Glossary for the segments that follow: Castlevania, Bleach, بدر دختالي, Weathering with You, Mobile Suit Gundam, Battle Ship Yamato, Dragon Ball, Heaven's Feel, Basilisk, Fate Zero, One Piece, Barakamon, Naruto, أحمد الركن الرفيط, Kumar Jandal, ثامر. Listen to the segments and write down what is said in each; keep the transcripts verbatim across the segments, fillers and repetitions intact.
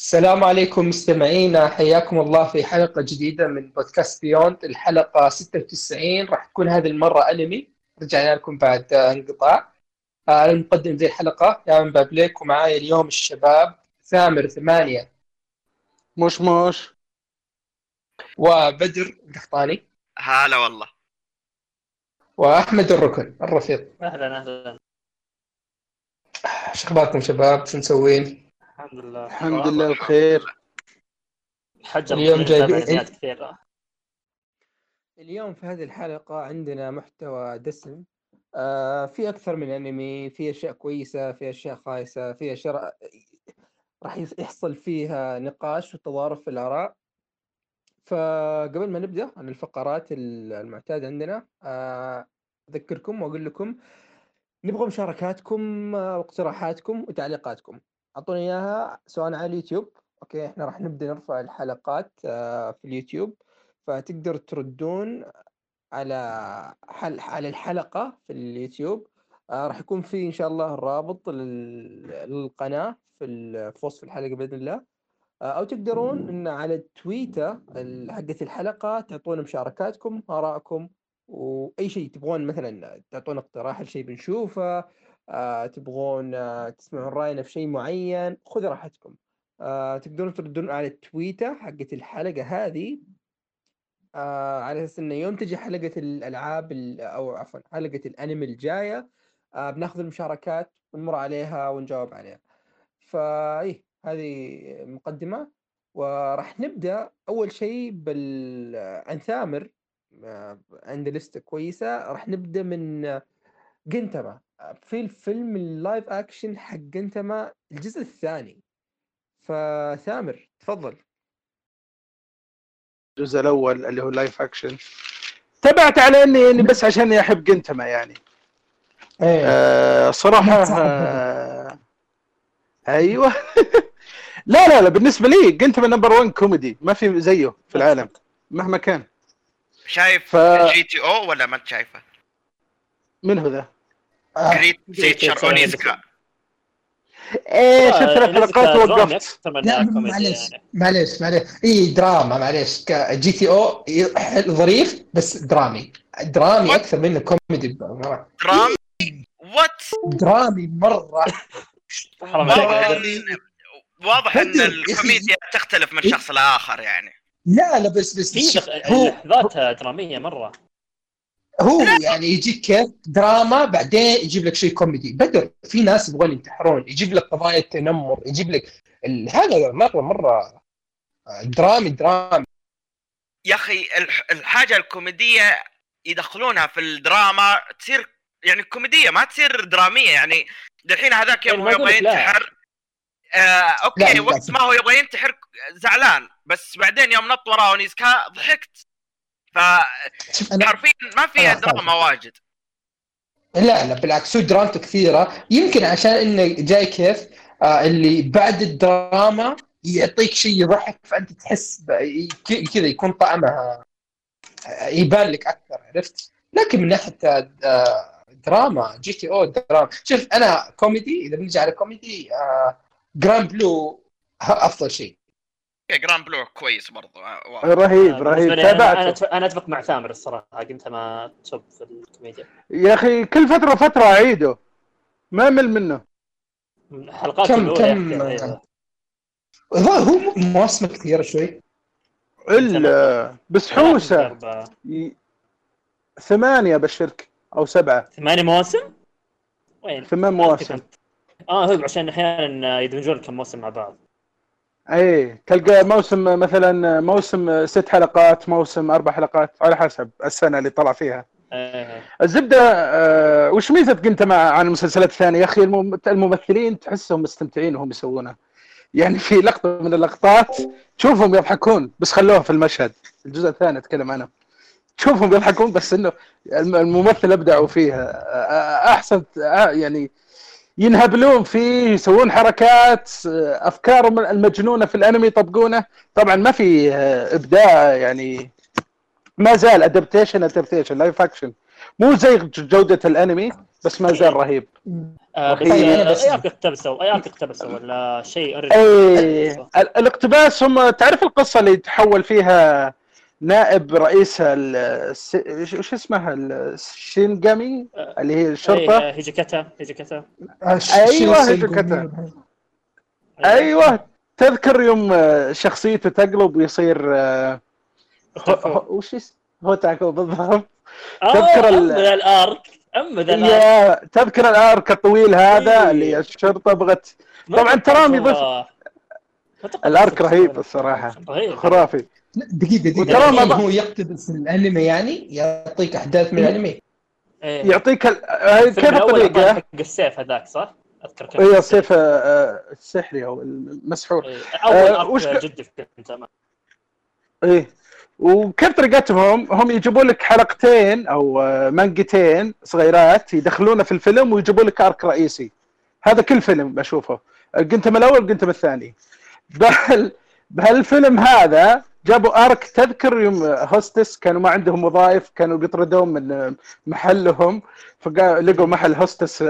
السلام عليكم مستمعينا، حياكم الله في حلقة جديدة من بودكاست بيوند، الحلقة ستة وتسعين. راح تكون هذه المرة أنمي، رجعنا لكم بعد انقطاع. أنا مقدم ذي الحلقة يا من بابليك، ومعاي اليوم الشباب ثامر ثمانية مش مش وبدر دختالي، هلا والله، وأحمد الركن الرفيط. أهلا أهلا، شخباركم شباب؟ شو مسوين؟ الحمد لله الحمد لله بخير. الحجر اليوم جايبين كثير. اليوم في هذه الحلقة عندنا محتوى دسم، آه في أكثر من أنمي، في أشياء كويسة، في أشياء خايسة، في أشياء راح يحصل فيها نقاش وتضارب في الآراء. فقبل ما نبدأ عن الفقرات المعتادة عندنا، آه أذكركم وأقول لكم نبغى مشاركاتكم واقتراحاتكم وتعليقاتكم، أعطونا إياها سواء على اليوتيوب. أوكي، إحنا راح نبدأ نرفع الحلقات في اليوتيوب، فتقدر تردون على حل على الحلقة في اليوتيوب. راح يكون في إن شاء الله الرابط للقناة في وصف الحلقة بإذن الله، أو تقدرون إن على التويتر حقة الحلقة تعطونا مشاركاتكم، آراءكم، وأي شيء تبغون. مثلا تعطونا اقتراح لشيء بنشوفه، آه، تبغون آه، تسمعون رأينا في شيء معين، خذ راحتكم. آه، تقدرون تردون على التويتر حقة الحلقة هذه، آه، على أساس إنه يوم تجي حلقة الألعاب أو عفوا حلقة الأنمي الجاية، آه، بناخذ المشاركات ونمر عليها ونجاوب عليها. فايه هذه مقدمة، وراح نبدأ أول شيء بال عن ثامر، عند لستة كويسة. راح نبدأ من جنتما، في الفيلم اللايف اكشن حق جنتما الجزء الثاني. فثامر تفضل. الجزء الاول اللي هو لايف اكشن تبعت على اني اني بس عشان احب جنتما يعني. ايه آه صراحه آه ايوه لا لا لا، بالنسبه لي جنتما نمبر واحد كوميدي، ما في زيه في العالم مهما كان. شايف ف... جي تي او ولا ما شايفه؟ من هو ذا؟ قريت سيت شرعوني ذكاء. ايه شفت ثلاث حلقات ووقفت. معليش معليش معليش ايه دراما، معليش جي تي او ظريف بس درامي، درامي اكثر منه كوميدي. درامي وات درامي مره. واضح ان الكوميديا تختلف من شخص لاخر يعني. لا لا بس بس لحظاتها دراميه مره، هو يعني يجيك كيف دراما بعدين يجيب لك شيء كوميدي. بدر في ناس يبغون ينتحرون، يجيب لك قضايا التنمر، يجيب لك هذا مره مره درامي درامي. يا اخي الحاجه الكوميديه يدخلونها في الدراما تصير يعني كوميديه، ما تصير دراميه يعني. الحين هذاك يوم هو يبغى ينتحر، آه اوكي وقت ما هو يبغى ينتحر زعلان، بس بعدين يوم نط وراه ونيسكا ضحكت. فعارفين ما فيها دراما واجد. لا لا بالعكس، درامته كثيرة، يمكن عشان انه جاي كيف آه اللي بعد الدراما يعطيك شيء يضحك، فانت تحس كذا يكون طعمها يبان لك اكثر، عرفت؟ لكن من ناحية آه دراما جي تي او دراما. شوف انا كوميدي، اذا بنجي على كوميدي آه جران بلو افضل شيء. جران بلو كويس برضو، رهيب رهيب. تابعت. انا اتفق مع ثامر الصراحه، قمت ما تصب في الكوميديا يا اخي، كل فتره فتره اعيده ما امل منه. الحلقات كم الاولى كم ظاهر هو مواسم كثيره شوي الا بسحوسه ي... ثمانيه بالشركه او سبعه. ثمانيه مواسم؟ وين ثمان مواسم؟ اه هو عشان احيانا يدمجون كم موسم مع بعض. ايه تلقى موسم مثلا موسم ست حلقات، موسم اربع حلقات، على حسب السنه اللي طلع فيها. ايه الزبده. آه وش ميزه كنت مع عن المسلسلات الثانيه يا اخي؟ الممثلين تحسهم مستمتعين وهم يسوونه يعني. في لقطه من اللقطات تشوفهم يضحكون بس خلوها في المشهد. الجزء الثاني اتكلم انا، تشوفهم يضحكون بس انه الممثل ابدعوا فيها. آه احسن آه يعني ينهبلون فيه، يسوون حركات، افكارهم المجنونه في الانمي يطبقونه. طبعا ما في ابداع يعني، ما زال ادابتيشن ادابتيشن لايف اكشن، مو زي جوده الانمي بس ما زال رهيب. آه رهيب. يعني بس اياك اقتبسوا اياك اقتبسوا ولا شيء. اي الاقتباس هم تعرف القصه اللي تحول فيها نائب رئيسها الس... شو اسمها الشينغامي اللي هي الشرطه. أي هيجكتا هيجكتا ايوه هيجكتا ايوه. تذكر يوم شخصيته تقلب ويصير وش هو تاكو بالضبط. تذكر الارك أما ذا تذكر الارك الطويل هذا إيه. اللي الشرطه بغت طبعا ترامي يضيف الارك رهيب الصراحه خرافي. دقيقه دقيقه هو يقتبس الانمي يعني يعطيك احداث من الانمي إيه. يعطيك ال... كيف الطريقه حق السيف هذاك صح اذكر كيف اي السيف السحري او المسحور إيه. اول وش جد في تمام ايه. وكيف طريقتهم هم يجيبون لك حلقتين او مانجتين صغيرات يدخلونه في الفيلم ويجيبون لك ارك رئيسي. هذا كل فيلم بشوفه قنتم الاول قنتم الثاني. بهال بهالفيلم هذا جابوا ارك. تذكر يوم هوستس كانوا ما عندهم وظائف كانوا بيطردون من محلهم فلقوا محل هوستس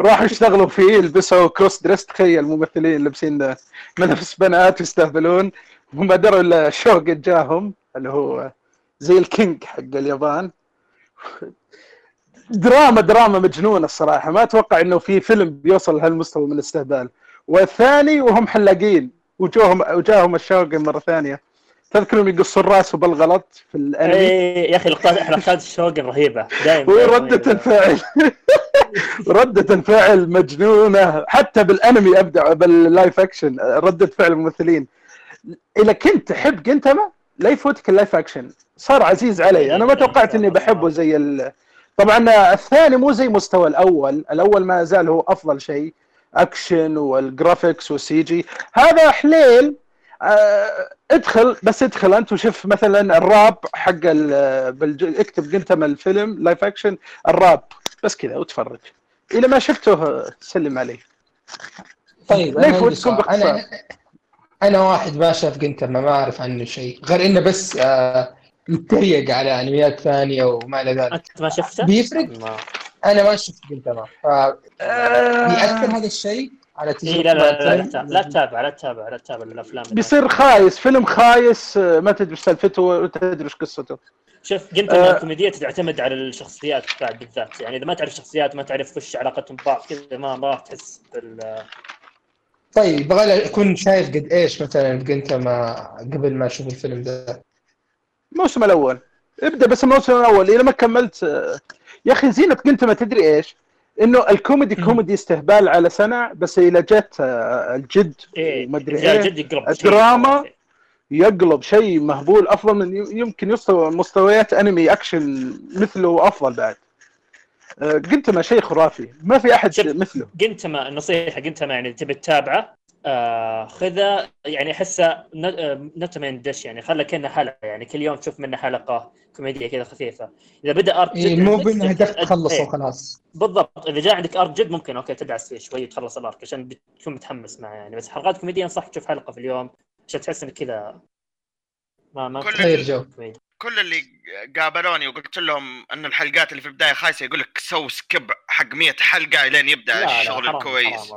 راحوا يشتغلوا فيه يلبسوا كروس دريس. تخيل ممثلين لابسين ملابس بنات يستهبلون وما دروا الا الشوق جاهم اللي هو زي الكينج حق اليابان. دراما دراما مجنونه الصراحه. ما اتوقع انه في فيلم بيوصل لهالمستوى من الاستهبال. والثاني وهم حلاقين وجاهم وجاهم الشوق مره ثانيه. تذكرون يقصوا الراس بالغلط في الانمي. يا اخي لقطات الشوق رهيبه دائما. وردة الفعل ردة الفعل مجنونه. حتى بالانمي ابدع باللايف اكشن ردة فعل الممثلين. إذا كنت تحب جنتما لا يفوتك اللايف اكشن. صار عزيز علي. انا ما توقعت اني بحبه زي ال... طبعا الثاني مو زي مستوى الاول. الاول ما زال هو افضل شيء اكشن والجرافيكس والسي جي. هذا حليل ادخل بس ادخل انت وشوف مثلا الراب حق ال... اكتب جنتما الفيلم لايف اكشن الراب بس كذا وتفرج. إذا ما شفته سلم عليه. طيب لا يفوتكم باختصار. أنا واحد ما شاف جنتما ما أعرف عنه شيء غير إنه بس يتريق على أنميات ثانية وما إلى ذلك. أنت ما شفته؟ بيفرق؟ ما. أنا ما شفت جنتما ف... آه... يأثر هذا الشيء على تجربة. إيه لا لا لا لا تتابع لا تتابع لا تتابع الأفلام. بيصير خايس فيلم خايس ما تدري إيش سالفته وتدري إيش قصته. شوف جنتما آه... الكوميديا تعتمد على الشخصيات بعد بالذات. يعني إذا ما تعرف شخصيات ما تعرف وش علاقتهم ببعض كذا ما ما تحس بال. طيب بغى اكون شايف قد ايش مثلا جنتما قبل ما اشوف الفيلم ده؟ الموسم الاول ابدا بس الموسم الاول اذا ما كملت يا اخي زينه جنتما. تدري ايش انه الكوميدي كوميدي استهبال على سنه بس اذا جت الجد وما ادري ايه الدراما يقلب شيء مهبول. افضل من يمكن يوصل مستويات انمي اكشن مثله افضل بعد. جنتما شيء خرافي ما في احد مثله. جنتما النصيحه جنتما يعني تبي تتابعه آه خذه يعني احسه نتمن دش يعني خله كنا حلقه يعني كل يوم تشوف منه حلقه كوميديه كذا خفيفه. اذا بدا ارك جد مو بانه هدف تخلص وخلاص. بالضبط اذا جاء عندك ارك جد ممكن اوكي تدعس فيه شوي وتخلص الارك عشان تكون متحمس معه يعني. بس حلقات كوميديه انصحك تشوف حلقه في اليوم عشان تحس انك كذا ما ما تغير جو. كل اللي قابلوني وقلت لهم ان الحلقات اللي في البدايه خايسه يقول لك سو سكيب حق مية حلقه لين يبدا لا الشغل لا الكويس.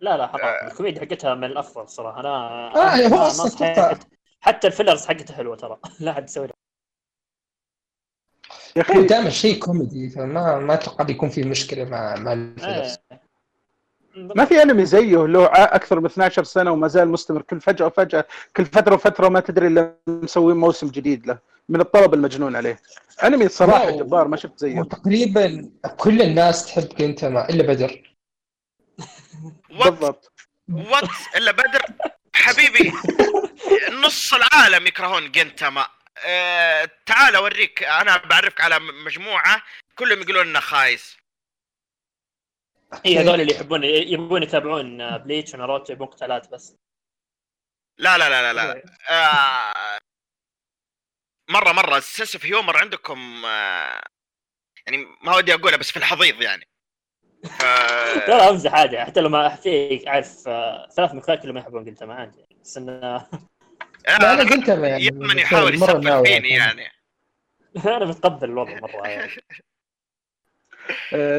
لا لا حرام آه. الكوميديا حقتها من الافضل صراحه. انا آه هو اصلا حتى الفيلرز حقتها حلوه ترى. لا حد يسوي يا اخي دام شيء كوميدي فما ما قد يكون في مشكله مع مع الفيلرز. آه. ما في انمي زيه له اكثر من اثناشر سنه وما زال مستمر. كل فجاه وفجاه كل فتره وفتره ما تدري الا مسوين موسم جديد له. من الطلب المجنون عليه انمي الصراحه جبار ما شفت زيه. تقريبا كل الناس تحب جنتما الا بدر. بالضبط وات الا بدر حبيبي. نص العالم يكرهون جنتما. أه تعال اوريك. انا بعرفك على مجموعه كلهم يقولون انه خايس. اي هذول اللي يحبون يبغون يتابعون بليتش وناروتو يبغون قتالات بس. لا لا لا لا لا آه مره مره السنس اوف هيومر عندكم آه يعني ما ودي اقولها بس في الحضيض يعني. لا امزح عادي حتى لو ما فيك عارف ثلاث مخاك اللي ما يحبون قلت ما عندي بس انه انا قلت يعني يمكن يحاول يسبب فيني يعني. انا بتقبل الوضع مره يعني.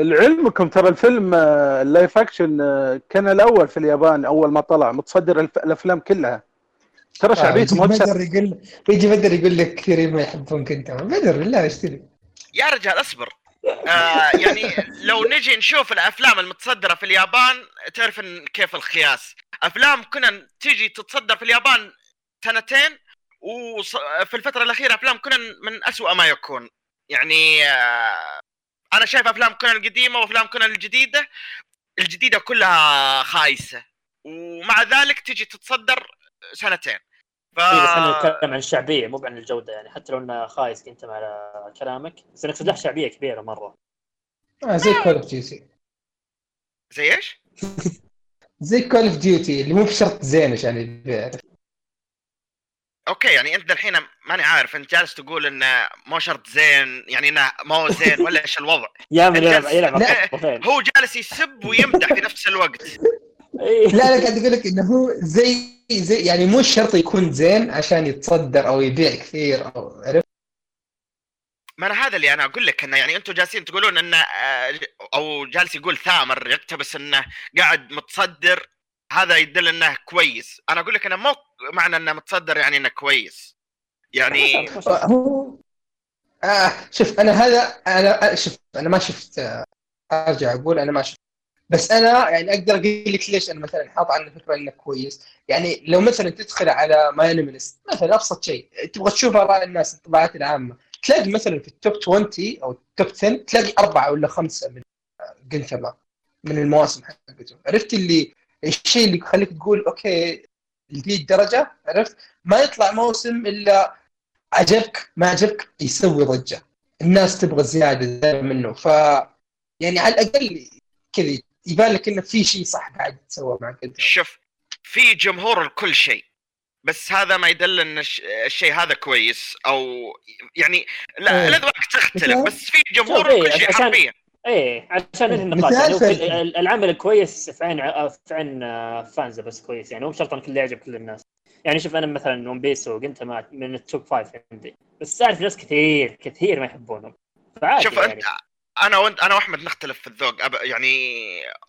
لعلمكم ترى الفيلم اللايف اكشن كان الاول في اليابان اول ما طلع، متصدر الافلام كلها ترى. شعبيتهم بدر يقول يجي بدر يقول لك كثير ما يحبونك انت بدر، بالله اشتري يا رجال اصبر. آه يعني لو نجي نشوف الافلام المتصدره في اليابان تعرف كيف القياس، افلام كنا تيجي تتصدر في اليابان سنتين، وفي الفتره الاخيره افلام كنا من أسوأ ما يكون. يعني آه انا شايف افلام كنا القديمه وافلام كنا الجديده، الجديده كلها خايسه ومع ذلك تيجي تتصدر سنتين. ف... إيه بس انا اتكلم عن الشعبيه مو عن الجوده، يعني حتى لو انه خايس انت على كلامك بس انك تفتح شعبيه كبيره مره. آه زي كول اوف ديوتي. زي ايش؟ زي كول اوف ديوتي اللي مو بشرط زين عشان يبيع. اوكي يعني انت الحين ماني عارف انت جالس تقول انه مو شرط زين، يعني انه مو زين ولا ايش الوضع؟ يا من يلعب هو جالس يسب ويمدح في نفس الوقت. لا انا قاعد اقول لك انه هو زي زي يعني مو شرط يكون زين عشان يتصدر او يبيع كثير او عرفت. ما انا هذا اللي انا اقول لك انه يعني انتم جالسين تقولون انه او جالس يقول ثامر يقتبس انه قاعد متصدر، هذا يدل انه كويس. انا اقول لك انه مو معنى انه متصدر يعني انه كويس يعني هو. آه شوف انا هذا انا شوف انا ما شفت، ارجع اقول انا ما شفت، بس انا يعني اقدر اقول لك ليش انا مثلا حاط عنه فكره انه كويس. يعني لو مثلا تدخل على ماي انميست مثلا ابسط شيء تبغى تشوفها راي الناس الطباعات العامه، تلاقي مثلا في التوب عشرين او التوب عشرة تلاقي اربعه ولا خمسه من جنتما من المواسم حقته، عرفت اللي الشيء اللي يخليك تقول اوكي لذي الدرجه، عرفت؟ ما يطلع موسم الا عجبك ما عجبك يسوي ضجه، الناس تبغى زياده منه. ف يعني على الاقل كذا يبان لك انه في شيء صح قاعد يتسوى مع كده. شوف في جمهور لكل شيء، بس هذا ما يدل ان الشيء هذا كويس او يعني لا الاذواق إيه. تختلف بس في جمهور لكل شيء حرفيا. ايه عشان النقاش يعني العمل كويس في عين في عين فانزا بس كويس، يعني مو شرط ان كل يعجب كل الناس. يعني شوف انا مثلا ون بيس وقنت من التوب خمسة عندي، بس اعرف ناس كثير كثير ما يحبونهم. شوف يعني. انت انا وانت انا واحمد نختلف في الذوق، يعني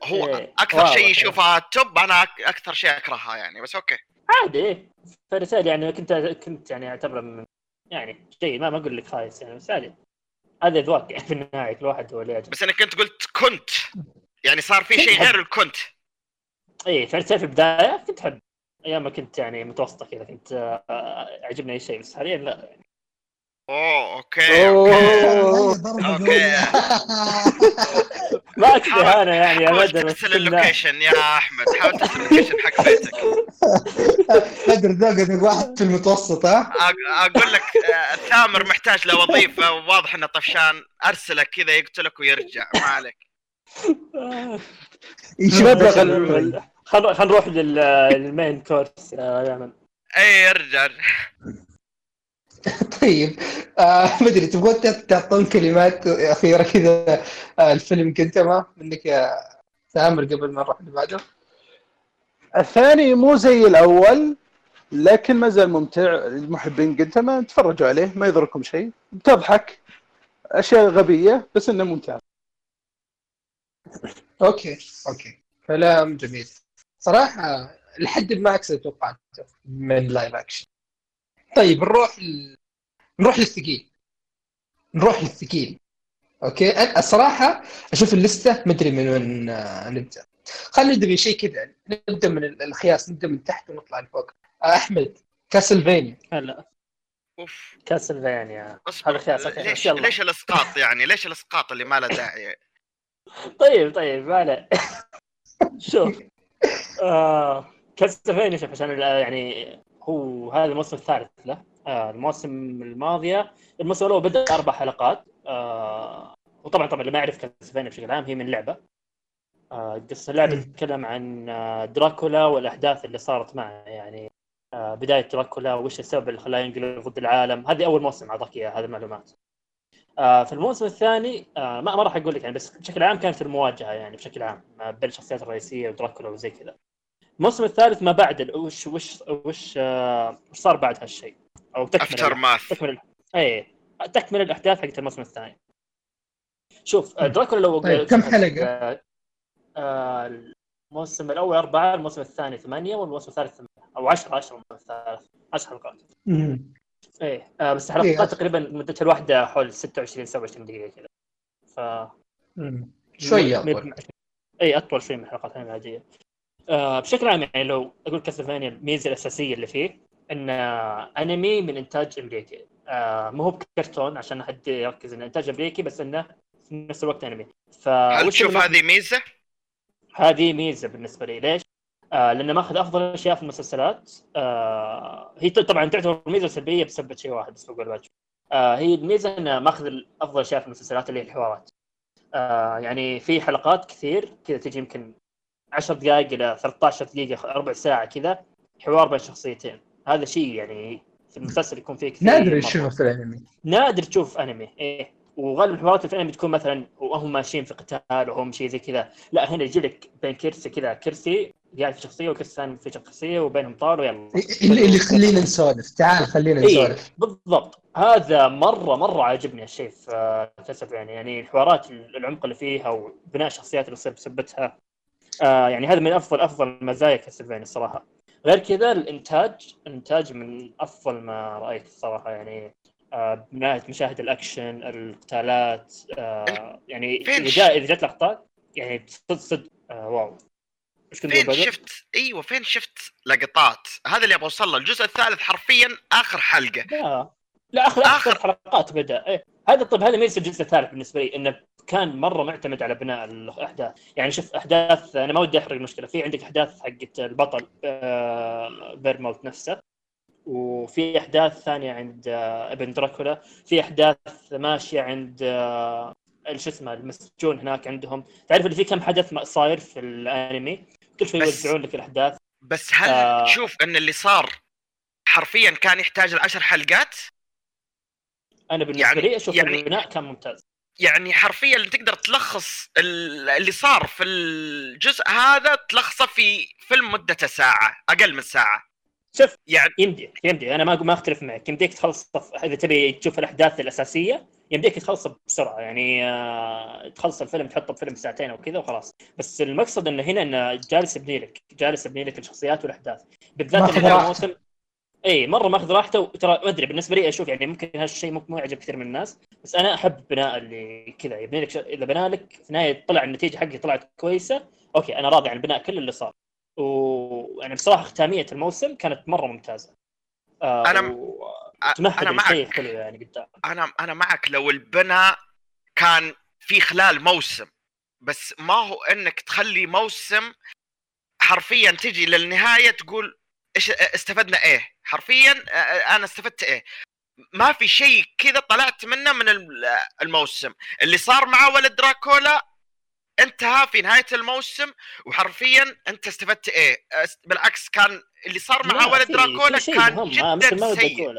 هو إيه. اكثر شيء يشوفها توب انا اكثر شيء اكرهها يعني، بس اوكي عادي فرسالي. يعني كنت كنت يعني اعتبره من يعني شيء ما ما اقول لك خايس يعني، بس عادي هذا ذوق في النهاية الواحد ولا يعجب. بس أنا كنت قلت كنت يعني صار في شيء غير الكنت. إيه فلسفة في البداية كنت حب أيام ما كنت يعني متوسطة كذا كنت عجبني أي شيء، بس حاليا لا يعني. أوه أوكي أوكي ما أكره أنا يعني أبدا. أرسل اللوكيشن يا أحمد، حاول ترسل اللوكيشن حق بيتك. قدر ذوقك واحد في المتوسط. ها أقول لك ثامر محتاج لوظيفة وواضح إنه طفشان، أرسلك كذا يقتلك ويرجع ما عليك. شباب خل خل خنروح لل للمين كورس يا من. إيه أرجع. طيب آه ما ادري تبغى تعطون كلمات اخيره كذا آه الفيلم كنتما منك يا ثامر قبل ما نروح اللي بعده؟ الثاني مو زي الاول لكن ما زال ممتع، المحبين كنتما تفرجوا عليه ما يضركم شيء، بتضحك اشياء غبيه بس انه ممتع. اوكي اوكي كلام جميل صراحه لحد ما اكسب توقعاته من لايف اكشن. طيب نروح ال... نروح للثقيل نروح للثقيل اوكي. انا الصراحه اشوف اللسته مدري من وين نبدا، خلينا نبدا بشيء كذا، نبدا من الخياس، نبدا من تحت ونطلع لفوق. احمد كاسلفينيا. هلا اوف كاسلفينيا هذا خياس. ليش ليش الاسقاط يعني ليش الاسقاط اللي ما له داعي؟ طيب طيب ما شوف آه... كاسلفينيا شوف عشان يعني هو هذا الموسم الثالث له. آه الموسم الماضية الموسم الأول بدأ أربع حلقات. آه وطبعاً طبعاً اللي ما يعرف كاسلفينيا بشكل عام هي من لعبة. آه قصة اللعبة تتكلم عن آه دراكولا والأحداث اللي صارت معه، يعني آه بداية دراكولا وإيش السبب اللي خلاه ينقلب ضد العالم. هذه أول موسم أعطاك إياه هذه المعلومات. آه في الموسم الثاني آه ما ما راح أقول لك يعني، بس بشكل عام كانت المواجهة يعني بشكل عام بين الشخصيات الرئيسية ودراكولا وزي كذا. الموسم الثالث ما بعد وش وش وش آه صار بعد هالشيء او تكمل تكمل اي تكمل الاحداث حقت الموسم الثاني. شوف دراكولا لو طيب كم حلقه؟ الموسم الاول أربعة، الموسم الثاني ثمانية، والموسم الثالث او عشرة عشرة الثالث عشر حلقات. امم ايه بس حلقات إيه. تقريبا مدتها الواحده حول ستة وعشرين سبعة وعشرين دقيقه كذا، ف امم شويه اطول، اي اطول شوي من الحلقات العاديه. آه بشكل عام يعني لو اقول كاستلفانيا الميزه الاساسيه اللي فيه ان انمي من انتاج امريكي، آه مو هو بكرتون عشان حد يركز ان انتاج امريكي، بس انه في نفس الوقت انمي. ف تشوف هذه ميزه، هذه ميزه بالنسبه لي. ليش؟ آه لأنه ماخذ أفضل أشياء في المسلسلات. آه هي طبعاً تعتبر ميزة سلبية بسبب شيء واحد بس بقول لك. آه هي الميزة إنه ماخذ أفضل أشياء في المسلسلات اللي هي الحوارات. آه يعني في حلقات كثير كذا تجي يمكن عشر دقائق إلى ثلاثة عشر دقيقة، ربع ساعة كذا حوار بين شخصيتين. هذا شيء يعني في المسلسل يكون فيه كثير. نادر تشوف أنمي. نادر تشوف أنمي. إيه. وغالب الحوارات في الأنمي بتكون مثلاً وهم ماشيين في قتال وهم شيء زي كذا. لا هنا يجي لك بين كرسي كذا كرسي. يعني في شخصية وكرسان في شخصية وبينهم طار ويلا اللي خلينا نسولف، تعال خلينا نسولف. إيه بالضبط، هذا مرة مرة عاجبني هالشيء في فلسفة يعني يعني الحوارات العمق اللي فيها وبناء شخصيات اللي صير بسبتها. آه يعني هذا من أفضل أفضل مزايا كاسلفانيا الصراحة. غير كذا الإنتاج، إنتاج من أفضل ما رأيت الصراحة يعني. آه بناء مشاهد الأكشن القتالات، آه يعني إذا إذا جت لقطات يعني صد صد آه واو. فين شفت ايوه فين شفت لقطات؟ هذا اللي ابغى اوصل له. الجزء الثالث حرفيا اخر حلقه، لا لا اخر اخر, آخر حلقات بدا. إيه. هذا طب هذا ميزه الجزء الثالث بالنسبه لي انه كان مره معتمد على بناء الاحداث. يعني شوف احداث، انا ما ودي احرق المشكله، في عندك احداث حقت البطل بيرموت نفسه، وفي احداث ثانيه عند ابن دراكولا، في احداث ماشيه عند ايش اسمه المسجون هناك عندهم، تعرف اللي فيه كم حدث صاير في الانمي كل شوي يوزعون لك الاحداث. بس هل آه تشوف ان اللي صار حرفيا كان يحتاج العشر حلقات؟ انا بالنسبه يعني لي اشوف يعني البناء كان ممتاز، يعني حرفيا اللي تقدر تلخص اللي صار في الجزء هذا تلخصه في فيلم مدته ساعه، اقل من ساعه. شوف يعني يمدي يمدي انا ما ما اختلف معك، يمديك تخلص اذا تبي تشوف الاحداث الاساسيه يمديك تخلصه بسرعه يعني. آه تخلص الفيلم تحطه بفيلم ساعتين او كذا وخلاص. بس المقصد انه هنا انه جالس ابني لك جالس ابني لك الشخصيات والاحداث بالذات الموسم. اي مره ماخذ راحته، وترى ما ادري بالنسبه لي اشوف يعني ممكن هالشيء ممكن مو يعجب كثير من الناس، بس انا احب بناء اللي كذا يبني لك. اذا بنى لك في نهايه طلع النتيجه حقي طلعت كويسه، اوكي انا راضي عن البناء كل اللي صار. ويعني بصراحه ختاميه الموسم كانت مره ممتازه. آه انا و... انا معك يعني انا انا معك لو البناء كان في خلال موسم، بس ما هو انك تخلي موسم حرفيا تجي للنهايه تقول ايش استفدنا. ايه حرفيا انا استفدت ايه؟ ما في شيء كذا طلعت منه من الموسم. اللي صار مع ولد دراكولا انتهى في نهايه الموسم، وحرفيا انت استفدت ايه؟ بالعكس كان اللي صار مع ولد دراكولا كان جدا سيء.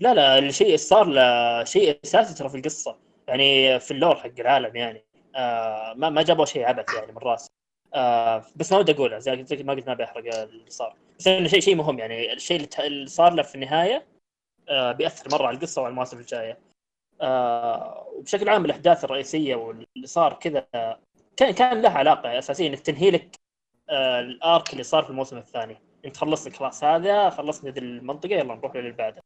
لا لا الشيء صار له شيء اساسي ترى في القصه يعني في اللور حق العالم يعني. آه ما ما جابوا شيء عبث يعني من راسه. آه بس ما ودي اقوله زي ما قلت ما بيحرق اللي صار، بس انه شيء شيء مهم يعني. الشيء اللي صار له في النهايه آه بياثر مره على القصه وعلى المواسم الجايه. آه وبشكل عام الاحداث الرئيسيه واللي صار كذا كان كان لها علاقه اساسيه انك تنهي لك آه الارك اللي صار في الموسم الثاني. انت خلصت خلاص هذا، خلصنا ذي المنطقه، يلا نروح للبعده.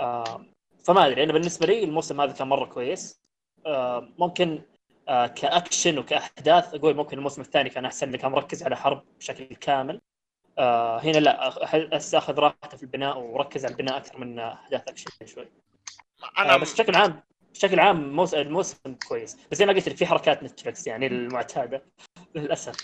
آه فما أدري أنا بالنسبة لي الموسم هذا كان مرة كويس. آه ممكن آه كأكشن وكأحداث أقول ممكن الموسم الثاني كان أحسن لك، كان مركز على حرب بشكل كامل. آه هنا لا أخذ راحته في البناء وركز على البناء أكثر من أحداث أكشن شوي. آه بس بشكل عام بشكل عام الموسم كويس، بس زي ما قلت لك في حركات نتفلكس يعني المعتادة للأسف.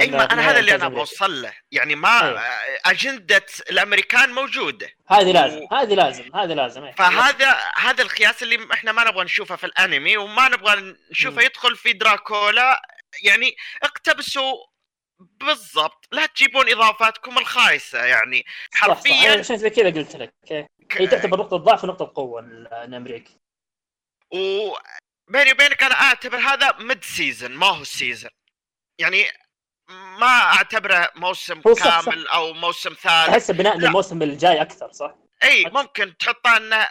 أيما أنا هذا اللي أنا بوصل له يعني ما أيه. أجندة الأمريكان موجودة، هذه لازم و... هذه لازم هذه لازم أيه. فهذا هذا الخياس اللي إحنا ما نبغى نشوفه في الأنمي، وما نبغى نشوفه م. يدخل في دراكولا يعني. اقتبسوا بالضبط، لا تجيبون إضافاتكم الخايسة يعني حرفياً. عشان زي كذا قلت لك هي ك... تعتبر نقطة ضعف ونقطة قوة الأمريكي. وبيني وبينك أنا أعتبر هذا ميد سيزن ما هو السيزن يعني، ما اعتبره موسم كامل صح صح. او موسم ثالث، احس بناء الموسم الجاي اكثر صح. اي ممكن تحطه انه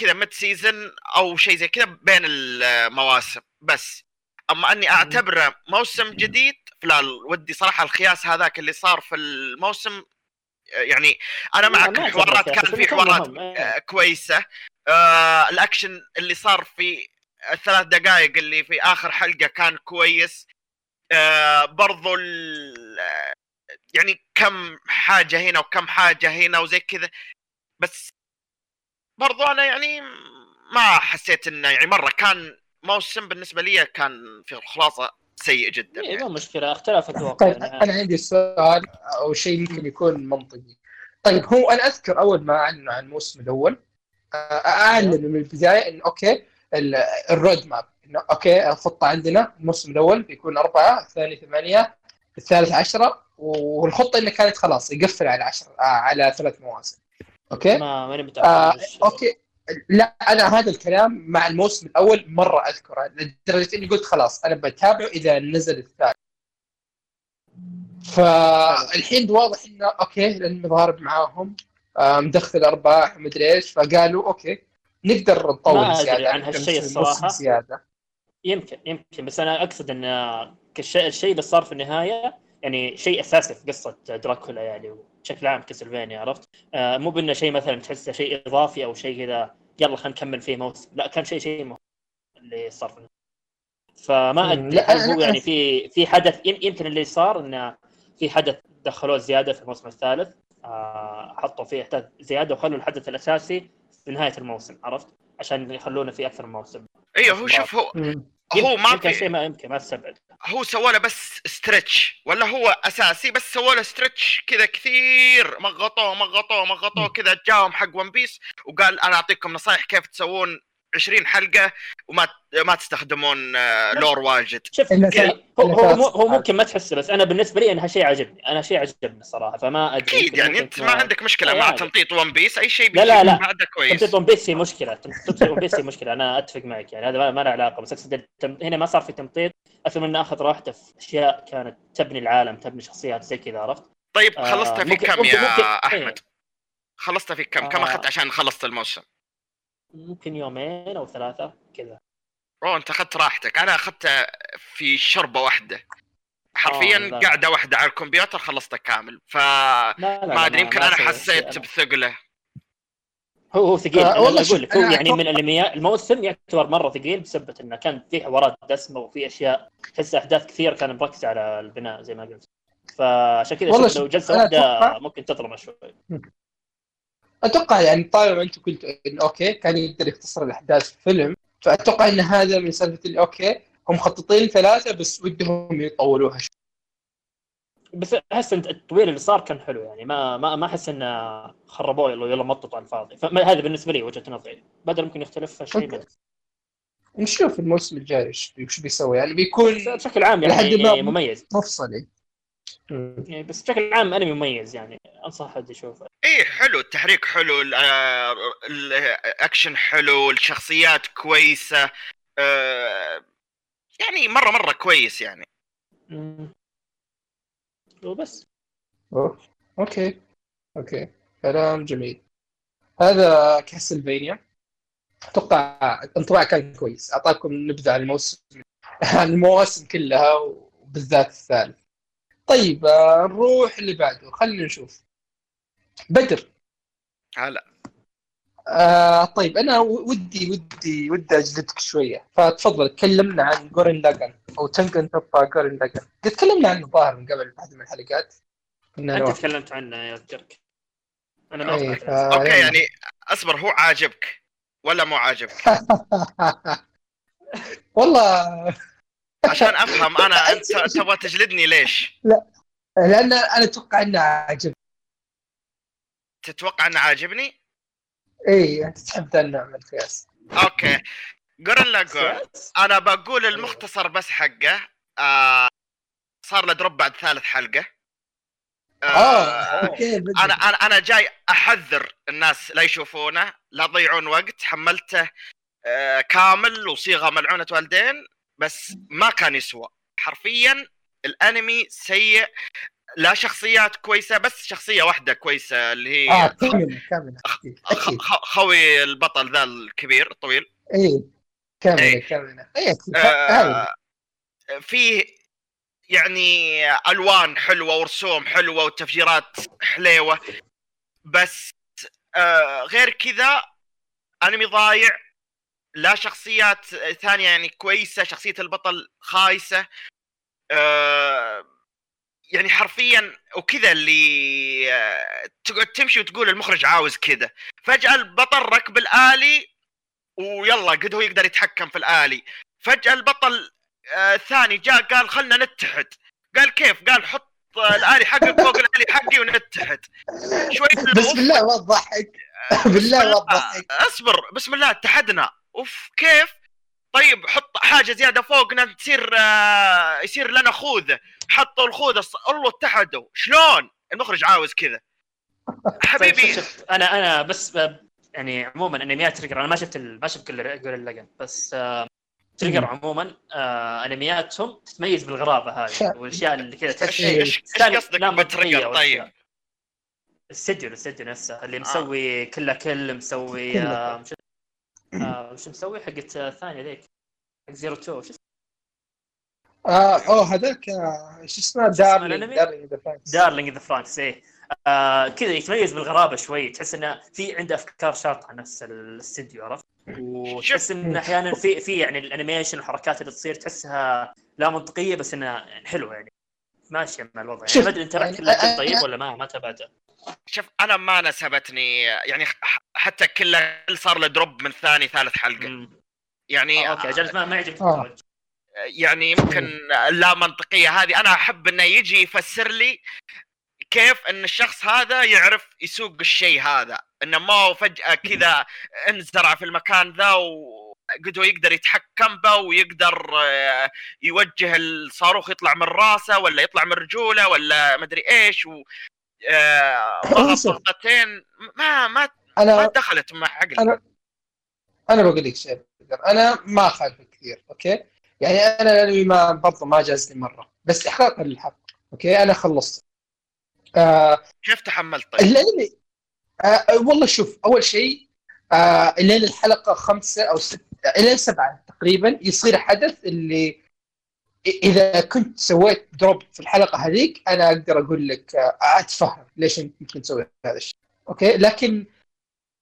كذا ميد سيزن او شيء زي كذا بين المواسم. بس اما اني اعتبره موسم جديد فلا، ودي صراحه الخياس هذاك اللي صار في الموسم. يعني انا معك الحوارات كان في حوارات كويسه، آه الاكشن اللي صار في الثلاث دقائق اللي في اخر حلقه كان كويس، آه برضو يعني كم حاجه هنا وكم حاجه هنا وزي كذا. بس برضو انا يعني ما حسيت انه يعني مره كان موسم بالنسبه لي كان في الخلاصه سيء جدا. يعني مو مشكله اختلافات واقعيه. طيب انا عندي سؤال او شيء ممكن يكون منطقي. طيب هو انا اذكر اول ما اعلنوا عن الموسم الاول اعلنوا من البدايه ان اوكي الرود ماب، انه اوكي الخطه عندنا الموسم الاول بيكون أربعة، الثاني ثمانية، الثالث عشرة، والخطه اللي كانت خلاص يقفل على عشرة على ثلاث مواسم. اوكي ما ماني متابع. آه اوكي لا انا هذا الكلام مع الموسم الاول مره اذكره، لدرجه اني قلت خلاص انا بتابعه اذا نزل الثاني. فالحين واضح انه اوكي لان مضارب معاهم مدخل ارباح مدري ايش، فقالوا اوكي نقدر نطور زياده عن هالشيء الصراحه زياده. يمكن يمكن بس انا اقصد ان الشيء الشيء اللي صار في النهايه يعني شيء اساسي في قصه دراكولا يعني بشكل عام كاسلفانيا، عرفت؟ آه مو بأنه شيء مثلا تحسه شيء اضافي او شيء كذا يلا خلينا نكمل فيه موسم، لا كان شيء شيء مهم اللي صار فيه. فما ادري هو يعني في في حدث يمكن اللي صار انه في حدث دخلوه زياده في الموسم الثالث، آه حطوا فيه حدث زياده وخلوا الحدث الاساسي في نهايه الموسم، عرفت؟ عشان يخلونه في اكثر من موسم. ايوه هو شوف هو هو ما كان شيء ما يمكن ما استبعد هو سوى له بس ستريتش، ولا هو اساسي بس سوى له ستريتش كذا كثير، مغطوه مغطوه مغطوه كذا. جاهم حق ون بيس وقال انا اعطيكم نصايح كيف تسوون عشرين حلقه وما ما تستخدمون لور واجد. شوف هو هو, هو ممكن ما تحسه، بس انا بالنسبه لي انها شيء عجبني، انا شيء عجبني الصراحه. فما ادري يعني انت ما عندك مشكله مع تمطيط ون بيس اي شيء بيجي بعده كويس. تمطيط ون بيس هي مشكله، تمطيط ون بيس هي مشكله انا اتفق معك، يعني هذا ما له علاقه. بس اقصد هنا ما صار في تمطيط اكثر من اخذ راحته في اشياء كانت تبني العالم تبني شخصيات زي كذا، عرفت؟ طيب خلصتها في كم يا احمد؟ خلصتها في كم كم اخذت عشان خلصت الموسم؟ ممكن يومين أو ثلاثة كذا. أوه أنت أخذت راحتك. أنا أخذت في شربة واحدة حرفياً قاعدة واحدة على الكمبيوتر خلصتها كامل. فما أدري يمكن أنا حسيت بثقله. هو هو ثقيل. آه أنا أقول لك هو يعني من الأنمياء الموسم يعتبر مرة ثقيل بسبب إنه كان فيه حوارات دسمة وفيه أشياء تحس أحداث كثير كان مركز على البناء زي ما قلت. فعشان كذا لو جلسة واحدة ممكن تطلع شوي. اتوقع يعني طالما انتم قلتوا انه اوكي كان يقدر يختصر الاحداث في فيلم، فاتوقع ان هذا من سالفه الاوكي هم مخططين ثلاثه بس ودهم يطولوها شوي. بس احس ان التطويل اللي صار كان حلو، يعني ما ما ما احس انه خربوه يلا مطط على الفاضي. فهذا بالنسبه لي وجهه نظري. بدر ممكن يختلف شيء بس نشوف الموسم الجاي ايش بيسوي، يعني بيكون بشكل عام يعني مميز مفصلي. يعني بس بشكل عام انمي مميز، يعني انصح حد يشوفه. ايه حلو، التحريك حلو، الاكشن حلو، الشخصيات كويسه، أه يعني مره مره كويس يعني. امم وبس. أوه. اوكي اوكي كلام جميل. هذا كاسلفانيا اتوقع انطباع كان كويس، اعطاكم نبذه عن الموسم عن المواسم كلها وبالذات الثالث. طيب نروح اللي بعده، خلينا نشوف بدر. هلا. آه طيب انا ودي ودي ودي اجلدك شويه، فتفضل تكلمنا عن جورين لاغان او تنكن تبع جورين لاغان. قد تكلمنا عنه ظاهر من قبل واحده من الحلقات. انت نروح. تكلمت عنه يا ترك. انا ما أيه فا... اوكي يعني اصبر، هو عاجبك ولا مو عاجبك؟ والله عشان افهم انا انت تبغى تجلدني ليش؟ لا لان انا اتوقع انه عاجبني. تتوقع انه عاجبني؟ اي انت تحب ذا النوع من القياس. اوكي قرن لاغون انا بقول المختصر بس حقه. آه صار له دروب بعد ثالث حلقه. آه أوه. اوكي بدي. انا انا انا جاي احذر الناس لا يشوفونه لا يضيعون وقت. حملته آه كامل وصيغه ملعونه والدين، بس ما كان يسوى حرفيا. الانمي سيء، لا شخصيات كويسة، بس شخصية واحدة كويسة اللي هي آه كامل كامل خوي البطل ذا الكبير الطويل. إيه كامل إيه. كامل إيه آه فيه يعني ألوان حلوة ورسوم حلوة وتفجيرات حلوة، بس آه غير كذا أنمي ضايع. لا شخصيات ثانية يعني كويسة، شخصية البطل خايسة آه يعني حرفيا، وكذا اللي تقعد تمشي وتقول المخرج عاوز كذا. فجأة البطل ركب الآلي ويلا قد هو يقدر يتحكم في الآلي، فجأة البطل الثاني جاء قال خلنا نتحد، قال كيف؟ قال حط الآلي حقك فوق الآلي حقي ونتحد شوي. بسم الله ما تضحك، بالله ما تضحك، اصبر بسم الله اتحدنا. اوف كيف؟ طيب حط حاجة زيادة فوقنا تصير آه يصير لنا خوذة، حطوا الخوذة الله اتحدوا. شلون المخرج عاوز كذا حبيبي؟ أنا أنا بس يعني عموما أنميات تريجر أنا ما شفت ما شفت كل جورين لاجان، بس آه تريجر عموما آه أنمياتهم تتميز بالغرابة هذه والأشياء اللي كذا تشيء. إيش قصدك بتريجر؟ طيب السديو السديو نفسه اللي مسوي كله كل مسوي آه آه وش مسوي حقت ثانية ذيك حق زيرو تو شو آه أو هذاك إيش اسمه دارلينج دارلينج ذا فرانكس إيه آه كذا يتميز بالغرابة شوي، تحس إنه في عنده أفكار شاطحة نفس الاستديو عرفت، وتحس إن أحيانًا في في يعني الأنيميشن والحركات اللي تصير تحسها لا منطقية بس إنها حلوة يعني ماشية مع الوضع يعني. ما أدري أنت رأيك كله طيب ولا ما ما تبعته؟ شوف أنا ما نسبتني يعني حتى كله صار له دروب من ثاني ثالث حلقة مم. يعني آه أوكي أجلت ما ما يعجبك آه. يعني ممكن لا منطقية هذه أنا أحب إنه يجي يفسر لي كيف إن الشخص هذا يعرف يسوق الشيء هذا، إنه ما فجأة كذا انزرع في المكان ذا وقد هو يقدر يتحكم به ويقدر يوجه الصاروخ يطلع من راسه ولا يطلع من رجوله ولا مدري إيش و ضغطتين ما ما أنا ما دخلت مع عقلي. أنا أنا بقول لك شيء، أنا ما أخالف كثير أوكي يعني أنا لأني ما برضه ما جاز لي مرة، بس إحقاقا للحق أوكي أنا خلصت. آه كيف تحملت؟ طيب الليلة آه والله شوف أول شيء آه الليلة الحلقة خمسة أو ستة إلى سبعة تقريبا يصير حدث اللي إذا كنت سويت دروب في الحلقة هذيك أنا أقدر أقول لك أتفهم ليش ممكن تسوي هذا الشيء أوكي، لكن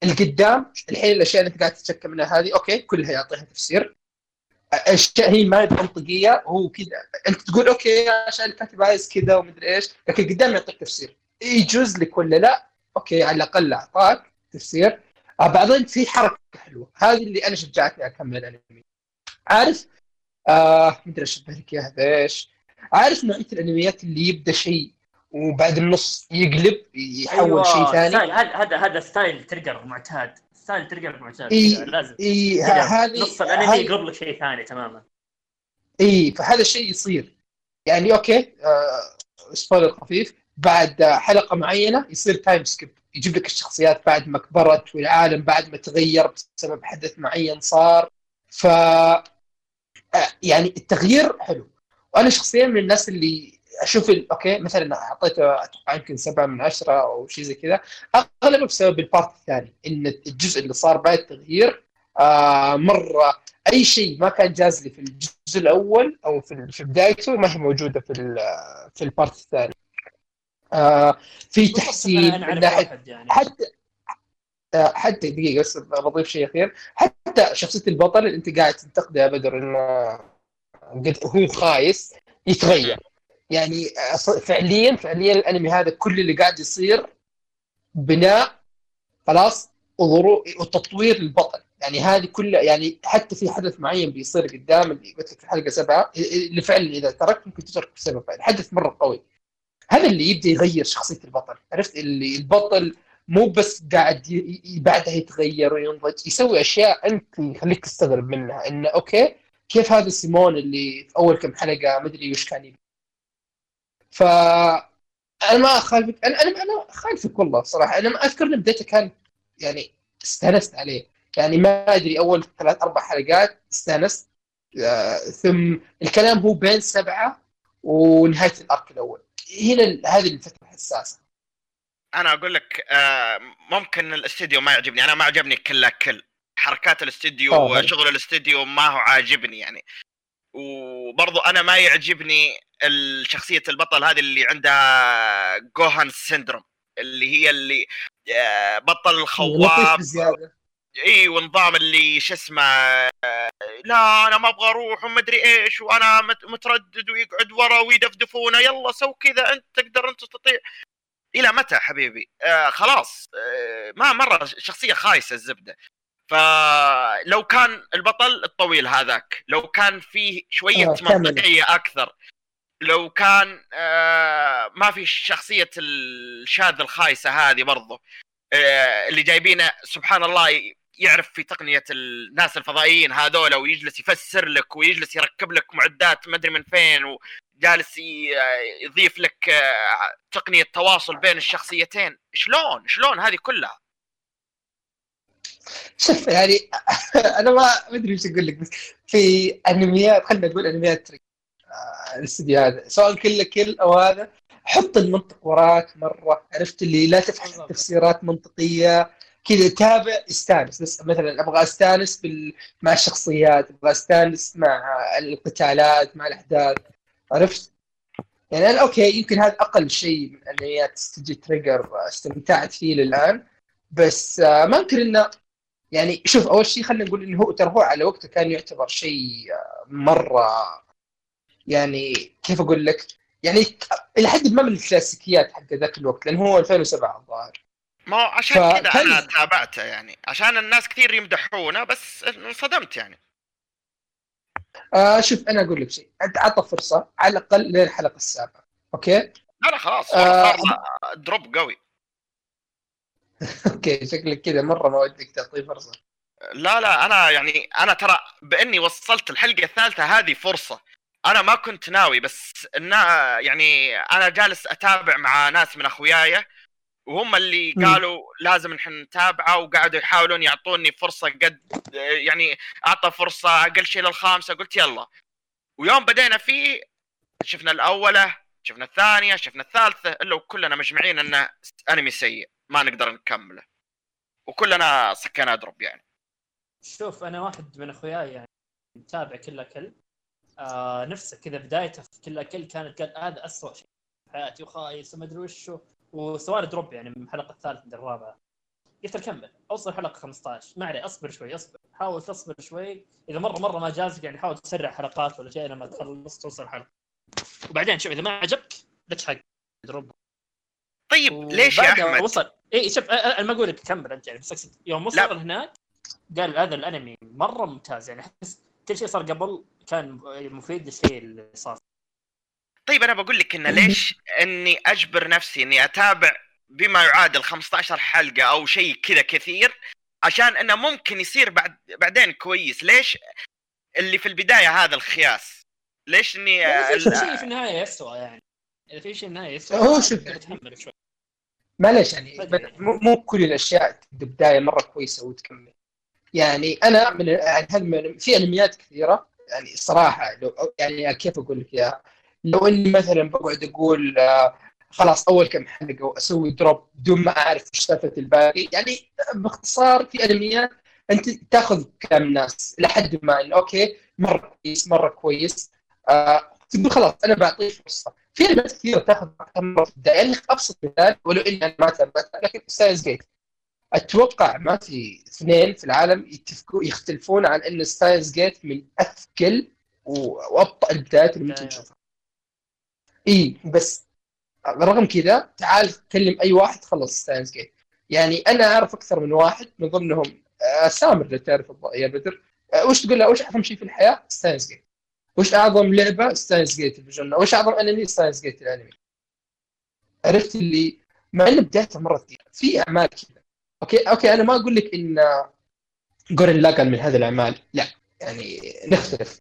القدام الحين الأشياء اللي أنت قاعد تتشكى منها هذه أوكي كلها يعطيها تفسير، أشياء هي ما منطقية هو كذا أنت تقول أوكي عشان الكاتب عايز كذا ومدري إيش، لكن القدام يعطيك تفسير يجوز لك ولا لا أوكي على الأقل أعطاك تفسير. بعضين في حركة حلوة هذه اللي أنا شجعتني أكمل أنمي عارف آه مدري أشبه لك يا هذاش عارف نوعية الأنميات اللي يبدأ شيء وبعد النص يقلب يحول أيوة. شيء ثاني هذا هذا ستايل تريجر معتاد، ستايل تريجر معتاد إيه لازم إيه هذه نص الأنمي يقلب لك شيء ثاني تماما إيه. فهذا الشيء يصير يعني أوكي آه سبويلر خفيف بعد حلقة معينة يصير تايم سكيب يجيب لك الشخصيات بعد ما كبرت والعالم بعد ما تغير بسبب حدث معين صار ف يعني التغيير حلو. وأنا شخصياً من الناس اللي أشوف أوكي مثلاً أعطيته أتوقع يمكن سبعة من عشرة أو شيء زي كذا أغلبه بسبب البارت الثاني إن الجزء اللي صار بعد التغيير آه مرة أي شيء ما كان جاز لي في الجزء الأول أو في بدايته ما هي موجودة في في البارت الثاني آه في تحسين من ناحية يعني. حتى حتى دقيقة بس بضيف شيء أخير، حتى شخصية البطل اللي أنت قاعد تنتقده يا بدر إنه هو خايس يتغير يعني فعلياً فعلياً الأنمي هذا كل اللي قاعد يصير بناء خلاص وتطوير للبطل يعني هذه كلها يعني حتى في حدث معين بيصير قدام اللي قلت لك في الحلقة سبعة اللي فعلًا إذا تركت ممكن تترك بسبب حدث مرة قوي، هذا اللي يبدأ يغير شخصية البطل عرفت اللي البطل مو بس قاعد بعدها يتغير وينضج يسوي أشياء أنت يخليك تستغرب منها إنه أوكي كيف هذا سيمون اللي في أول كم حلقة مدري وش كان يبي. فا أنا ما أخالفك أنا أنا أنا خالفك والله صراحة أنا ما أذكر إن بدايته كان يعني استأنست عليه يعني ما أدري أول ثلاث أربع حلقات استأنست آه ثم الكلام هو بين سبعة ونهاية الأرك الأول هنا هذه الفتره الحساسه. انا اقول لك آه ممكن الاستديو ما يعجبني، انا ما عجبني كل كل حركات الاستديو وشغل الاستديو ما هو عاجبني يعني. وبرضو انا ما يعجبني الشخصيه البطل هذه اللي عندها جوهان سيندروم، اللي هي اللي آه بطل الخواب اي، ونظام اللي شو اسمه لا انا ما ابغى اروح وما ادري ايش وانا متردد، ويقعد ورا ويدفدفونه يلا سو كذا انت تقدر انت تستطيع. الى متى حبيبي؟ آه خلاص آه ما مره شخصيه خايسه الزبده. فلو كان البطل الطويل هذاك، لو كان فيه شويه منطقيه اكثر، لو كان آه ما في شخصيه الشاذ الخايسه هذه برضه آه اللي جايبينه سبحان الله يعرف في تقنية الناس الفضائيين هذولا، ويجلس يفسر لك ويجلس يركب لك معدات ما أدري من فين، وجالس يضيف لك تقنية تواصل بين الشخصيتين. شلون شلون هذه كلها؟ شوف يعني أنا ما أدري وش أقول لك، بس في أنميات خلنا نقول أنميات ترك الاستديوهات سواء كل كل أو هذا، حط المنطق وراك مرة، عرفت اللي لا تفهم تفسيرات منطقية كذا، تابع استانس بس. مثلا ابغى استانس بال... مع الشخصيات، ابغى استانس مع القتالات مع الاحداث، عرفت يعني. انا اوكي يمكن هذا اقل شيء من انميات استوديو تريجر استمتعت فيه للان، بس ما انكر انه يعني شوف اول شيء خلينا نقول انه هو ترى هو على وقته كان يعتبر شيء مره يعني كيف اقول لك يعني الى حد ما من الكلاسيكيات حق ذاك الوقت، لان هو ألفين وسبعة الظاهر. ما عشان كذا فكل... أنا تابعته يعني عشان الناس كثير يمدحونه، بس انصدمت يعني. آه شوف أنا أقول لك شيء، أنت عطى فرصة على الأقل للحلقة السابعة، أوكي؟ لا لا خلاص آه... دروب قوي. أوكي شكلك كذا مرة ما ودك تعطيه فرصة. لا لا أنا يعني أنا ترى بإني وصلت الحلقة الثالثة هذه فرصة، أنا ما كنت ناوي، بس إن يعني أنا جالس أتابع مع ناس من أخوياي وهم اللي قالوا لازم نحن نتابعه، وقعدوا يحاولون يعطوني فرصة قد يعني أعطى فرصة أقل شيء للخامسة، قلت يلا. ويوم بدينا فيه شفنا الأولى شفنا الثانية شفنا الثالثة، إلا وكلنا مجمعين أنه أنمي سيء ما نقدر نكمله، وكلنا سكنا أضرب يعني. شوف أنا واحد من أخوياي يعني متابع كل أكل آه نفسه كذا، بدايته في كل أكل كانت قال هذا أسوأ شيء في حياتي وخايس وما أدري وشو، وسوار دروب يعني من الحلقة الثالثة للرابعة. قلت أكمل أوصل حلقة خمسة عشر، ما عليه أصبر شوي أصبر حاول تصبر شوي، إذا مرة مرة ما جازك يعني حاول تسرع حلقات ولا شيء لما تخلص توصل حلقة، وبعدين شوف إذا ما عجبك لك حق دروب. طيب ليش يا أحمد؟ وصل إيه شوف أنا ما أقولك كمل أنت يعني، بس يوم وصل لا. هناك قال هذا الأنمي مرة ممتاز يعني، أحس كل شيء صار قبل كان مفيد للشيء اللي صار. طيب أنا بقول لك إنه ليش إني أجبر نفسي إني أتابع بما يعادل خمسة عشر حلقة أو شيء كذا كثير، عشان إنه ممكن يصير بعد بعدين كويس. ليش اللي في البداية هذا الخياس؟ ليش إني شيء في النهاية يسوى يعني، إذا في شيء النهاية يسوى هو شوف تحمل شوي معلش يعني. مو مو كل الأشياء البداية مرة كويسة وتكمل يعني. أنا من يعني في أنميات كثيرة يعني الصراحة لو يعني كيف أقول لك إياها، لو اني مثلا بقعد اقول خلاص اول كم حلقه واسوي دروب بدون ما اعرف ايش سالفه الباقي يعني. باختصار في انميات انت تاخذ كلام ناس لحد ما إن اوكي مره كويس مره كويس آه تقول خلاص انا بعطيه فرصه. في انميات كثيره تاخذ مره في البدايه يعني. ابسط مثال ولو اني انا ما تابعتها لكن ستايلز جيت، اتوقع ما في اثنين في العالم يتفقوا يختلفون عن ان ستايلز جيت من اثقل وابطا البدايات اللي ممكن تشوفها. إيه بس رغم كذا تعال تكلم أي واحد خلص ستاينز جيت يعني. أنا أعرف أكثر من واحد من ضمنهم سامر اللي تعرف يا بدر، وش تقول له وش أعظم شيء في الحياة؟ ستاينز جيت. وش أعظم لعبة؟ ستاينز جيت الفيجن. وش أعظم أنمي؟ ستاينز جيت الأنمي. عرفت اللي مع إن بدايته مرة كثير في أعمال كذا. أوكي أوكي أنا ما أقول لك إن جورن لاغان من هذه الأعمال، لا يعني نختلف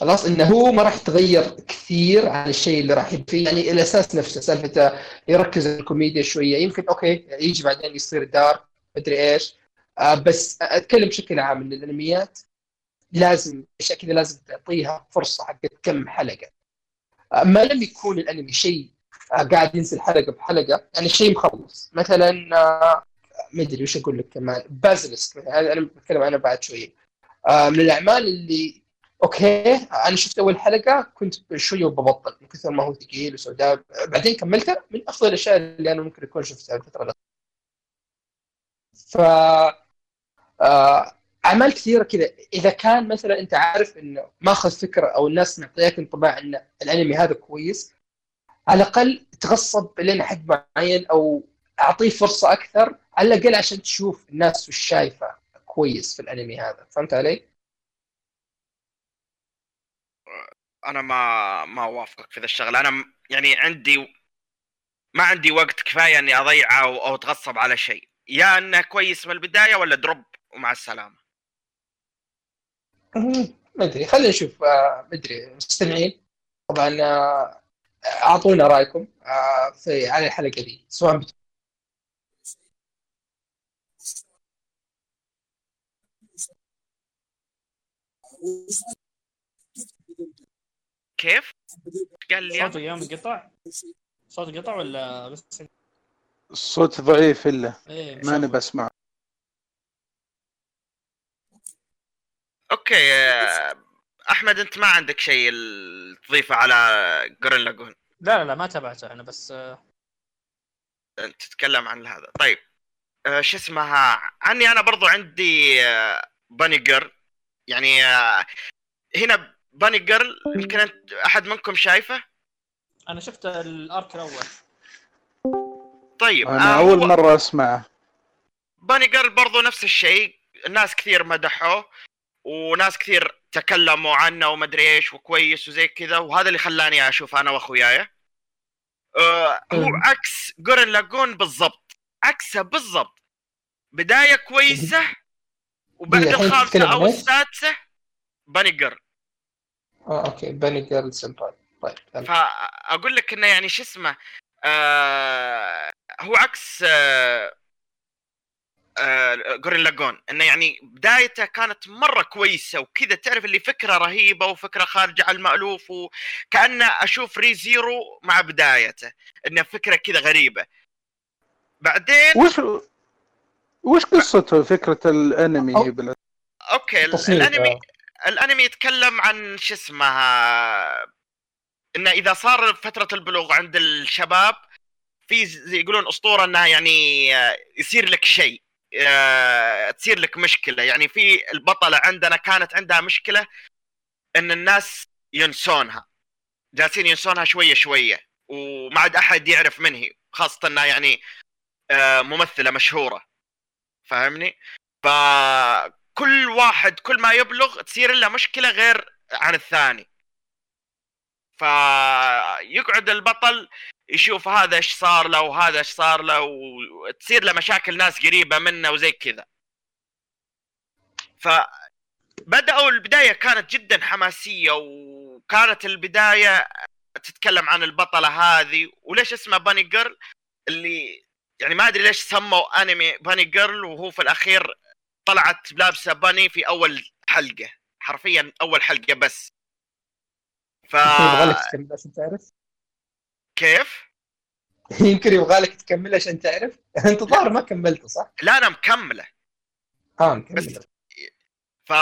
خلاص انه هو ما راح يتغير كثير عن الشيء اللي راح يبقى يعني الاساس نفسه، سالفته يركز على الكوميديا شويه يمكن اوكي يجي بعدين يصير دار مدري ايش آه بس اتكلم بشكل عام ان الانميات لازم اشياء كذا لازم تعطيها فرصه حقت كم حلقه. آه ما لم يكون الانمي شيء قاعد ينزل حلقه بحلقه، يعني شيء مخلص. مثلا ما ادري وش اقول لك كمان، بازلسك انا بتكلم عنه بعد شويه، من الاعمال اللي اوكي انا شفت اول حلقه كنت شويه وببطل من كثر ما هو ثقيل وسوداء، بعدين كملتها، من افضل الاشياء اللي انا ممكن اكون شفتها الفتره الاخيره. ف اعمال كثيره كذا، اذا كان مثلا انت عارف انه ماخذ فكره او الناس معطياك انطباع ان الانمي هذا كويس، على الاقل تغصب لين حد معين او اعطيه فرصه اكثر على الاقل عشان تشوف الناس وش شايفه كويس في الانمي هذا. فهمت علي؟ انا ما ما اوافقك في ذا الشغل. انا يعني عندي ما عندي وقت كفايه اني اضيعه او, أو اتغصب على شيء، يا انه كويس من البدايه ولا دروب ومع السلامه. ما ادري، خلينا نشوف. ما ادري مستمعين طبعا اعطونا رايكم في على الحلقه دي، سواء بت... كيف؟ قال لي صوت يوم قطع؟ صوت قطع ولا بس الصوت ضعيف إلا إيه ما أنا بسمع. أوكي أحمد، أنت ما عندك شيء تضيفه على قرن لاجون؟ لا لا ما تابعته أنا، بس أنت تتكلم عن هذا. طيب شو اسمها عني؟ أنا برضو عندي باني جيرل. يعني هنا باني جيرل يمكن أنت أحد منكم شايفه؟ أنا شفت الأرك الأول. طيب أنا أول مرة أسمعه. باني جيرل برضو نفس الشيء، ناس كثير مدحوه وناس كثير تكلموا عنه وما ادري ايش وكويس وزي كذا، وهذا اللي خلاني اشوف انا واخوياي. أه هو عكس جورن لاجون بالضبط، عكسه بالضبط. بدايه كويسه وبعد الخامسه او السادسه باني جيرل. اه اوكي باني جيرل سمباي. طيب فاقول لك انه يعني شو اسمه آه هو عكس آه آه جورن لاجون، انه يعني بدايته كانت مره كويسه وكذا، تعرف اللي فكره رهيبه وفكره خارجه عن المألوف، وكأنه اشوف ري زيرو مع بدايته، انه فكره كذا غريبه. بعدين وش وش قصته فكره الانمي هي بلا... اوكي الانمي أه. الانمي يتكلم عن شو اسمها، انه اذا صار فتره البلوغ عند الشباب في زي يقولون اسطوره انها يعني يصير لك شيء، تصير لك مشكله. يعني في البطله عندنا كانت عندها مشكله ان الناس ينسونها، جالسين ينسونها شويه شويه وما عاد احد يعرف من هي، خاصه انها يعني ممثله مشهوره، فاهمني؟ فكل واحد كل ما يبلغ تصير له مشكله غير عن الثاني، فيقعد البطل يشوف هذا ايش صار له وهذا ايش صار له، وتصير له مشاكل ناس قريبه منه وزي كذا. فبداوا البدايه كانت جدا حماسيه، وكانت البدايه تتكلم عن البطله هذه وليش اسمها باني جيرل، اللي يعني ما ادري ليش سموا انمي باني جيرل وهو في الاخير طلعت لابسه باني في اول حلقه، حرفيا اول حلقه بس. ف يبغالك تكمل عشان تعرف كيف؟ يمكن يبغالك تكمل عشان تعرف. انت ظاهر ما كملته صح؟ لا انا مكمله. اه مكمله. ف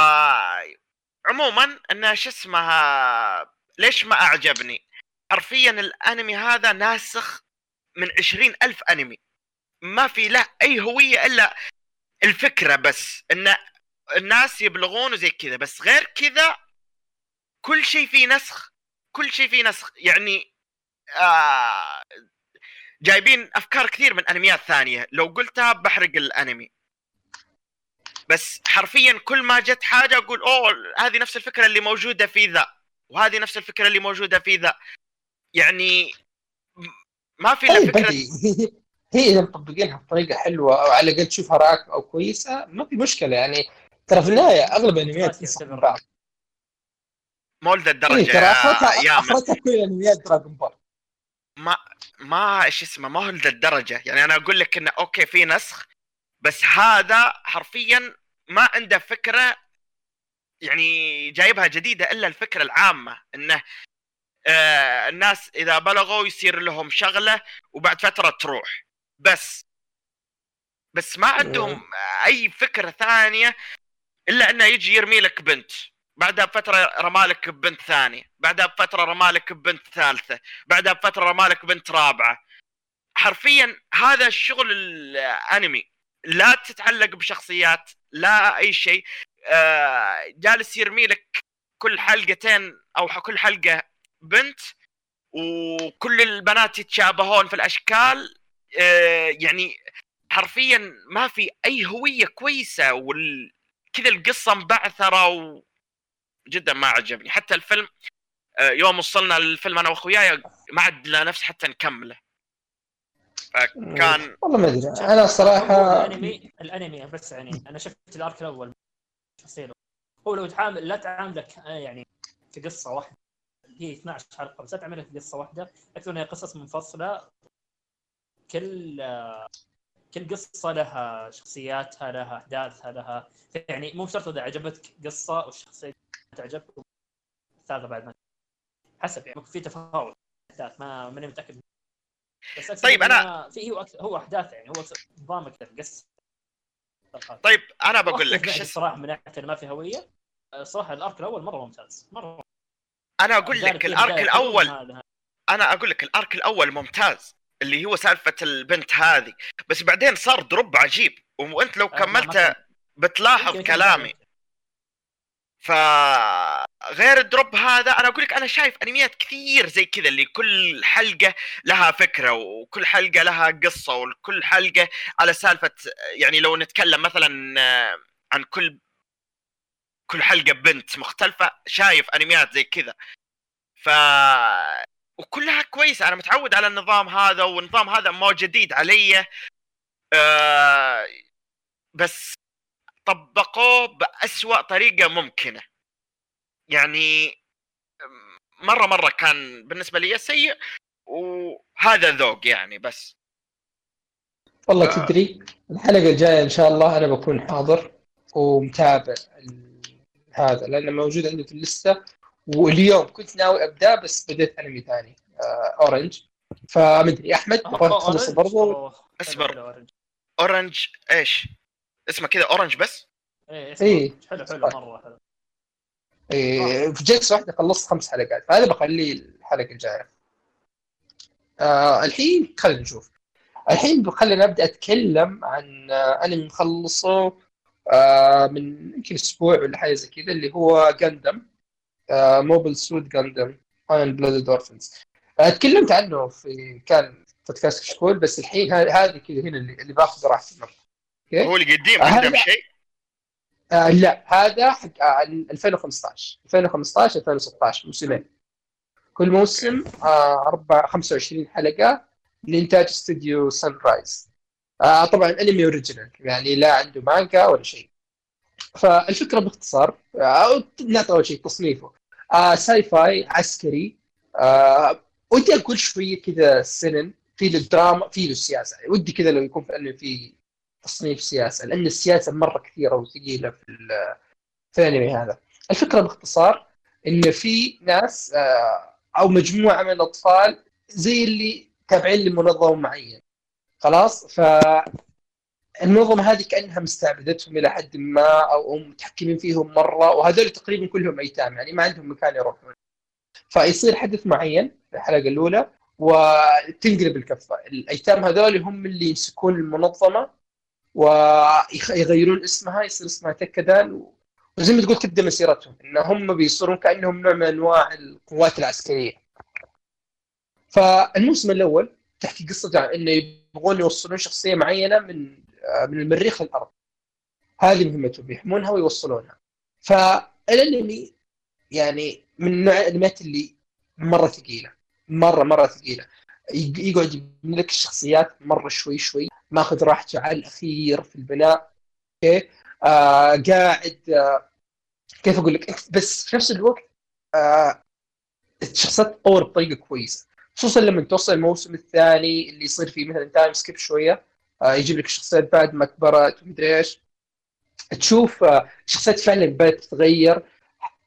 عموما انه شو اسمها ليش ما اعجبني؟ حرفيا الانمي هذا ناسخ من عشرين ألف انمي، ما في له اي هويه الا الفكره بس، انه الناس يبلغون وزي كذا. بس غير كذا كل شيء فيه نسخ، كل شيء فيه نسخ. يعني آه جايبين أفكار كثير من أنميات ثانية، لو قلتها بحرق الأنمي. بس حرفيا كل ما جت حاجة أقول أوه هذه نفس الفكرة اللي موجودة في ذا، وهذه نفس الفكرة اللي موجودة في ذا. يعني ما في لا فكرة هي إذا مطبقينها بطريقة حلوة أو على الأقل تشوفها راك أو كويسة ما في مشكلة. يعني ترى في النهاية أغلب الأنميات تنسخ من بعض، مو للدرجه ترى. اخرتها كل انميات دراغون بول ما ما ايش اسمه ما هو للدرجه. يعني انا اقول لك انه اوكي في نسخ، بس هذا حرفيا ما عنده فكره يعني جايبها جديده الا الفكره العامه، انه آه الناس اذا بلغوا يصير لهم شغله وبعد فتره تروح، بس بس ما عندهم اي فكره ثانيه الا انه يجي يرمي لك بنت، بعدها بفتره رمالك ببنت ثانيه، بعدها بفتره رمالك ببنت ثالثه، بعدها بفتره رمالك بنت رابعه. حرفيا هذا الشغل الانمي، لا تتعلق بشخصيات لا اي شيء، آه جالس يرمي لك كل حلقتين او كل حلقه بنت، وكل البنات يتشابهون في الاشكال، آه يعني حرفيا ما في اي هويه كويسه، وكذا القصه مبعثره وجدا ما عجبني. حتى الفيلم آه يوم وصلنا للفيلم انا واخوياي ما عاد لا نفس حتى نكمله. كان والله ما ادري انا الصراحه الانمي الانمي بس يعني انا شفت الارك الاول شخصيا، هو لو تعامل لا تعاملك يعني في قصه واحده هي اثنتي عشرة حلقه، بس تعملها في قصه واحده اكثر انها قصص منفصله، كل كل قصه لها شخصياتها لها احداثها لها، يعني مو شرط اذا عجبتك قصه والشخصيه تعجبك الثالثه بعد ما حسب، يعني في تفاوت احداث ما ماني متاكد. طيب انا في هو هو احداث يعني هو نظام كذا قص. طيب انا بقول لك ايش الصراحه من ناحيه ما في هويه، صراحه الارك الاول مره ممتاز مره. انا اقول لك الارك الاول انا اقول لك الارك الاول ممتاز اللي هو سالفه البنت هذه، بس بعدين صار دروب عجيب، وانت لو كملته بتلاحظ كلامي. فغير الدروب هذا انا اقول لك انا شايف انميات كثير زي كذا اللي كل حلقه لها فكره وكل حلقه لها قصه وكل حلقه على سالفه، يعني لو نتكلم مثلا عن كل كل حلقه بنت مختلفه، شايف انميات زي كذا ف وكلها كويسه. انا متعود على النظام هذا، والنظام هذا مو جديد علي، أه بس طبقوه بأسوأ طريقة ممكنة، يعني مرة مرة كان بالنسبة لي سيء، وهذا ذوق يعني. بس والله ف... تدري الحلقة الجاية إن شاء الله أنا بكون حاضر ومتابع هذا لأنه موجود عندي في اللستة، واليوم كنت ناوي أبدأ بس بدأت أنمي ثاني أورنج، فمدري أحمد تخلص برضو أصبر أورنج إيش اسمه كذا أورنج بس؟ إيه إيه حلو حلو مرة حلو. إيه في جلسة واحدة خلصت خمس حلقات، فهذا بخليه الحلقة الجاية. آه الحين خلينا نشوف. الحين بخلينا أبدأ أتكلم عن آه أنا مخلصه آه من يمكن أسبوع ولا حاجة زي كذا، اللي هو Gundam آه Mobile Suit Gundam Iron-Blooded Orphans. آه تكلمت عنه في كان بودكاست كشكول، بس الحين هذه كذا هنا اللي, اللي باخذ راحتي مرة. هو القديم عندهم شيء؟ آه لا هذا حق آه ألفين وخمسة عشر ألفين وستة عشر موسمين، كل موسم آه أربع خمسة وعشرين حلقة من إنتاج استوديو سان رايز. آه طبعا أنمي أوريجينال، يعني لا عنده مانجا ولا شيء. فالفكرة باختصار آه نعطي أول شيء تصنيفه آه ساي فاي عسكري، آه ودي أقول شوية كذا سنن في الدراما في السياسة، يعني ودي كذا لو يكون في الأنمي في تصنيف سياسة، لأن السياسة مرة كثيرة وثقيلة في الثاني. هذا الفكرة باختصار إن في ناس أو مجموعة من الأطفال زي اللي تابعين لمنظمة معين خلاص، فالمنظمة هذه كأنها مستعبدتهم إلى حد ما أو متحكمين فيهم مرة، وهذول تقريبا كلهم أيتام يعني ما عندهم مكان يروحون. فيصير حدث معين في الحلقة الأولى وتنقلب الكفة، الأيتام هذول هم اللي يمسكون المنظمة ويغيرون اسمها يصير اسمها تكدان، وزي ما تقول تبدأ مسيرتهم إن هم بيصيرون كأنهم نوع من أنواع القوات العسكرية. فالموسم الأول تحكي قصة عن إنه يبغون يوصلون شخصية معينة من من المريخ للأرض، هذه مهمتهم يحمونها ويوصلونها. فالأنمي يعني من نوع الأنميات اللي مرة ثقيلة مرة مرة ثقيلة، يقعد يبني لك الشخصيات مرة شوي شوي، ماخذ راحته على الأخير في البناء. أوكي آه قاعد آه كيف أقول لك أنت، بس في نفس الوقت آه الشخصيات تطور بطريقة كويسة، خصوصا لما توصل الموسم الثاني اللي يصير فيه مثلا تايم سكيب شوية، آه يجيب لك الشخصيات بعد ما كبرت ومدري إيش، تشوف آه شخصيات فعلا بدأت تتغير،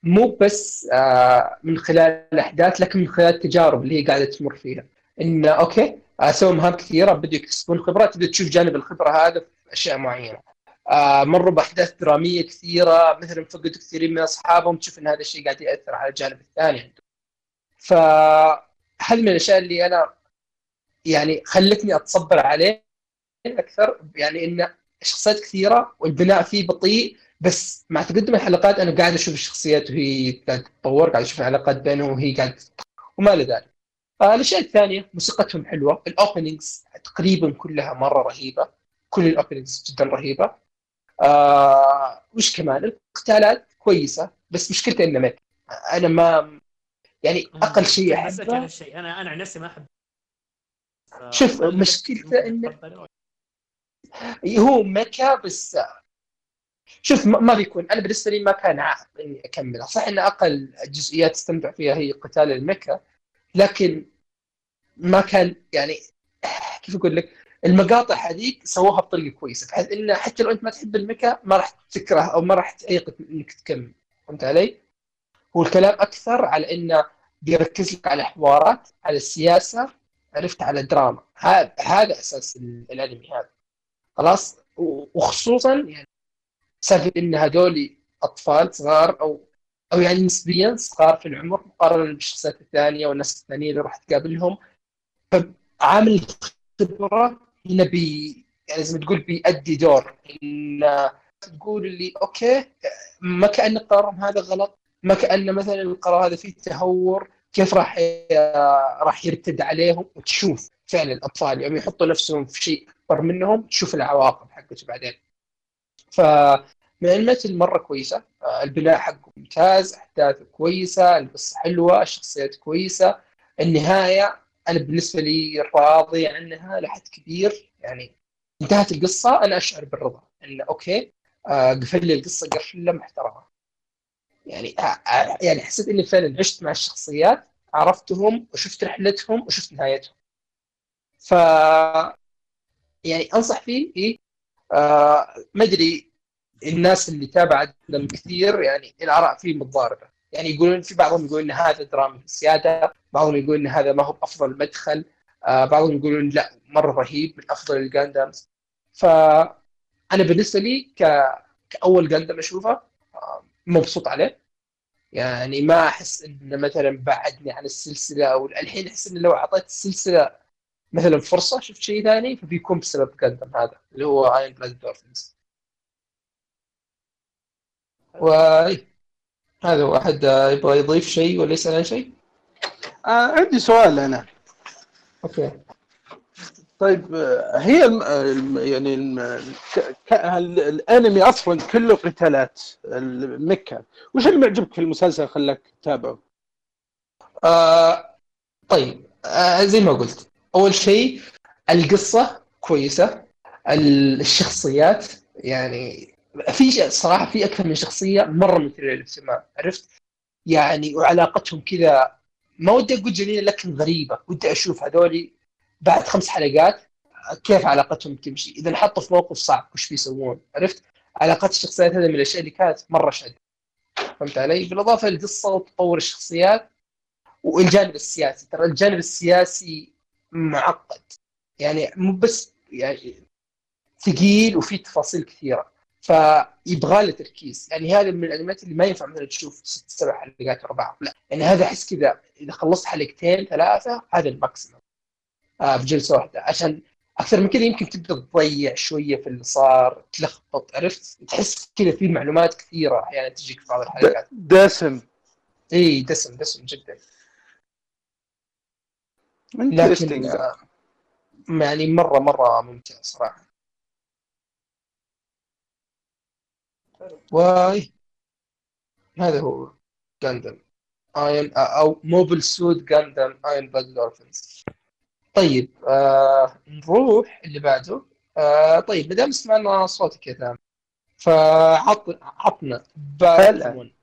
مو بس آه من خلال الاحداث، لكن من خلال التجارب اللي هي قاعده تمر فيها. ان اوكي سووا مهام كثيره، بدوا يكسبون خبره، تبدا تشوف جانب الخبره هذا في اشياء معينه. آه مروا باحداث دراميه كثيره، مثلا فقدوا كثيرين من اصحابهم، تشوف ان هذا الشيء قاعد ياثر على الجانب الثاني. ف هذه من الاشياء اللي انا يعني خلتني اتصبر عليه اكثر، يعني ان شخصيات كثيره والبناء فيه بطيء، بس مع تقدم الحلقات انا قاعد اشوف الشخصيات وهي قاعده تتطور، قاعد اشوف العلاقات بينهم وهي قاعده وما الى ذلك. الاشياء الثانيه موسيقتهم حلوه، الاوبننجز تقريبا كلها مره رهيبه، كل الاوبننجز جدا رهيبه. آه وش كمان، القتالات كويسه، بس مشكلته انه مت انا ما يعني اقل شيء احبه. انا انا عن نفسي ما احب. شوف مشكلته انه هو مكا، بس شوف ما بيكون، انا بالنسبه لي ما كان عائق اني اكمله. صح ان اقل جزئيات استمتع فيها هي قتال المكا، لكن ما كان يعني كيف اقول لك، المقاطع هذيك سووها بطريقه كويسه، بحيث انه حتى لو انت ما تحب المكا ما راح تكره او ما راح تعيقك انك تكمل. فهمت علي؟ هو الكلام اكثر على انه بيركز لك على حوارات، على السياسه، عرفت، على الدراما. هذا هذا اساس الانمي هذا خلاص. وخصوصا يعني سبب ان هذول اطفال صغار او او يعني نسبيا صغار في العمر مقارنه بالشخصيات الثانيه والناس الثانيه اللي راح تقابلهم. فعامل الخبره هنا بي يعني زي ما تقول بيؤدي دور، ان تقول اللي اوكي ما كان قرارهم هذا غلط، ما كان مثلا القرار هذا فيه تهور، كيف راح راح يرتد عليهم. وتشوف فعلا الاطفال يوم يحطوا نفسهم في شيء اكبر منهم تشوف العواقب حقته بعدين. فمعلومات المره كويسه، البناء حقه ممتاز، احداثه كويسه، القصه حلوه، الشخصيات كويسه، النهايه انا بالنسبه لي راضي عنها لحد كبير. يعني انتهت القصه انا اشعر بالرضا ان اوكي قفل لي القصه قفله محترمه. يعني يعني حسيت اني فعلا عشت مع الشخصيات، عرفتهم وشفت رحلتهم وشفت نهايتهم. ف يعني انصح فيه. إيه؟ آه ما ادري الناس اللي تابعت لهم كثير يعني الاراء فيه متضاربه، يعني يقولون في بعضهم يقول ان هذا درامي زياده، بعضهم يقول ان هذا ما هو افضل مدخل، آه بعضهم يقولون لا مره رهيب من افضل الجاندامز. ف انا بالنسبه لي ك... كاول جاندام اشوفه آه مبسوط عليه، يعني ما احس ان مثلا بعدني عن السلسله، او الحين احس ان لو اعطيت السلسله مثلا فرصه شفت شيء ثاني فبيكون بسبب قدم هذا اللي هو ايرون بلاد اورفنز. وهذا واحد يبغى يضيف شيء ولا يسال عن شيء؟ آه عندي سؤال انا. اوكي طيب، هي الم... يعني الم... ك... الانمي اصلا كله قتالات المكة، وش اللي معجبك في المسلسل خلاك تتابعه؟ آه طيب آه زي ما قلت، اول شيء القصه كويسه، الشخصيات يعني في صراحه في اكثر من شخصيه مره مثيره للاهتمام، عرفت يعني، وعلاقتهم كذا ما ودي اقول جميله لكن غريبه. ودي اشوف هذول بعد خمس حلقات كيف علاقتهم تمشي، اذا انحطوا في موقف صعب وش بيسوون، عرفت. علاقات الشخصيات هذه من الاشياء اللي كانت مره شد، فهمت علي؟ بالاضافه للقصه وتطور الشخصيات والجانب السياسي. ترى الجانب السياسي معقد، يعني مو بس يعني ثقيل وفي تفاصيل كثيره، فيبغى له تركيز. يعني هذا من الانميات اللي ما ينفع مثلا تشوف ست سبع حلقات اربعه، لا يعني هذا احس كذا اذا خلصت حلقتين ثلاثه هذا الماكسيمم آه في جلسه واحده، عشان اكثر من كذا يمكن تبدا تضيع شويه في اللي صار، تلخبط، عرفت، تحس كذا في معلومات كثيره احيانا يعني تجيك في بعض الحلقات دسم. اي دسم دسم جدا، لكن يعني مرة مرة ممتع صراحة. واي هذا هو Gundam Iron أو Mobile Suit Gundam Iron-Blooded Orphans. طيب آه نروح اللي بعده. آه طيب مدام سمعنا صوتك يا ثامر فعطنا باراكامون.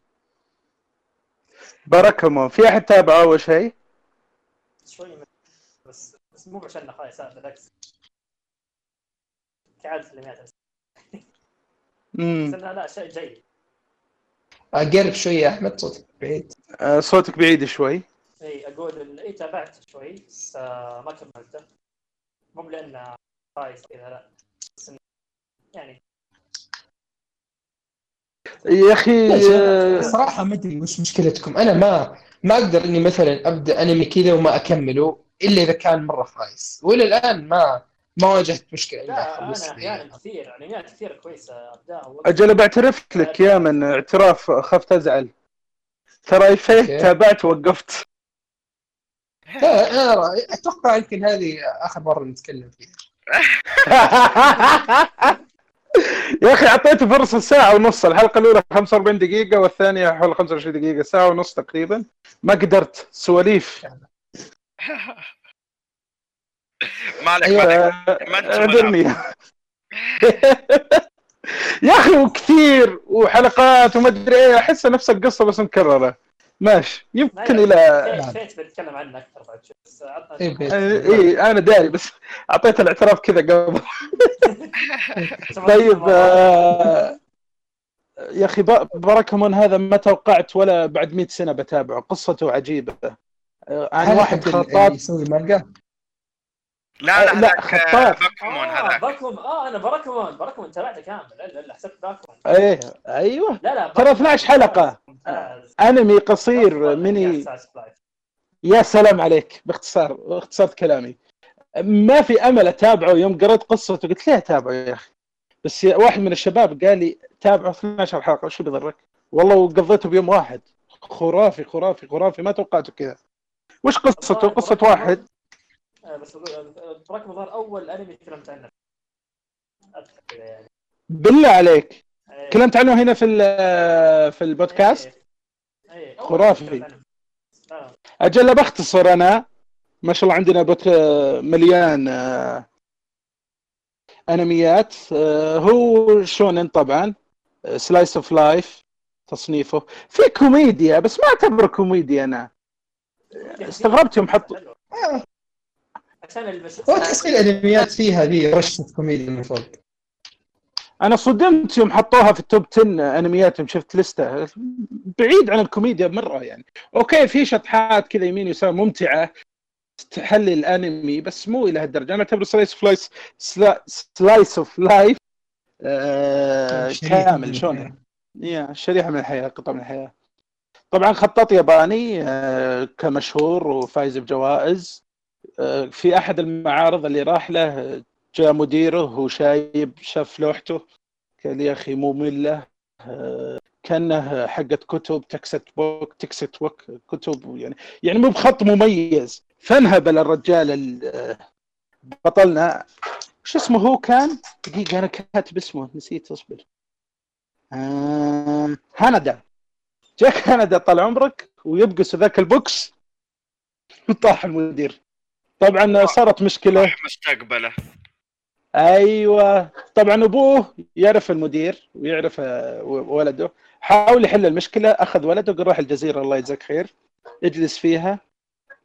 باراكامون في أحد تابعه أول شيء؟ بس بس مو عشان خايف سالفه ذاك كعاد في المئات. امم لا لا شيء جيد. اقرب شويه يا احمد، صوتك بعيد. أه صوتك بعيد شوي. اي اقول اي تابعت شوي بس ما كملته، مو لانه خايس كذا لا، بس يعني يا اخي صراحه ما ادري وش مشكلتكم. انا ما ما اقدر اني مثلا ابدا انمي كذا وما اكمله الا اذا كان مره خايس، والى الان ما ما واجهت مشكله. لا انا احيانا كثير انميات كثير كويسه ابداها. اجل بعترف لك يا من اعتراف خفت ازعل، ترى فيه تابعت وقفت. لا اتوقع يمكن هذه اخر مره نتكلم فيها. يا اخي اعطيته فرصه ساعه ونص، الحلقه الاولى خمسة وأربعين دقيقه والثانيه حول خمسة وعشرين دقيقه، ساعه ونص تقريبا، ما قدرت. سواليف مالك مالك يا اخي، وكثير وحلقات وما ادري ايه، احس نفس القصه بس مكرره. ماشي يمكن الى فيت بنتكلم عنه اكثر بعد شوي، بس اي انا داري بس اعطيت الاعتراف كذا قبل. طيب آه... يا اخي براكمون هذا ما توقعت ولا بعد مئة سنه بتابعه، قصته عجيبه. عن واحد خطاط يسوي مانجا. لا لا لا خطاط براكمون هذا. براكمون اه انا براكمون براكمون تابعته كامل. لا لا حسبت براكمون. ايه ايوه ترى اثنتي عشرة حلقه انمي قصير ميني. يا سلام عليك، باختصار اختصرت كلامي. ما في امل اتابعه، يوم قرأت قصته قلت ليه اتابعه يا اخي، بس واحد من الشباب قال لي تابعه اثنتي عشرة حلقه وش بيضرك، والله وقضيته بيوم واحد. خرافي خرافي خرافي، ما توقعته كذا. وش قصته؟ قصه واحد بس براكم ظهر اول انمي تكلمت عنه يعني. بالله عليك أيه. كلمت عنه هنا في في البودكاست أيه. أيه. خرافي. اجل باختصر انا ما شاء الله عندنا بوت مليان انميات. هو شونين طبعا، سلايس اوف لايف تصنيفه، في كوميديا بس ما اعتبر كوميديا. انا استغربت يوم حطوا وتحس الانميات فيها ذي رشة كوميديا من فوق. انا صدمت يوم حطوها في التوب عشرة انمياتهم، شفت لسته بعيد عن الكوميديا مره يعني. اوكي في شطحات كذا يمين يسار ممتعه تحلل الانمي، بس مو الى هالدرجه. انا اعتبر سلايس اوف لايف سلايس اوف لايف كامل شلون يا شريحه من الحياه، قطعه من الحياه. طبعا خطاط ياباني آه، كمشهور وفايز بجوائز. في أحد المعارض اللي راح له جاء مديره هو شايب، شاف لوحته قال يا أخي مملة، كأنه حقت كتب تكست بوك تكست بوك كتب يعني يعني مو بخط مميز. فانهبل الرجال بطلنا. شو اسمه هو كان؟ دقيقة أنا كاتب اسمه نسيت، أصبر. آه... هندا جاء هندا طال عمرك ويبقس ذاك البوكس وطاح المدير. طبعا صارت مشكله مستقبله. ايوه طبعا ابوه يعرف المدير ويعرف ولده، حاول يحل المشكله، اخذ ولده قال روح الجزيره الله يجزاك خير، اجلس فيها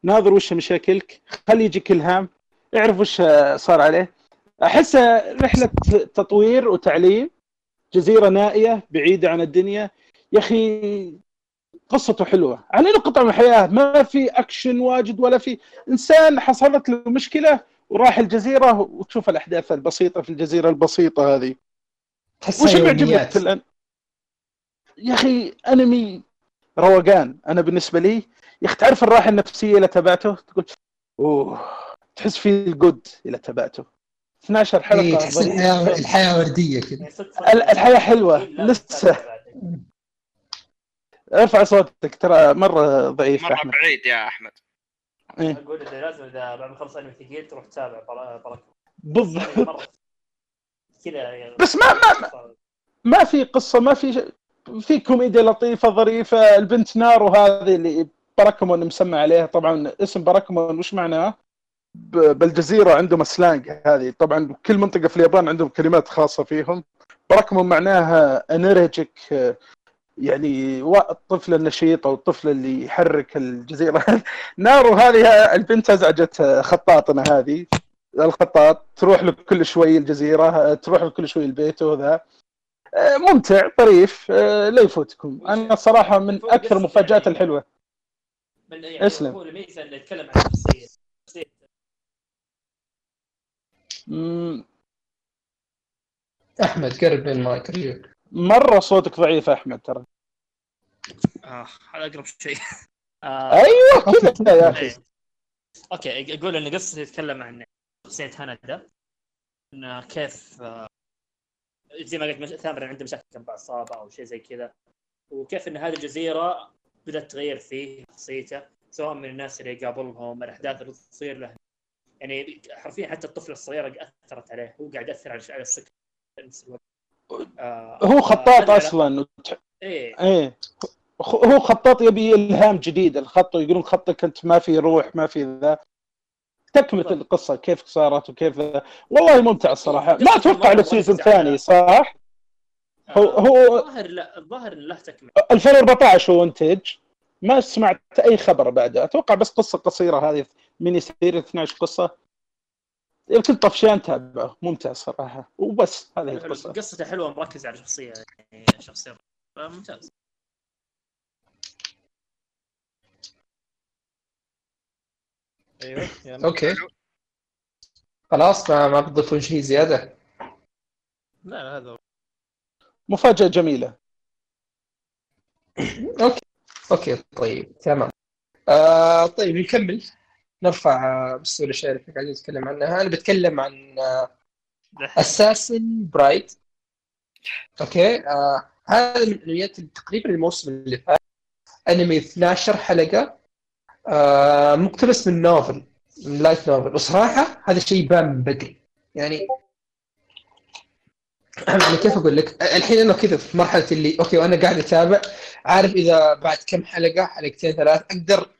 ناظر وش مشاكلك، خلي يجيك الهام، اعرف وش صار عليه. احس رحله تطوير وتعليم، جزيره نائيه بعيده عن الدنيا. يا اخي قصته حلوه، علينا قطع من الحياه، ما في اكشن واجد ولا في انسان حصلت له مشكله وراح الجزيره وتشوف الاحداث البسيطه في الجزيره البسيطه هذه. وش معجبك الان يا اخي؟ انمي روقان. انا بالنسبه لي يا اخي تعرف الراحه النفسيه اللي تبعته، تقول اوه تحس في الجود اللي تبعته. اثنتي عشرة حلقه الحياه الحياه ورديه كده، الحياه حلوه لسه. ارفع صوتك ترى مرة ضعيف مرة أحمد. بعيد يا أحمد. إيه؟ أقول إذا لازم إذا بعد خمس أنمي ثقيل تروح تتابع براكمون بالضبط كذا يعني. بس ما ما ما في قصة، ما في في كوميديا لطيفة ظريفة. البنت نارو هذه اللي براكمون مسمى عليها، طبعا اسم براكمون وش معناه؟ بالجزيرة عندهم سلانج هذه، طبعا كل منطقة في اليابان عندهم كلمات خاصة فيهم. براكمون معناها انرجيك يعني، الطفل النشيط أو الطفل اللي يحرك الجزيرة. نارو هذه البنت أزعجت خطاطنا هذه، الخطاط تروح له كل شوي الجزيرة، تروح له كل شوي البيت وذا. ممتع طريف لا يفوتكم. انا الصراحه من اكثر المفاجات الحلوه. يعني اسلم هو الميزه اللي اتكلم عن الشخصيه. احمد قرب من المايك ريوك. مره صوتك ضعيف احمد ترى. اه هذا اقرب شيء. آه. ايوه كذا يا اخي. اوكي اقول ان قصتي تتكلم عن شخصيه هندا ان كيف زي ما قلت ثامر عنده مشاكل مع الصابه او شيء زي كذا، وكيف ان هذه الجزيره بدأت تغير فيه شخصيته سواء من الناس اللي يقابلهم الأحداث اللي تصير له. يعني حرفيا حتى الطفل الصغير أثرت عليه، هو قاعد يأثر على السكر نفس الوقت. آه هو خطاط آه أصلا إيه. إيه هو خطاط يبي إلهام جديد الخط، يقولون خطك أنت ما في روح ما في ذا. تكملة القصة كيف صارت وكيف ذا. والله ممتع الصراحة. ما أتوقع له سيزون ثاني صح؟ هو هو الظاهر لا الظاهر له تكمل ألفين وأربعة عشر هو انتج، ما سمعت اي خبر بعده. اتوقع بس قصه قصيره هذه ميني سير اثنتي عشرة قصه يمكن طفشان تابعه ممتع صراحه. وبس هذه القصه قصته حلوه مركز على شخصيه يعني شخصيه ممتاز. ايوه يعني اوكي خلاص ما بضيفون شيء زياده. لا هذا مفاجأة جميلة. أوكي أوكي طيب تمام. آه طيب نكمل نرفع بسؤال الشيء اللي قاعد نتكلم عنها. أنا بتكلم عن Assassin's Pride. أوكي آه هذا من أنميات تقريبا الموسم اللي فات، أنمي اثنتي عشرة حلقة آه مقتبس من نوفل من لايت نوفل، وصراحة هذا الشيء بان بدري يعني. أنا كيف أقول لك الحين أنا كذا في مرحلة اللي أوكي وأنا قاعد أتابع عارف إذا بعد كم حلقة حلقتين ثلاث أقدر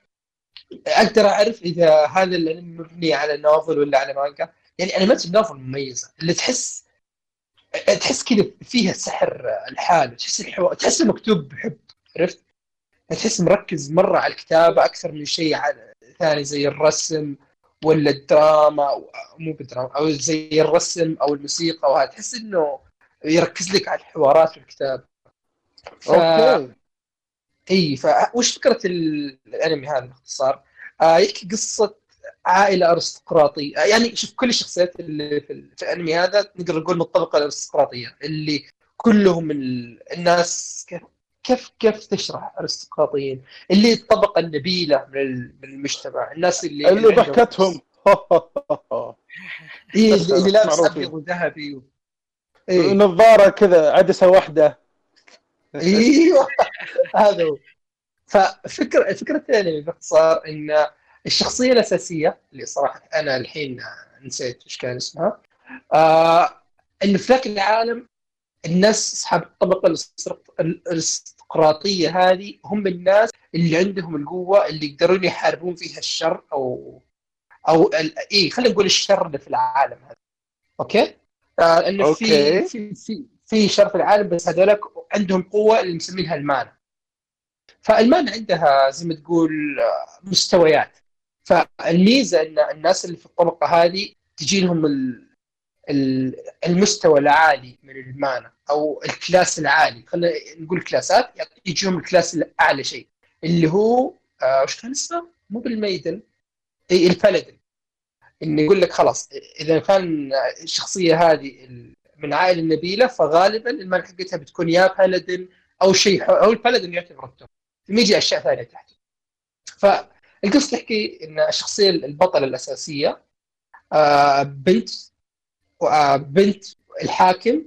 أقدر أعرف إذا هذا اللي مبني على نوفل ولا على مانجا. يعني أنميات النوفل مميزة اللي تحس تحس كذا فيها سحر الحال، تحس الحوار تحس مكتوب بحب عرفت، تحس مركز مرة على الكتابة أكثر من شيء ثاني زي الرسم ولا الدراما أو مو بالدراما أو زي الرسم أو الموسيقى أو هذا. تحس إنه يركز لك على الحوارات والكتاب. ف... أوكي. إيه فوش فكرة الأنمي هذا باختصار؟ آه يحكي قصة عائلة أرستقراطية. يعني شوف كل الشخصيات اللي في, في الأنمي هذا نقدر نقول من الطبقة الأرستقراطية اللي كلهم الناس كيف كيف كيف تشرح أرستقراطيين اللي الطبقة النبيلة من المجتمع، الناس اللي اللي ضحكتهم إيه اللي لابس أبيض وذهبي و... إيه؟ نظارة كذا عدسة واحدة إيوه هذا هو. ففكرة الفكرة الأنمي باختصار إن الشخصية الأساسية اللي صراحة أنا الحين نسيت إيش كان اسمها آه إنه في ذاك العالم الناس أصحاب الطبقة الاستقراطية هذه هم الناس اللي عندهم القوة اللي يقدرون يحاربون فيها الشر أو أو إيه خلينا نقول الشر اللي في العالم هذا. أوكي آه لأنه أوكي. في في في شر في العالم بس هذولك عندهم قوة اللي نسميها المانع. فالمانع عندها زي ما تقول مستويات، فالميزة إن الناس اللي في الطبقة هذه تجيلهم ال المستوى العالي من المانا أو الكلاس العالي خلينا نقول كلاسات، يجيهم الكلاس الأعلى شيء اللي هو آه وش كان اسمه مو بالميدن أي البالادين. إن يقول لك خلاص إذا كان الشخصية هذه من عائلة النبيلة فغالبا المانا حقتها بتكون يا بالادين أو شيء أو البالادين يعتبر التوب يجي أشياء ثانية تحته. فالقصة تحكي إن الشخصية البطلة الأساسية آه بنت بنت الحاكم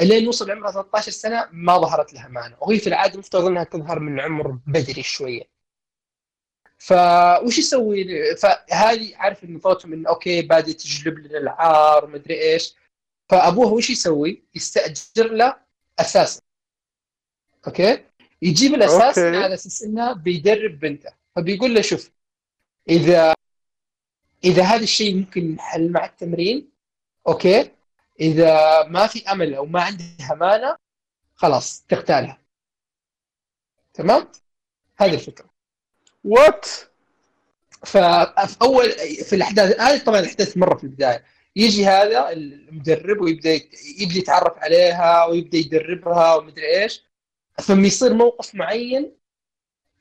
لين وصل عمرها ثلاثة عشر سنة ما ظهرت لها مانع، وهي في العادة مفترض أنها تظهر من عمر بدري شوية. فوش يسوي فهذه عارف إن نظرتهم إن أوكي بادي تجلب لنا العار مدري إيش، فأبوها وش يسوي يستأجر له أساسا أوكي يجيب الأساس أوكي. على أساس إنه بيدرب بنته، فبيقول له شوف إذا إذا هذا الشيء ممكن نحل مع التمرين اوكي اذا ما في امل او ما عندها مانع خلاص تقتلها تمام. هذه الفكره وات. فاول في الاحداث هذه طبعا الاحداث مره في البدايه يجي هذا المدرب ويبدا يبدا يتعرف عليها ويبدا يدربها ومدري ايش، ثم يصير موقف معين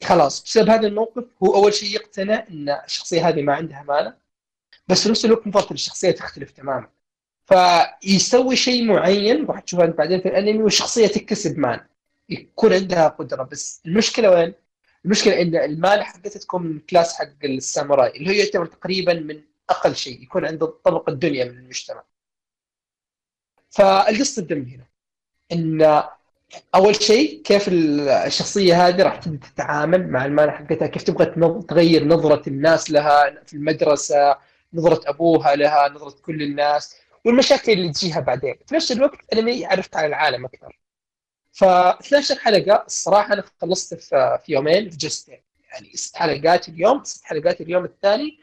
خلاص بسبب هذا الموقف هو اول شيء يقتنع ان الشخصيه هذه ما عندها مانع، بس في نفس الوقت نظرة الشخصيه تختلف تماما، فيسوي شيء معين راح تشوفها بعدين في الانمي والشخصيه تكتسب مانع يكون عندها قدره. بس المشكله وين؟ المشكله ان المانع حقتها تكون من كلاس حق الساموراي اللي هو يعتبر تقريبا من اقل شيء يكون عند طبقه الدنيا من المجتمع. فالقصه تدم هنا ان اول شيء كيف الشخصيه هذه راح تبدا تتعامل مع المانع حقتها، كيف تبغى تغير نظره الناس لها في المدرسه، نظره ابوها لها، نظره كل الناس، والمشاكل اللي تجيها بعدين. في نفس الوقت الانمي عرفت على العالم اكثر. ف اثنتي عشرة حلقه الصراحه انا خلصت في يومين في جلستين، يعني ست حلقات اليوم ست حلقات اليوم الثاني.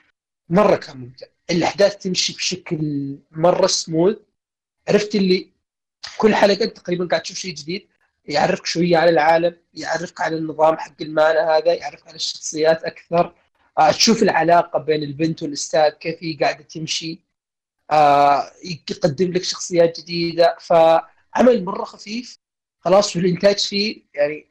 مره كان ممتع، الاحداث تمشي بشكل مره سموث، عرفت اللي كل حلقه تقريبا قاعد تشوف شيء جديد يعرفك شويه على العالم، يعرفك على النظام حق المانع هذا، يعرفك على الشخصيات اكثر، تشوف العلاقه بين البنت والاستاذ كيف هي قاعده تمشي، يقدم لك شخصيات جديده. فعمل مره خفيف خلاص، والانتاج فيه يعني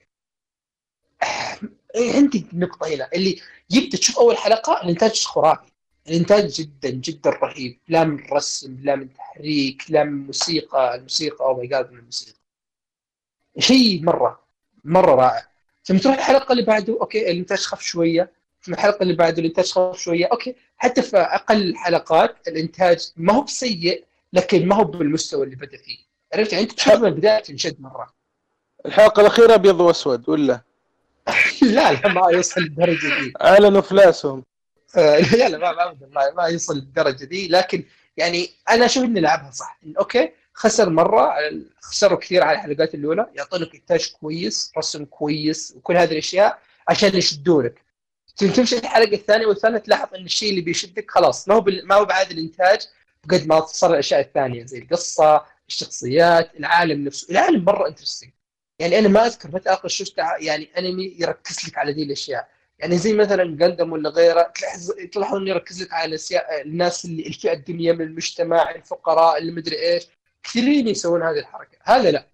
عندي نقطه هنا اللي جبت تشوف اول حلقه الانتاج خرافي، الانتاج جدا جدا رهيب، لا من رسم لا من تحريك لا من موسيقى، الموسيقى او ماي جاد من الموسيقى شيء مره مره رائع. ثم تروح الحلقه اللي بعده اوكي الانتاج خف شويه، ثم الحلقه اللي بعده الانتاج خف شويه اوكي، حتى في اقل الحلقات الانتاج ما هو بسيء لكن ما هو بالمستوى اللي بدا فيه، عرفت يعني انت تشوف من البدايه تنشد مره. الحلقه الاخيره ابيض واسود ولا لا لا ما يوصل للدرجه دي، اعلنوا افلاسهم لا لا ما ما ما يوصل للدرجه دي، لكن يعني انا اشوف ان لعبها صح إن اوكي خسر مره خسروا كثير على الحلقات الاولى، يعطونك انتاج كويس رسم كويس وكل هذه الاشياء عشان يشدونك، تمشي الحلقه الثانيه والثالثه تلاحظ ان الشيء اللي بيشدك خلاص ما هو ما هو بعد الانتاج بقد ما تصير الاشياء الثانيه زي القصه الشخصيات العالم نفسه. العالم مره انترستنج، يعني انا ما اذكر متى اخر شفت يعني انمي يركز لك على ذي الاشياء، يعني زي مثلا غاندام ولا غيره تلاحظ انه يركز لك على الناس اللي الفئه الدنيا من المجتمع الفقراء اللي مدري ايش، كثيرين يسوون هذه الحركه. هذا لا،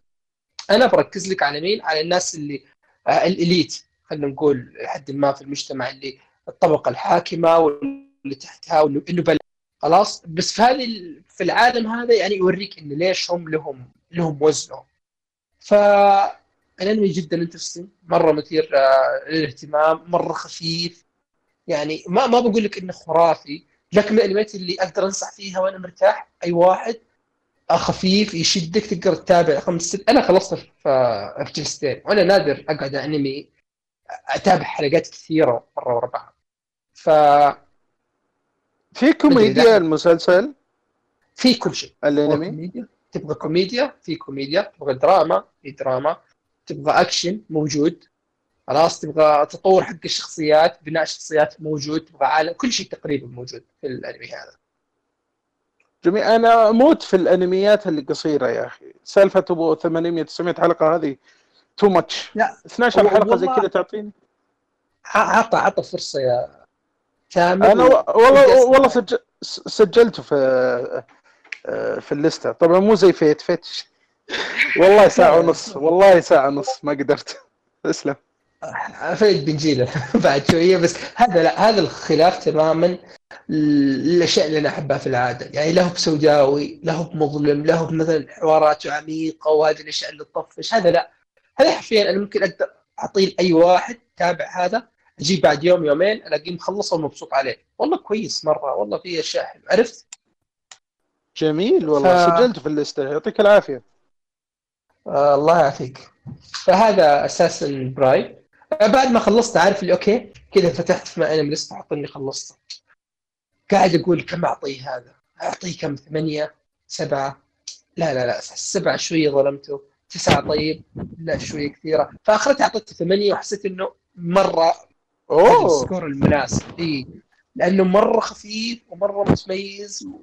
انا بركز لك على مين؟ على الناس اللي الاليت خلينا نقول لحد ما في المجتمع، اللي الطبقه الحاكمه واللي تحتها انه بل خلاص. بس في هذه في العالم هذا يعني يوريك انه ليش هم لهم لهم وزنهم. ف الانمي جدا انترستنج مره مثير للاهتمام مره خفيف، يعني ما ما بقول لك انه خرافي لكن من الانميات اللي اقدر انصح فيها وانا مرتاح اي واحد، خفيف يشدك تقدر تتابع خمس ست. انا خلصت في في جلستين وانا نادر اقعد انمي اتابع حلقات كثيره مره ورا بعض. ف في كوميديا المسلسل في كل شيء الانمي، تبغى كوميديا في كوميديا، تبغى دراما في دراما، تبغى اكشن موجود خلاص، تبغى تطور حق الشخصيات بناء شخصيات موجود، تبغى عالم كل شيء تقريبا موجود في الانمي هذا. جميل، انا اموت في الانميات اللي قصيره يا اخي، سالفه ابو ثمانمية تسعمية حلقه هذه تو ماتش. لا اثنتي عشرة حلقه زي كذا تعطيني عطى عطى فرصه يا ثامر. انا والله والله سجل سجلته في في الليسته، طبعا مو زي فيت فيت والله ساعة ونص والله ساعة ونص ما قدرت اسلم فيت بنجيله بعد شوية. بس هذا لا، هذا الخلاف تماما الأشياء اللي أنا أحبها في العادة، يعني له بسوداوي له بمظلم له بمثلا حواراته عميقة وهذه الأشياء اللي تطفش. هذا لا، هذا حرفيا أنا ممكن أقدر أعطيه لأي واحد تابع هذا، أجيب بعد يوم يومين ألاقيه مخلصه ومبسوط عليه والله كويس مرة والله فيه أشياء حلوة. عرفت؟ جميل والله ف... سجلت في الليستة يعطيك العافية. آه الله يعافيك. فهذا أساسن برايد بعد ما خلصت عارف اللي اوكي كذا فتحت في انا لسه حاطني خلصته، قاعد اقول كم اعطيه هذا، اعطيه كم ثمانية سبعة لا لا لا سبعة شويه ظلمته، تسعة طيب لا شويه كثيره، فاخرت اعطيته ثمانية وحسيت انه مره السكور المناسب إيه؟ لانه مره خفيف ومره متميز و...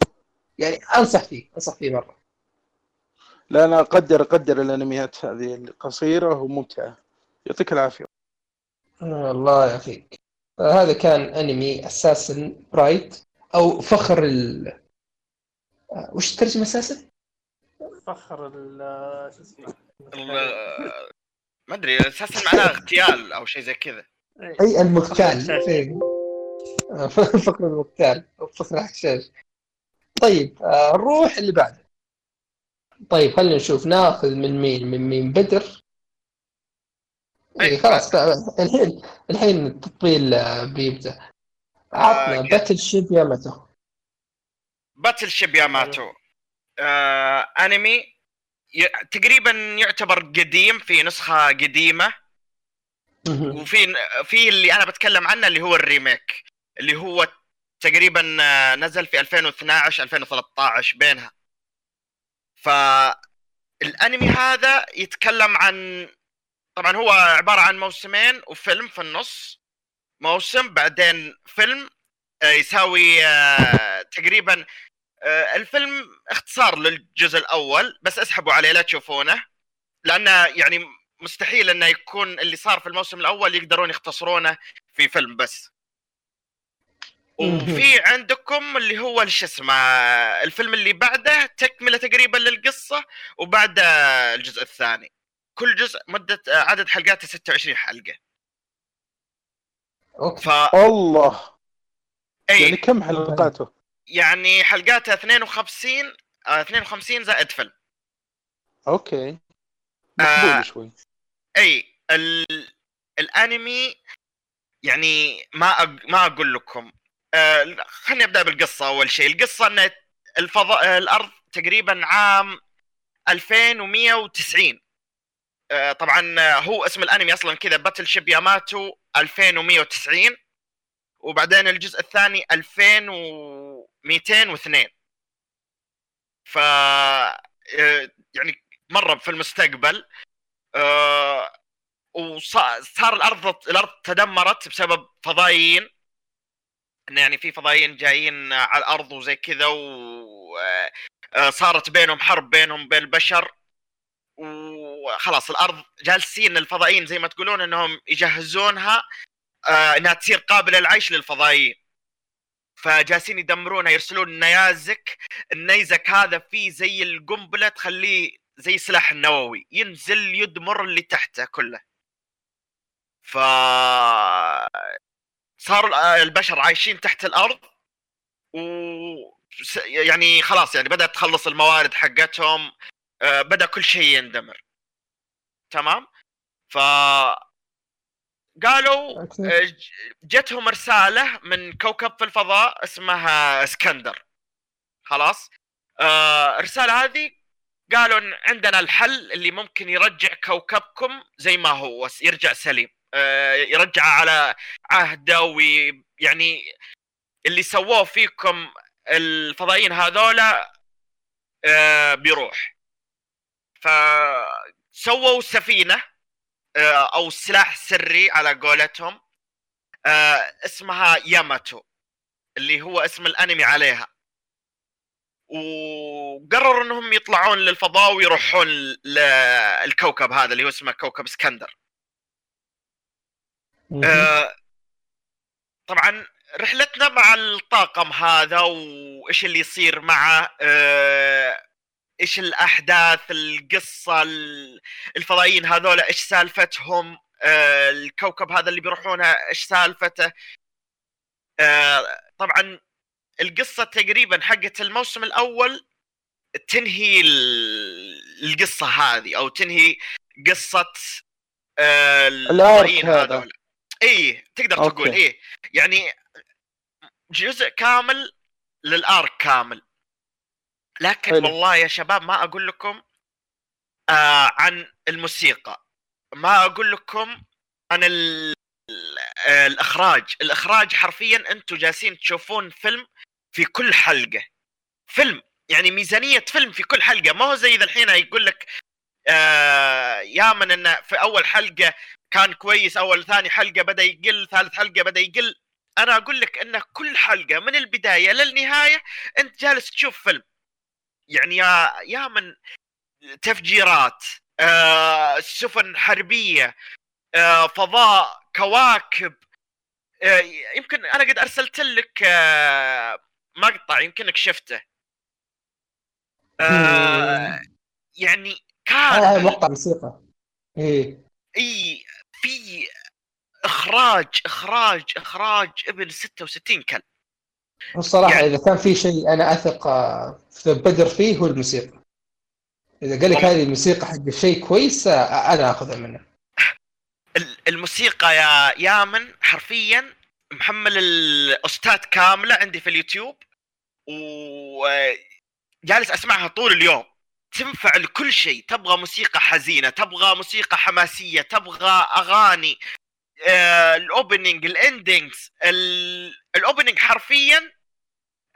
يعني انصح فيه انصح فيه مره. لا أنا أقدر أقدر الأنميات هذه القصيرة وممتعة، يعطيك العافية. الله يعافيك. هذا كان أنمي أساسن برايد أو فخر وش الترجمه اساسا؟ فخر ال شو اسمه ما ادري اساسا معناه اغتيال او شيء زي كذا. اي المغتال، فخر المغتال فخر الحشاش. طيب نروح اللي بعده. طيب خلينا نشوف ناخذ من مين من مين بدر. اي خلاص الحين الحين التطبيل بيبدا. عطنا آه باتل شيب ياماتو. باتل شيب ياماتو آه انمي ي... تقريبا يعتبر قديم، في نسخه قديمه وفي في اللي انا بتكلم عنه اللي هو الريميك اللي هو تقريبا نزل في ألفين واثناشر ألفين وثلاثطعش بينها. فالانمي هذا يتكلم عن، طبعا هو عبارة عن موسمين وفيلم في النص، موسم بعدين فيلم يساوي تقريبا الفيلم اختصار للجزء الأول، بس اسحبوا عليه لا تشوفونه لأنه يعني مستحيل أنه يكون اللي صار في الموسم الأول يقدرون يختصرونه في فيلم بس. وفي عندكم اللي هو ايش اسمه الفيلم اللي بعده تكملة تقريبا للقصة، وبعد الجزء الثاني كل جزء مدة عدد حلقاته ستة وعشرين حلقة. ف... الله أي... يعني كم حلقاته؟ يعني حلقاته اثنين وخمسين آه اثنين وخمسين زائد فيلم. اوكي آه... شوي. اي ال... الانمي يعني ما أ... ما اقول لكم آه... خليني ابدا بالقصة اول شيء. القصة ان الفضاء الارض تقريبا عام ألفين ومية وتسعين. طبعا هو اسم الانمي اصلا كذا باتل شيب ياماتو ألفين ومية وتسعين، وبعدين الجزء الثاني ألفين ومئتين واثنين. ف يعني مره في المستقبل، وصار الارض الارض تدمرت بسبب فضائيين، انه يعني في فضائيين جايين على الارض وزي كذا، وصارت بينهم حرب بينهم بين البشر، وخلاص الأرض جالسين الفضائيين زي ما تقولون أنهم يجهزونها آه أنها تصير قابلة للعيش للفضائيين، فجالسين يدمرونها يرسلون نيازك. النيزك هذا فيه زي القنبلة تخليه زي سلاح النووي ينزل يدمر اللي تحته كله. فصار البشر عايشين تحت الأرض، و يعني خلاص يعني بدأت تخلص الموارد حقتهم، بدأ كل شيء يندمر. تمام. فقالوا جتهم رسالة من كوكب في الفضاء اسمها اسكندر. خلاص الرسالة هذه قالوا عندنا الحل اللي ممكن يرجع كوكبكم زي ما هو، يرجع سليم، يرجع على عهده، ويعني اللي سووه فيكم الفضائيين هذولا بيروح. فسووا سفينة أو سلاح سري على قولتهم اسمها ياماتو اللي هو اسم الأنمي عليها، وقرروا أنهم يطلعون للفضاء ويروحون للكوكب هذا اللي هو اسمه كوكب اسكندر. طبعا رحلتنا مع الطاقم هذا وإيش اللي يصير معه، ايش الاحداث، القصه، الفضائيين هذول ايش سالفتهم، آه الكوكب هذا اللي بيروحونها ايش سالفته. آه طبعا القصه تقريبا حقت الموسم الاول تنهي القصه هذه او تنهي قصه آه الفضائيين هذول. اي تقدر أوكي. تقول ايه يعني جزء كامل للارك كامل. لكن حلو. والله يا شباب ما أقول لكم آه عن الموسيقى، ما أقول لكم عن ال ال الإخراج. الإخراج حرفياً أنتوا جالسين تشوفون فيلم في كل حلقة، فيلم يعني ميزانية فيلم في كل حلقة. ما هو زي ذا الحين يقول لك آه يا من إنه في أول حلقة كان كويس، أول ثاني حلقة بدأ يقل، ثالث حلقة بدأ يقل. أنا أقول لك إن كل حلقة من البداية للنهاية أنت جالس تشوف فيلم، يعني يا يا من تفجيرات، آه سفن حربية، آه فضاء، كواكب. آه يمكن أنا قد أرسلت لك آه مقطع يمكنك شفته آه يعني كان آه مقطع موسيقى ايه اي في اخراج اخراج اخراج ابن ستة وستين كلب والصراحه يعني. اذا كان في شيء انا اثق في بدر فيه هو الموسيقى. اذا قال لك هذه الموسيقى حق شيء كويس انا اخذها منه. الموسيقى يا يامن حرفيا محمل الاستاذ كامله عندي في اليوتيوب وجالس اسمعها طول اليوم. تنفع لكل شيء، تبغى موسيقى حزينه، تبغى موسيقى حماسيه، تبغى اغاني، آه، الاوبننج، الاندينجز، الاوبننج حرفيا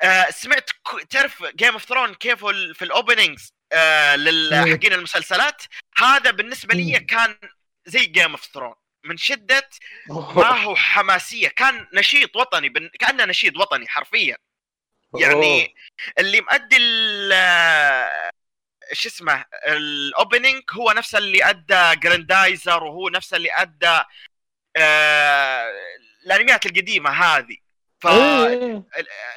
آه، سمعت تعرف جيم اوف ثرون كيف في الاوبننجز آه، للحقين المسلسلات. هذا بالنسبه لي كان زي جيم اوف ثرون من شده ما هو حماسيه، كان نشيد وطني بن... كانه نشيد وطني حرفيا يعني. أوه. اللي مؤدي ايش اسمه الاوبننج هو نفسه اللي ادى جراندايزر، وهو نفسه اللي ادى آه... الانميات القديمه هذه ف أوه.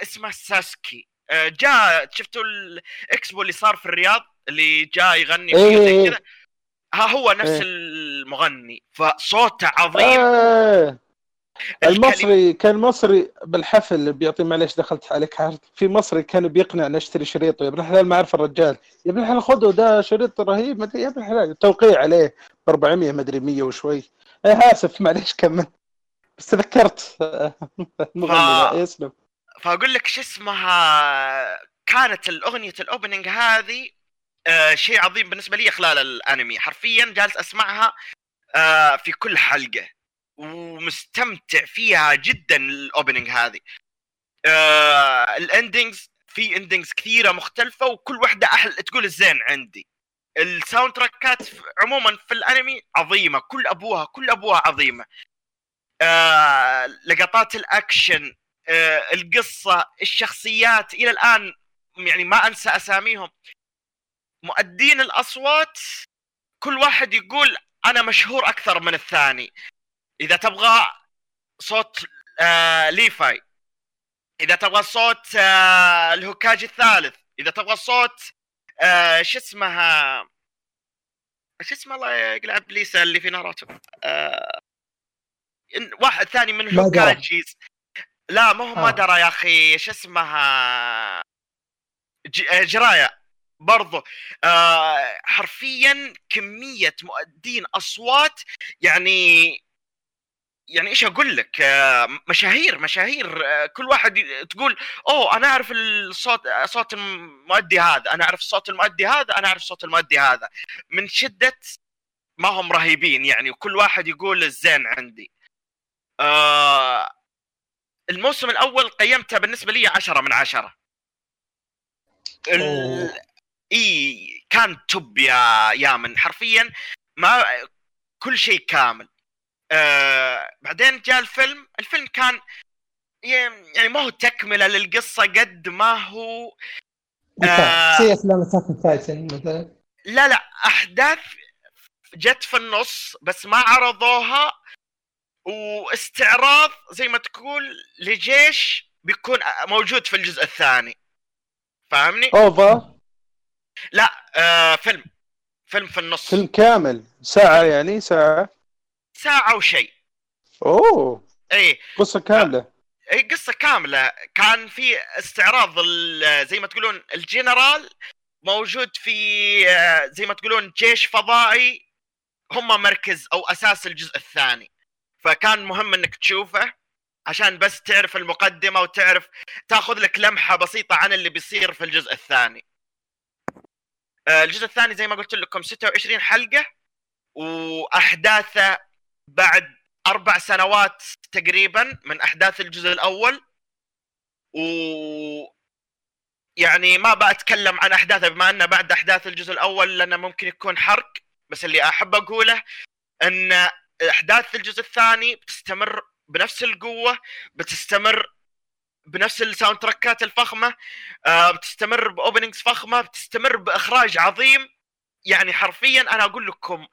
اسمه ساسكي آه جاء. شفتوا الاكسبو اللي صار في الرياض اللي جاء يغني في كذا، ها هو نفس إيه. المغني، فصوته عظيم. آه. المصري كان مصري بالحفل اللي بيعطي معلش دخلت عليك حارت في مصري كان بيقنع نشتري شريطه. يا ابن الحلال ما عرف الرجال، يا ابن الحلال خذه ده شريط رهيب ما ادري يا ابن الحلال التوقيع عليه ب أربعمية ما ادري مية وشوي. انا اسف معلش كمل بس تذكرت المغني لا يسلم. فاقول لك شو اسمها كانت الاغنيه الاوبننج هذه آه شيء عظيم بالنسبه لي خلال الانمي حرفيا. جالس اسمعها آه في كل حلقه ومستمتع فيها جدا. الاوبننج هذه آه الاندينجز في اندينجز كثيره مختلفه وكل واحده احلى تقول الزين عندي. الساوند تراكات عموما في الانمي عظيمه، كل ابوها كل ابوها عظيمه. آه لقطات الاكشن، آه القصه، الشخصيات الى الان يعني ما انسى اساميهم. مؤدين الأصوات كل واحد يقول أنا مشهور أكثر من الثاني. إذا تبغى صوت آه ليفاي، إذا تبغى صوت آه الهوكاجي الثالث، إذا تبغى صوت آه شو اسمها شو اسمها الله يقلعب ليسا اللي في ناروتو آه واحد ثاني من الهوكاجيز لا ما هو ما درى يا أخي شو اسمها جرايا برضو. آه حرفيا كمية مؤدين أصوات يعني يعني إيش أقول لك آه مشاهير مشاهير آه كل واحد تقول أوه أنا أعرف الصوت صوت المؤدي هذا، أنا أعرف صوت المؤدي هذا، أنا أعرف صوت المؤدي هذا من شدة ما هم رهيبين يعني. وكل واحد يقول الزين عندي. آه الموسم الأول قيمته بالنسبة لي عشرة من عشرة. ال... اي كان توب يا يامن حرفيا ما كل شيء كامل. آه... بعدين جاء الفيلم. الفيلم كان يعني ما هو تكمله للقصه قد ما هو آه... سي افلام أتاك تايتن مثلا لا لا احداث جت في النص بس ما عرضوها، واستعراض زي ما تقول لجيش بيكون موجود في الجزء الثاني فاهمني؟ أوفا لا آه فيلم فيلم في النص، فيلم كامل ساعة يعني ساعة ساعة وشيء. أوه إيه قصة كاملة. إيه قصة كاملة. كان في استعراض زي ما تقولون الجنرال موجود في آه زي ما تقولون جيش فضائي هم مركز أو أساس الجزء الثاني، فكان مهم إنك تشوفه عشان بس تعرف المقدمة وتعرف تأخذ لك لمحة بسيطة عن اللي بيصير في الجزء الثاني. الجزء الثاني زي ما قلت لكم ستة وعشرين حلقة، وأحداثه بعد أربع سنوات تقريبا من أحداث الجزء الأول. و يعني ما بأتكلم عن أحداثه بما أنه بعد أحداث الجزء الأول لأنه ممكن يكون حرق، بس اللي أحب أقوله أن أحداث الجزء الثاني بتستمر بنفس القوة، بتستمر بنفس الساوند تراكات الفخمة، بتستمر بأوبننجز فخمة، بتستمر بإخراج عظيم. يعني حرفيا أنا أقول لكم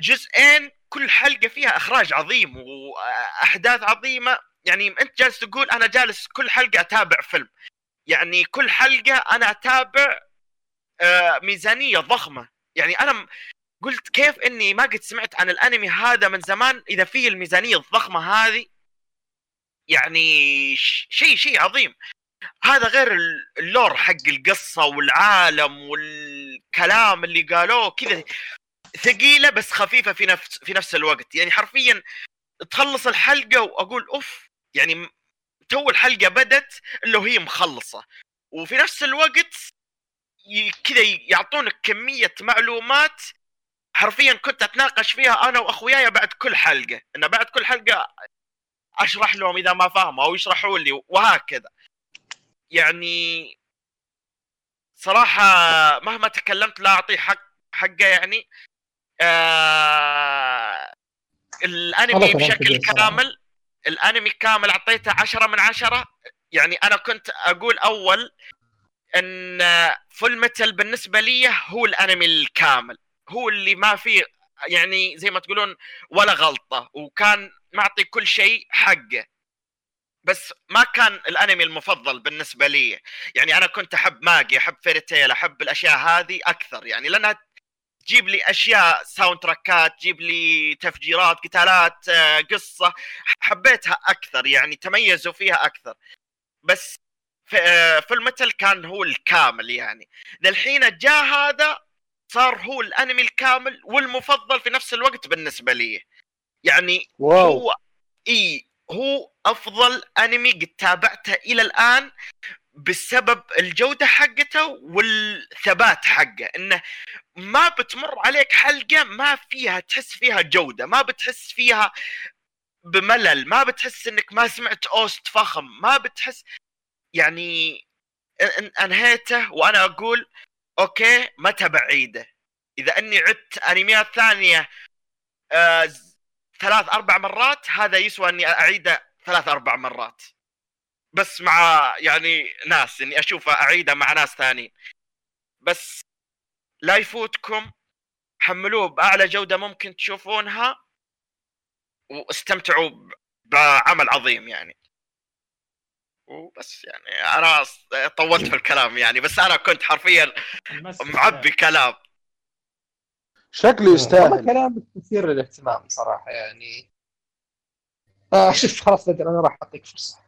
جزئين كل حلقة فيها إخراج عظيم وأحداث عظيمة. يعني أنت جالس تقول أنا جالس كل حلقة أتابع فيلم، يعني كل حلقة أنا أتابع ميزانية ضخمة. يعني أنا قلت كيف إني ما قد سمعت عن الأنمي هذا من زمان إذا فيه الميزانية الضخمة هذه. يعني شيء شيء عظيم. هذا غير اللور حق القصة والعالم والكلام اللي قالوه كذا ثقيلة بس خفيفة في نفس في نفس الوقت. يعني حرفيا تخلص الحلقة وأقول أوف، يعني تو الحلقة بدت اللي هي مخلصة، وفي نفس الوقت كذا يعطونك كمية معلومات حرفيا كنت أتناقش فيها أنا وأخوياي بعد كل حلقة، إن بعد كل حلقة أشرح لهم إذا ما فاهموا أو يشرحوا لي وهكذا. يعني صراحة مهما تكلمت لا أعطيه حق حقه. يعني آه الأنمي بشكل كامل، الأنمي كامل أعطيته عشرة من عشرة. يعني أنا كنت أقول أول أن فول ميتال بالنسبة لي هو الأنمي الكامل، هو اللي ما فيه يعني زي ما تقولون ولا غلطة، وكان معطي كل شيء حقه، بس ما كان الأنمي المفضل بالنسبة لي. يعني أنا كنت أحب ماجي، أحب فيريتيل، أحب الأشياء هذه أكثر، يعني لأنها تجيب لي أشياء، ساوند تراكات، تجيب لي تفجيرات، قتالات، قصة، حبيتها أكثر، يعني تميزوا فيها أكثر. بس فول ميتال كان هو الكامل. يعني للحين جاء هذا صار هو الأنمي الكامل والمفضل في نفس الوقت بالنسبة لي. يعني واو. هو إيه هو أفضل أنمي قد تابعته إلى الآن بسبب الجودة حقته والثبات حقه، إنه ما بتمر عليك حلقة ما فيها تحس فيها جودة، ما بتحس فيها بملل، ما بتحس إنك ما سمعت أوست فخم، ما بتحس. يعني أنهيته وأنا أقول أوكي متى بعيده. إذا أني عدت أنميات ثانية آه ثلاث أربع مرات، هذا يسوى أني أعيده ثلاث أربع مرات، بس مع يعني ناس أني أشوفه أعيده مع ناس ثانيين. بس لا يفوتكم، حملوه بأعلى جودة ممكن تشوفونها واستمتعوا بعمل عظيم. يعني وبس، يعني أنا طولت في الكلام، يعني بس أنا كنت حرفيا معبي كلام شكله يستاهل. كلامك مثير للاهتمام صراحة. يعني آه شفت خلاص بدر، أنا راح أعطيك فرصة.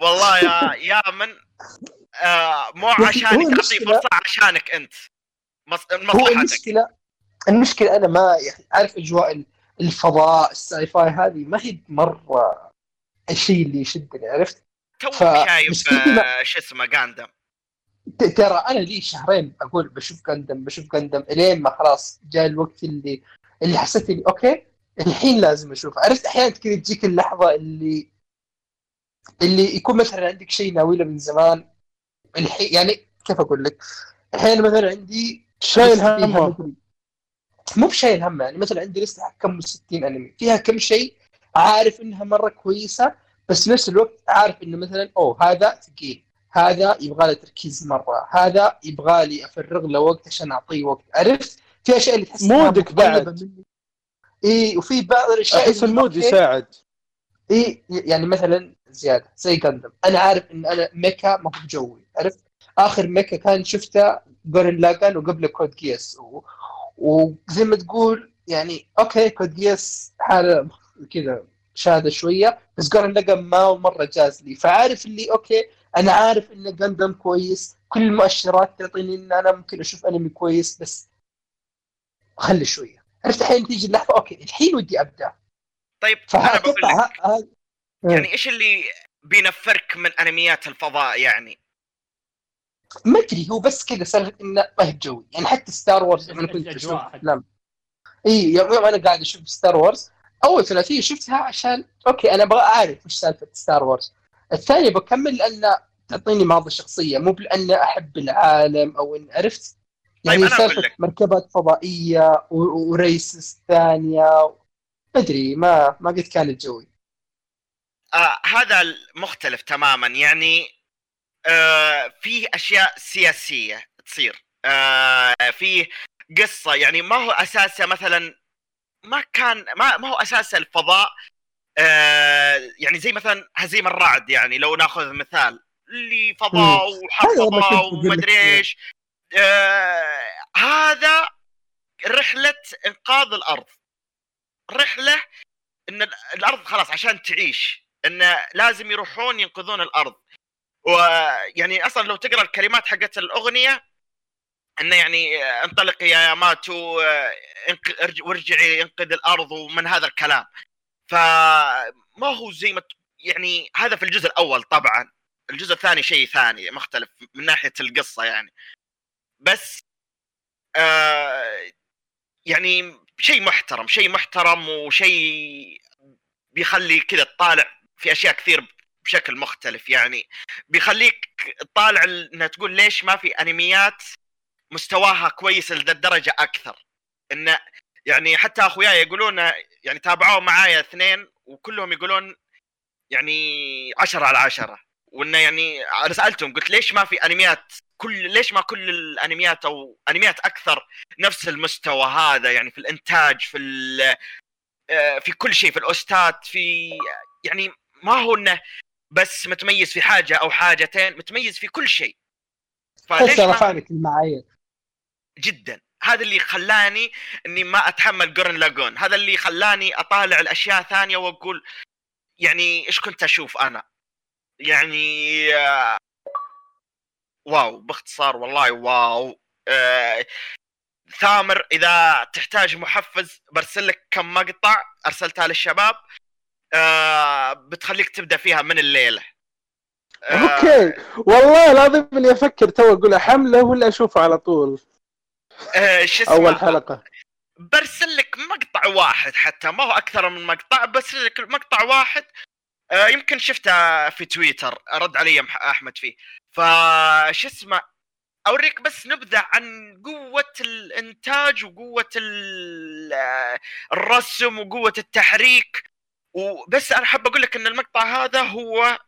والله يا يا من آه مو عشانك أعطي فرصة، عشانك أنت مصلحتك. المشكلة المشكلة أنا ما يعني أعرف أجواء الفضاء الساي فاي هذه ما هي مرة الشيء اللي يشدني، عرفت؟ توك شايف شو اسمه غاندم. ترى أنا لي شهرين أقول بشوف غاندم بشوف غاندم إلين ما خلاص جاء الوقت اللي اللي حسيت لي أوكي الحين لازم أشوف. عرفت أحيانا كذا تجيك اللحظة اللي اللي يكون مثلا عندك شيء ناويله من زمان الحين، يعني كيف أقول لك، الحين مثلا عندي شايل هم، مو بشايل هم، يعني مثلا عندي لسه كم ستين أنمي فيها كم شيء عارف إنها مرة كويسة، بس نفس الوقت عارف إنه مثلا أوه هذا ثقيل، هذا يبغى له تركيز مرة، هذا يبغى لي أفرغ له وقت عشان أعطيه وقت. عرفت في أشياء اللي تحس مودك بعد إيه، وفي بعض الأشياء أحس المود يساعد إيه. يعني مثلا زيادة زي غاندم، أنا عارف إن أنا ميكا ما هو جوي، عرفت آخر ميكا كان شفته جورن لاغان وقبل كود جيس، وزي ما تقول يعني أوكي كود جيس حالة كذا شاهد شوية، بس جورن لاغان ما مرة جاز لي. فعارف اللي أوكي أنا عارف إن غاندم كويس، كل المؤشرات تعطيني إن أنا ممكن أشوف أنمي كويس، بس خلي شوية. عرفت الحين تيجي اللحظة أوكي الحين ودي أبدأ. طيب أنا بقول لك ها... يعني إيش اللي بينفرك من أنميات الفضاء؟ يعني ما أدري، هو بس كذا سالفة إنه ما هي جوي. يعني حتى ستار وورز أنا كنت أشوف أفلام إيه، يوم أنا قاعد أشوف ستار وورز أول ثلاثية شفتها عشان أوكي أنا أبغى أعرف وش سالفة ستار وورز. الثانية بكمل لأن تعطيني ماضي شخصية، مو بلأن أحب العالم أو إن عرفت. يعني سالفة مركبات فضائية وريسس ثانية أدري ما ما قد كانت جوي. آه هذا المختلف تماما. يعني آه فيه أشياء سياسية تصير، آه فيه قصة، يعني ما هو أساسه مثلا ما كان ما ما هو أساسه الفضاء. آه يعني زي مثلا هزيمة الرعد، يعني لو ناخذ مثال اللي فضاء وحفظه ومدري ايش. آه هذا رحلة انقاذ الارض، رحلة ان الارض خلاص عشان تعيش ان لازم يروحون ينقذون الارض. ويعني اصلا لو تقرأ الكلمات حقت الاغنية انه يعني انطلق يا ياماتو وارجعي انقذ الارض ومن هذا الكلام. فما هو زي ما يعني هذا في الجزء الاول، طبعا الجزء الثاني شيء ثاني مختلف من ناحية القصة يعني، بس آه يعني شيء محترم، شيء محترم وشيء بيخلي كذا تطالع في اشياء كثير بشكل مختلف، يعني بيخليك تطالع انها تقول ليش ما في انميات مستواها كويس لذا الدرجة اكثر. ان يعني حتى اخوياي يقولون يعني تابعوا معايا اثنين وكلهم يقولون يعني عشرة على عشرة، وانه يعني سألتهم قلت ليش ما في انميات كل ليش ما كل الانميات او انميات اكثر نفس المستوى هذا، يعني في الانتاج في في كل شيء، في الاوستات، في يعني ما هو انه بس متميز في حاجه او حاجتين، متميز في كل شيء. فليش رفع لك المعايير جدا، هذا اللي خلاني اني ما اتحمل جورن لاغون، هذا اللي خلاني اطالع الاشياء ثانيه واقول يعني ايش كنت اشوف انا يعني. واو باختصار والله واو. آه، ثامر اذا تحتاج محفز برسلك كم مقطع ارسلتها للشباب، آه، بتخليك تبدا فيها من الليله. آه، اوكي والله العظيم اني افكر تو اقول احمله ولا اشوفه على طول. آه، اول حلقه برسلك مقطع واحد، حتى ما هو اكثر من مقطع، برسلك مقطع واحد. آه، يمكن شفته في تويتر رد علي احمد فيه، فش اسمه أوريك بس نبذة عن قوة الإنتاج وقوة الرسم وقوة التحريك. وبس أنا حاب أقولك إن المقطع هذا هو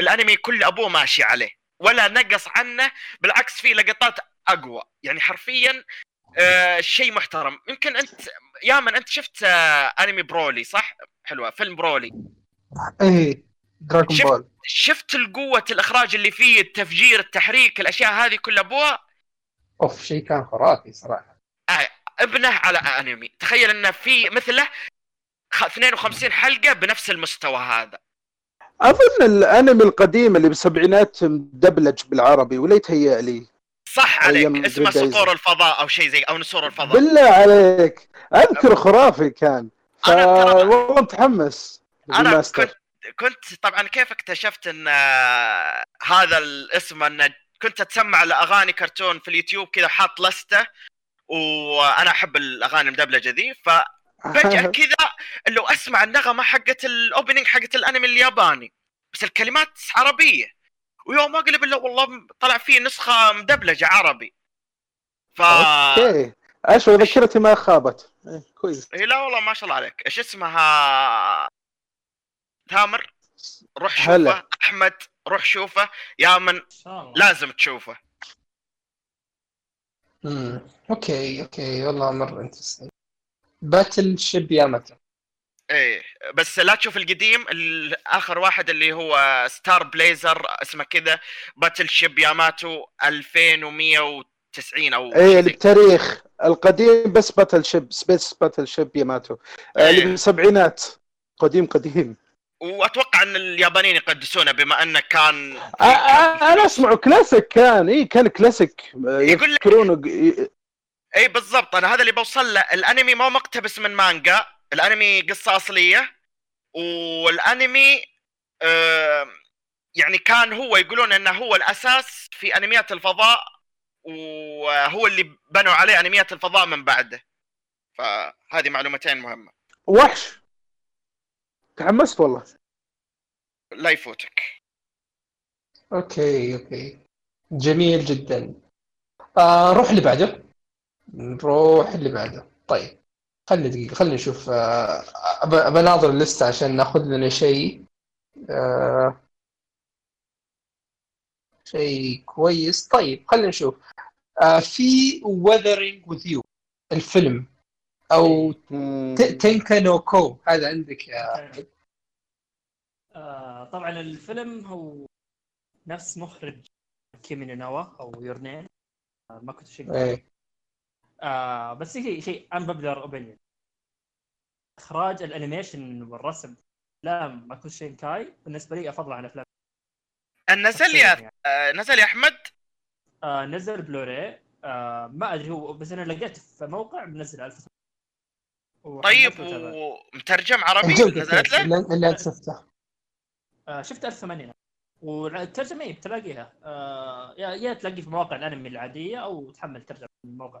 الأنمي كل أبوه ماشي عليه ولا نقص عنه، بالعكس فيه لقطات أقوى يعني حرفيا. آه شيء محترم. يمكن أنت يا من أنت شفت آه أنمي برولي صح؟ حلوة فيلم برولي. إيه دراغون بول. شفت القوة الإخراج اللي فيه، التفجير، التحريك، الأشياء هذه كلها أبوه. أوف شيء كان خرافي صراحة. آه ابنه على أنمي، تخيل إنه في مثله اثنين وخمسين حلقة بنفس المستوى هذا. أظن الأنمي القديم اللي بالسبعينات مدبلج بالعربي ولا يتهيأ لي. صح عليك، اسمه صقور الفضاء أو شيء زي أو نسور الفضاء. بالله عليك أذكر خرافي كان. ف... أنا والله متحمس. أنا كنت كنت طبعا كيف اكتشفت ان هذا الاسم، ان كنت اتسمع لاغاني كرتون في اليوتيوب كذا حاط لسته وانا احب الاغاني المدبلجه ذي، ففجاه كذا لو اسمع النغمه حقت الاوبننج حقت الانمي الياباني بس الكلمات عربيه، ويوم اقلب الا والله طلع فيه نسخه مدبلجه عربي. ف اوكي اشوف ذاكرتي ما خابت كويس. اي لا والله ما شاء الله عليك. ايش اسمها ثامر؟ روح شوفه هلا. أحمد روح شوفه، يا من لازم تشوفه. امم اوكي اوكي والله مرة انترستنج. باتل شيب ياماتو. ايه بس لا تشوف القديم، الاخر واحد اللي هو ستار بليزر اسمه كذا، باتل شيب ياماتو ألفين ومية وتسعين او ايه التاريخ القديم، بس باتل شيب سبيس باتل شيب ياماتو اللي بالسبعينات قديم قديم. واتوقع ان اليابانيين يقدسونه بما انه كان آه آه انا اسمعه كلاسيك، كان اي كان كلاسيك يذكرونه. اي بالضبط، انا هذا اللي بوصل له. الانمي ما مقتبس من مانجا، الانمي قصه اصليه، والانمي آه يعني كان هو يقولون انه هو الاساس في انميات الفضاء، وهو اللي بنوا عليه انميات الفضاء من بعده. فهذه معلومتين مهمه. وحش تحمست والله، لا يفوتك. اوكي اوكي جميل جدا. آه روح اللي بعده، نروح اللي بعده. طيب خلي دقيقه خلينا نشوف. آه بناظر اللسته عشان ناخذ لنا شيء آه شيء كويس. طيب خلينا نشوف. آه في Weathering with You الفيلم او تنكنوكو، هذا عندك يا أحمد؟ آه طبعا الفيلم هو نفس مخرج كيمينو نوا او يور نيم ما كنت شيء ايه. آه بس شيء شيء ان ببدر اوبينيون اخراج الانيميشن والرسم لا ما كنت شيء كاي بالنسبه لي افضل عن افلام النزل يا يعني. آه نزل يا احمد آه نزل بلوري آه ما ادري هو بس انا لقيت في موقع منزل ألف طيب ومترجم عربي نزلت لك اللي شفتها آه شفت ألف وثمانين والترجمه ايه بتلاقيها آه يا تلاقي في مواقع الانمي العاديه او تحمل ترجمه من الموقع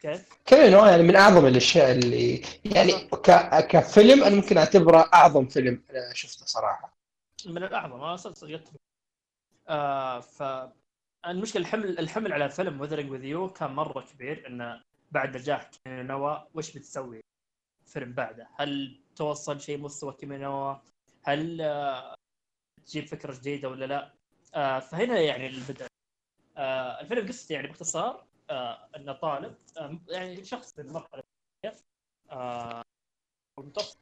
كيف كمل نوع يعني من اعظم الاشياء اللي يعني ك... كفيلم انا ممكن اعتبره اعظم فيلم انا شفته صراحه من الاعظم انا صدق آه ف المشكله الحمل الحمل على فيلم Weathering with You كان مره كبير انه بعد نجاح كيمينو وش بتسوي فيلم بعده هل توصل شيء مستوى كيمينو هل آه تجيب فكره جديده ولا لا آه فهنا يعني البدء آه الفيلم قصته يعني باختصار آه انه طالب آه يعني شخص من المرحله آه المتوسط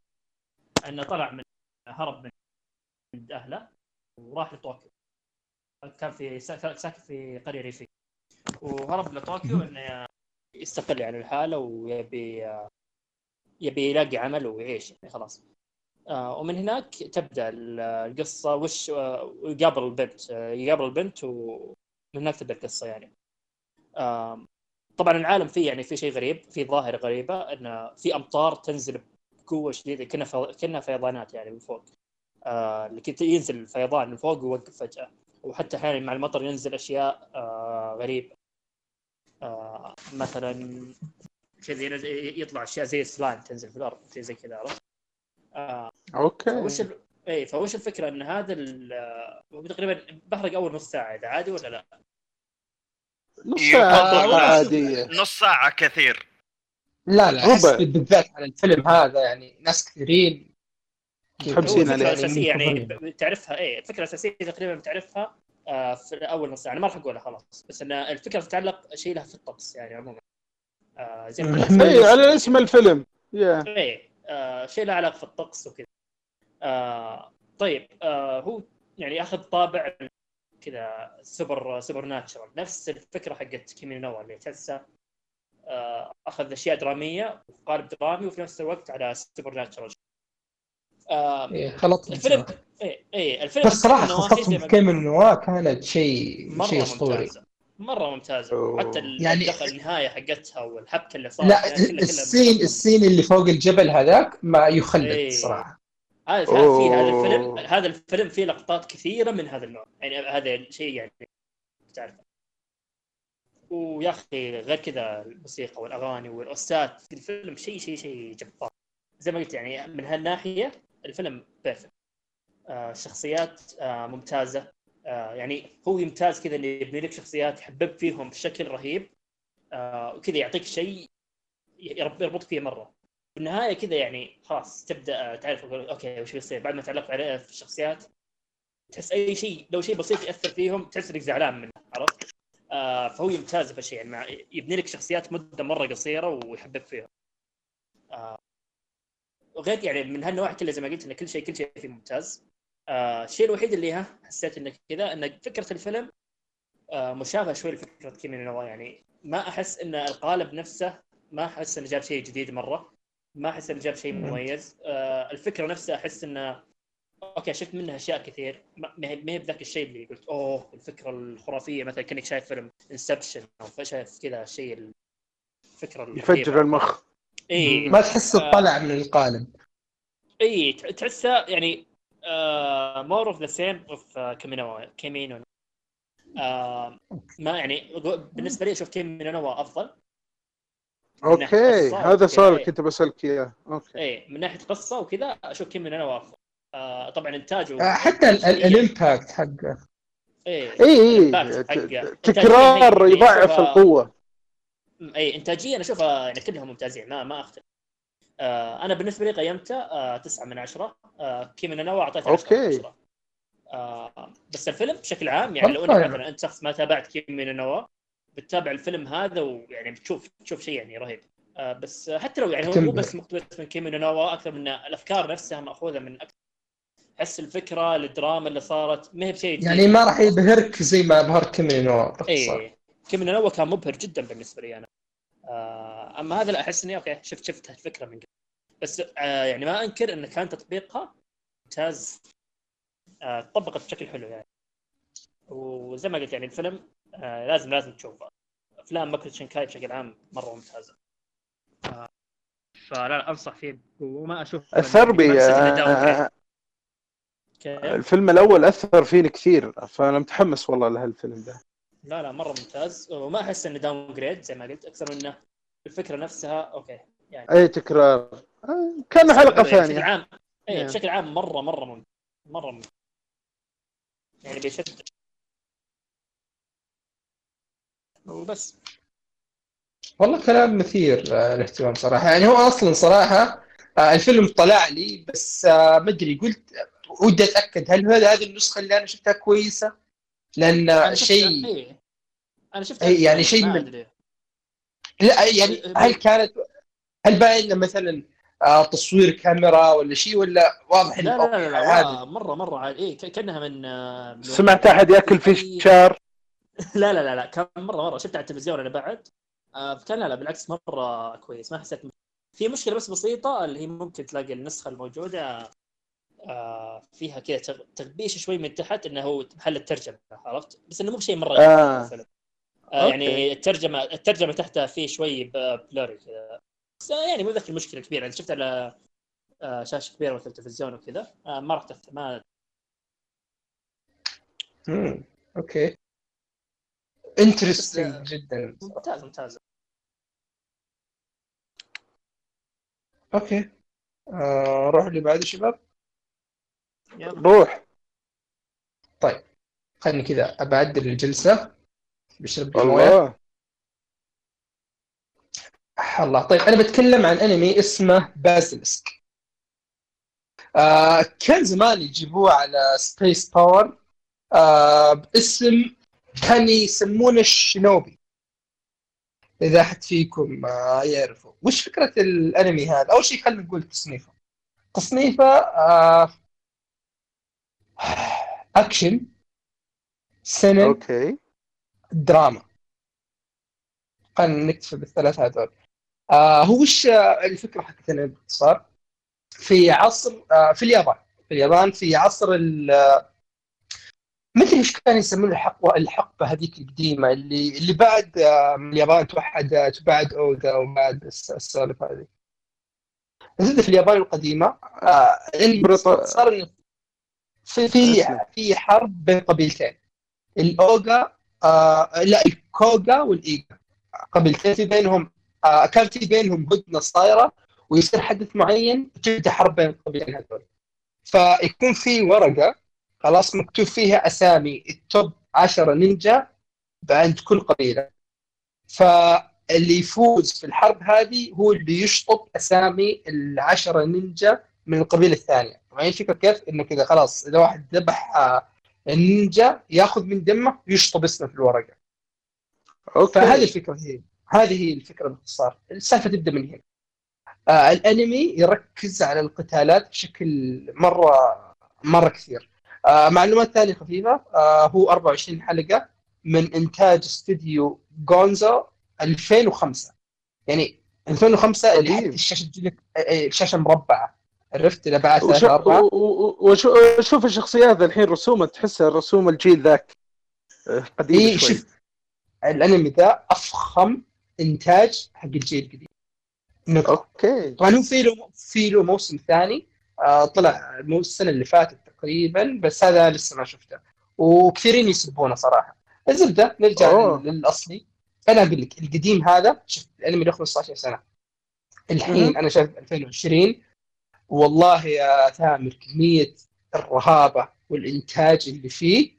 انه طلع من هرب من, من اهله وراح لطوكيو كان في ساكن في قرية ريفية وهرب لطوكيو انه يستقل عن الحالة ويبي يبي يلاقي عمل ويعيش يعني خلاص ومن هناك تبدأ القصة وش يقابل البنت يقابل البنت ومن هناك تبدأ القصة يعني طبعا العالم فيه يعني في شيء غريب في ظاهرة غريبة انه في امطار تنزل بقوة شديدة كنا كنا فيضانات يعني من فوق اللي كنت ينزل فيضان من فوق ووقف فجأة وحتى أحياناً مع المطر ينزل أشياء آه غريبة آه مثلاً كذا يطلع أشياء زي السلايم تنزل في الأرض زي كذا عرفت آه أوكي فوش ال... إيه فوش الفكرة إن هذا ال تقريباً بحرق أول نص ساعة إذا عادي ولا لا نص ساعة عادية نص ساعة كثير لا لا بالذات على الفيلم هذا يعني ناس كثيرين خمسين على الأساسية يعني بتعرفها إيه الفكرة الأساسية تقريبا بتعرفها آه في أول نص يعني ما راح أقولها خلاص بس إن الفكرة تتعلق شيء لها في الطقس يعني عموما آه زي على اسم الفيلم yeah. إيه آه شيء له علاقة في الطقس وكذا آه طيب آه هو يعني أخذ طابع كذا سوبر سوبر ناتشرال نفس الفكرة حقت كيمينو نوا اللي تحسها آه أخذ أشياء درامية وقالب درامي وفي نفس الوقت على سوبر ناتشرال آه إيه خلطت الفيلم إيه إيه الفيلم بس صراحة خلطت كيمينو نوا كانت شيء شيء أسطوري مرة ممتازة أوه. حتى يعني دخل النهاية حقتها والحبكة اللي صارت لا يعني السين السين اللي فوق الجبل هذاك ما يخلد إيه. صراحة هذا فيه هذا الفيلم هذا الفيلم فيه لقطات كثيرة من هذا النوع يعني هذا شيء يعني تعرف ويا أخي غير كذا الموسيقى والأغاني والأوستات الفيلم شيء شيء شيء جبار زي ما قلت يعني من هالناحية الفيلم بيرفكت آه شخصيات آه ممتازة آه يعني هو ممتاز كذا اللي يبني لك شخصيات يحبب فيهم بشكل رهيب آه وكذا يعطيك شيء يربط فيه مرة بالنهاية كذا يعني خلاص تبدأ تعرف أوكي وش بيصير بعد ما تعلقت عليها في الشخصيات تحس أي شيء لو شيء بسيط يأثر فيهم تحس إنك زعلان منه عرفت آه فهو ممتاز في الشيء يعني يبني لك شخصيات مدة مرة قصيرة ويحبب فيها آه غير يعني من هالنوع كله زي ما قلت إن كل شيء كل شيء فيه ممتاز آه الشيء الوحيد اللي ها حسيت إنه كذا إن فكرة الفيلم آه مشابهة شوي لفكرة كيمينو يعني ما أحس إن القالب نفسه ما أحس إنه جاب شيء جديد مرة ما أحس إنه جاب شيء مميز آه الفكرة نفسها أحس إنه أوكي شفت منها أشياء كثير ما ما هي بذاك الشيء اللي قلت أوه الفكرة الخرافية مثلا كأنك شايف فيلم إنسبشن أو فشايف كذا شيء الفكرة يفجر المخ إيه ما تحس الطلع آه من القالب إيه تحسه يعني ااا more of the same of كيمينو كيمينو آه ما يعني بالنسبة لي أشوف كيمينو أفضل أوكي هذا صار كنت بسألك إياه أوكي إيه من ناحية قصة وكذا أشوف كيمينو أفضل آه طبعًا إنتاجه حتى الإمباكت حقه اي اي تكرار يضعف القوه. اي انتاجيا انا اشوفها يعني كلهم ممتازين، ما ما اختلف. آه انا بالنسبه لي قيمتها تسعة من عشرة. آه كيمينا نوا اعطيتها عشرة. آه بس الفيلم بشكل عام يعني لو انك مثلا انت شخص ما تابعت كيمينا نوا بتتابع الفيلم هذا ويعني بتشوف تشوف شيء يعني رهيب. آه بس حتى لو يعني هو مو بس مقتبس من كيمينا نوا، اكثر من الافكار نفسها ماخوذه من أكثر. حس الفكره الدراما اللي صارت ما هي بشيء يعني ما راح يبهرك زي ما ابهر كيمينا نوا. اي كيمينا نوا كان مبهر جدا بالنسبه لي انا. آه اما هذا لا احس اني اوكي شفت شفت الفكره من قبل، بس آه يعني ما انكر ان كان تطبيقها ممتاز. آه طبقت بشكل حلو يعني، وزي ما قلت يعني الفيلم آه لازم لازم تشوفه. افلام ماكل شينكاي بشكل عام مره ممتازه. آه فلا انصح فيه وما اشوف الثربي. الفيلم الاول اثر فيني كثير، فانا متحمس والله لهالفيلم ده. لا لا مره ممتاز، وما احس انه داون جريد زي ما قلت، اكثر منه الفكره نفسها اوكي يعني اي تكرار كان حلقه ثانيه. بشكل عام اي بشكل عام مره مره ممتاز مره ممتاز يعني بيشد وبس. والله كلام مثير للاهتمام صراحه، يعني هو اصلا صراحه الفيلم طلع لي بس ما ادري قلت ودي اتاكد هل هذا هذه النسخه اللي انا شفتها كويسه، لان شيء ايه. انا شفت يعني شيء من... لا يعني هل كانت هل باين مثلا تصوير كاميرا ولا شيء ولا واضح؟ لا لا لا, لا عادي. مره مره عادي. ايه كانها من سمعت احد ياكل فشار. لا لا لا لا كان مره مره شفتها على التلفزيون انا بعد. كان لا, لا بالعكس مره كويس، ما حسيت في مشكله بس بسيطه اللي هي ممكن تلاقي النسخه الموجوده آه فيها كذا تغبيش شوي من تحت انه هو محل الترجمه، عرفت؟ بس انه مو شيء مره آه. آه يعني الترجمه الترجمه تحتها فيه شوي بلوري كذا، بس يعني مو ذاك المشكله كبيره. انا شفتها على آه شاشه كبيره مثل التلفزيون وكذا. آه ما راح ما امم اوكي انترستنج جدا. ممتاز ممتاز اوكي. آه روح اللي بعد شباب روح. طيب خلني كذا أبعدل الجلسة بشرب مويه. الله. طيب أنا بتكلم عن أنمي اسمه باسيلسك. آه كان زمان يجيبوه على سبيس باور آه باسم كان يسمونه الشنوبي، إذا أحد فيكم آه يعرفه. وش فكرة الأنمي هذا؟ أول شيء خلينا نقول تصنيفه. تصنيفه آه اكشن سينما اوكي دراما. خلينا نكتفي بالثلاث هذول. آه هو وش الفكره حقتنا باختصار؟ في عصر آه في اليابان في اليابان في عصر مثل وش كانوا يسمونه الحقبه الحقبه هذيك القديمه اللي اللي بعد آه اليابان توحدت وبعد اودا وبعد السالفه هذه. زاد في اليابان القديمه آه البريطانيا صار انه في في في حرب بين قبيلتين، الاوغا آه لا الكوغا والايغا. قبيلتين في بينهم آه كان في بينهم هدنه صايره، ويصير حدث معين تبدا حرب بين القبيلتين هذول. فيكون في ورقه خلاص مكتوب فيها اسامي التوب عشرة نينجا عند كل قبيله، فاللي يفوز في الحرب هذه هو اللي يشطب اسامي العشرة نينجا من القبيله الثانيه. يعني الفكره كيف انه كذا خلاص اذا واحد ذبح النينجا ياخذ من دمه ويشطب اسمه في الورقه. اوكي فهذه الفكره هي هذه هي الفكره باختصار. السالفه تبدا من هنا. آه الانمي يركز على القتالات بشكل مره مره كثير. آه معلومات ثانيه خفيفه. آه هو أربعة وعشرين حلقه من انتاج استوديو غونزو ألفين وخمسة. يعني ألفين وخمسة اللي الشاشه الشاشه مربعه، عرفت لبعات ثلاثة أربعة. وشوف الشخصيات الحين رسومه تحسها رسوم الجيل ذاك قديم. إيه شوي. الأنمي ذا أفخم إنتاج حق الجيل القديم. أوكي. طبعاً هو في له في له موسم ثاني آه طلع السنة اللي فاتت تقريباً، بس هذا لسه ما شفته وكثيرين يسبونه صراحة. الزبدة نرجع أوه. للأصلي. أنا أقول لك القديم هذا شفت الأنمي له خمسة عشر سنة. الحين م- أنا شايف ألفين وعشرين. والله يا ثامر كمية الرهابة والإنتاج اللي فيه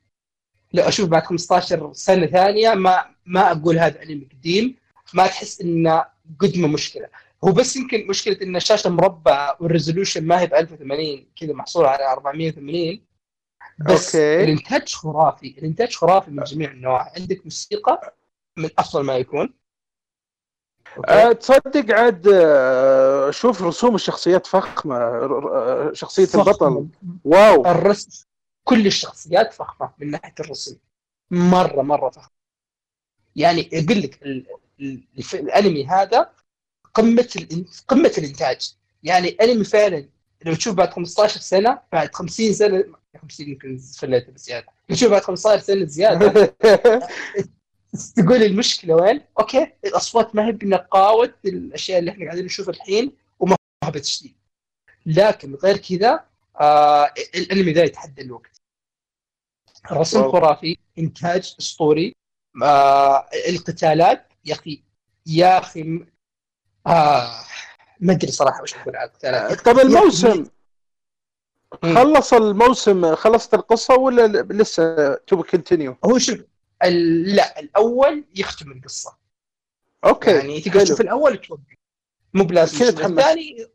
لا اشوف بعد خمسة عشر سنه ثانيه ما ما اقول هذا انمي قديم، ما تحس انه قدمه مشكله. هو بس يمكن مشكله ان الشاشه مربعه والريزولوشن ما هي ب ألف وثمانين كذا، محصوره على أربعمية وثمانين بس. أوكي. الانتاج خرافي، الانتاج خرافي من جميع النواحي. عندك موسيقى من افضل ما يكون. أه تصدق عاد شوف رسوم الشخصيات فخمه، شخصيه فخم. البطل واو، الرسم كل الشخصيات فخمه من ناحيه الرسم، مره مره فخمه. يعني اقول لك ال... ال... الانمي هذا قمه ال... قمه الانتاج. يعني انمي فعلا لو تشوف بعد خمسة عشر سنه، بعد خمسين سنه، خمسين يمكن فلت بزياده، تشوف بعد خمسة عشر سنه زياده تقول المشكله وين؟ اوكي الاصوات ما هي بنقاوه الاشياء اللي احنا قاعدين نشوفها الحين وما هبت شيء، لكن غير كذا آه الانمي ذا يتحدى الوقت. رسم خرافي، انتاج اسطوري، آه القتالات يا اخي يا اخي آه ما ادري صراحه وش اقول على القتالات. طب الموسم خلص، الموسم خلصت القصه ولا لسه تبغى كونتينيو؟ هو شوف لا الاول يختم القصه. اوكي يعني تقدر تشوف الاول توقف، مو بلازم الثاني.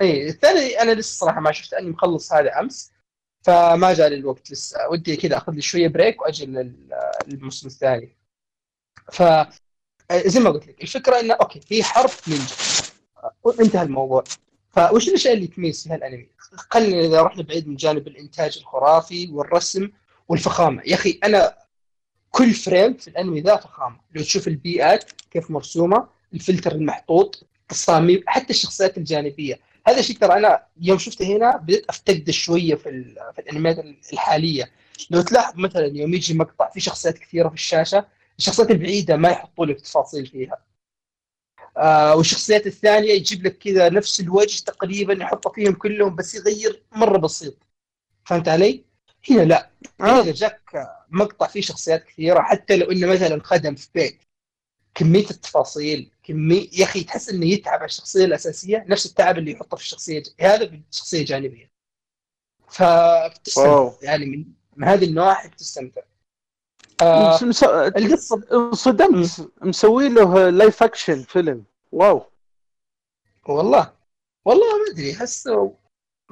اي الثاني انا لسه صراحه ما شفت، اني مخلص هذا امس فما جاء لي الوقت لسه، ودي كذا اخذ لي شويه بريك واجل الموسم الثاني. ف زي ما قلت لك الفكره انه اوكي في حرف نينجا وانتهى الموضوع. فوش الاشياء اللي تميز في هالانمي؟ خلينا اذا رحنا بعيد من جانب الانتاج الخرافي والرسم والفخامه، يا اخي انا كل فريم في الانمي ذا فخامه. لو تشوف البيئات كيف مرسومه، الفلتر المحطوط، التصاميم، حتى الشخصيات الجانبيه. هذا الشيء ترى انا يوم شفته هنا بديت افتقد شويه في في الانميات الحاليه. لو تلاحظ مثلا يوم يجي مقطع في شخصيات كثيره في الشاشه، الشخصيات البعيده ما يحطوا لك تفاصيل فيها، آه والشخصيات الثانيه يجيب لك كذا نفس الوجه تقريبا يحطه فيهم كلهم بس يغير مره بسيط. فهمت علي؟ هنا لا، هنا جاك مقطع فيه شخصيات كثيرة، حتى لو إنه مثلاً خدم في بيت، كمية التفاصيل كمية يا أخي تحس إنه يتعب على الشخصية الأساسية نفس التعب اللي يحطه في الشخصية هذا بالشخصية الجانبية. فبتستمتع يعني من, من هذه النواحي بتستمتع. آه مس... القصة انصدمت مسوي له لايف أكشن فيلم واو والله والله ما أدري حسه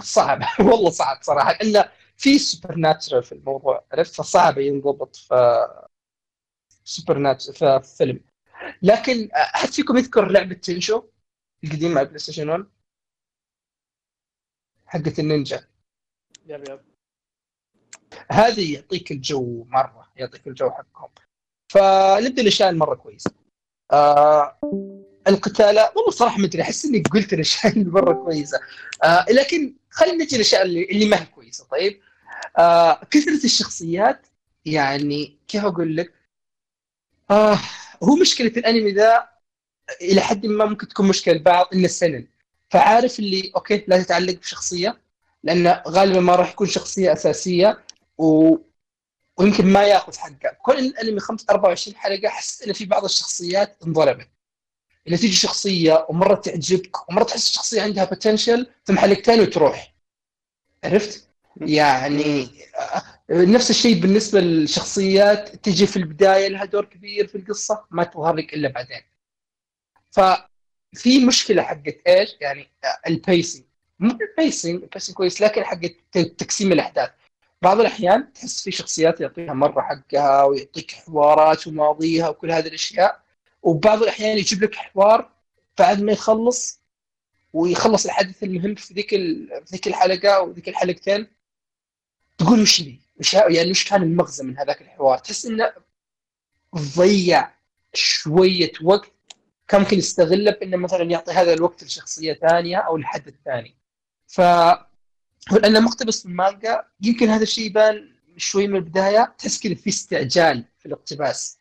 صعب والله صعب صراحة إلا في سوبر ناتشرال في الموضوع، عرفت؟ فصعب ينضبط في سوبر ناتشرال في فيلم. لكن أحد فيكم يذكر لعبة تنشو القديمة على بلاي ستيشن واحد حقت النينجا؟ يب يب هذه يعطيك الجو مرة، يعطيك الجو حقهم. فنبدأ الأشياء المرة كويسة. آه القتال والله صراحة ما أدري، أحس إني قلت الأشياء المرة كويسة، آه لكن خلينا نجي الأشياء اللي, اللي ما هي كويسة. طيب آه كثرة الشخصيات، يعني كيف أقول لك، آه هو مشكلة الأنمي ذا إلى حد ما ممكن تكون مشكلة بعض إن السنن، فعارف اللي أوكي لا تتعلق بشخصية لأن غالبا ما راح يكون شخصية أساسية و... ويمكن ما يأخذ حقه. كل الأنمي خمس أربعة وعشرين حلقة، حس إن في بعض الشخصيات انضربت، اللي تيجي شخصية ومرة تعجبك ومرة تحس الشخصية عندها بوتنشل ثم حلقة تاني وتروح، عرفت؟ يعني نفس الشيء بالنسبة للشخصيات، تجي في البداية لها دور كبير في القصة ما تظهر لك إلا بعدين. ففي مشكلة حقت إيش؟ يعني البيسنج، مو البيسنج، البيسنج كويس، لكن حقت تقسيم الأحداث. بعض الأحيان تحس في شخصيات يعطيها مرة حقها ويعطيك حوارات وماضيها وكل هذه الأشياء، وبعض الأحيان يجيب لك حوار بعد ما يخلص ويخلص الحدث المهم في ذيك ذيك الحلقة أو ذيك الحلقتين، تقول وش لي؟ وش يعني وش كان المغزى من هذاك الحوار؟ تحس إنه ضيع شوية وقت كان ممكن يستغله بإنه مثلا يعطي هذا الوقت لشخصية ثانية أو لحدث ثاني. ف لأنه مقتبس من مانجا يمكن هذا الشيء يبان شوي من البداية، تحس كذا في استعجال في الاقتباس،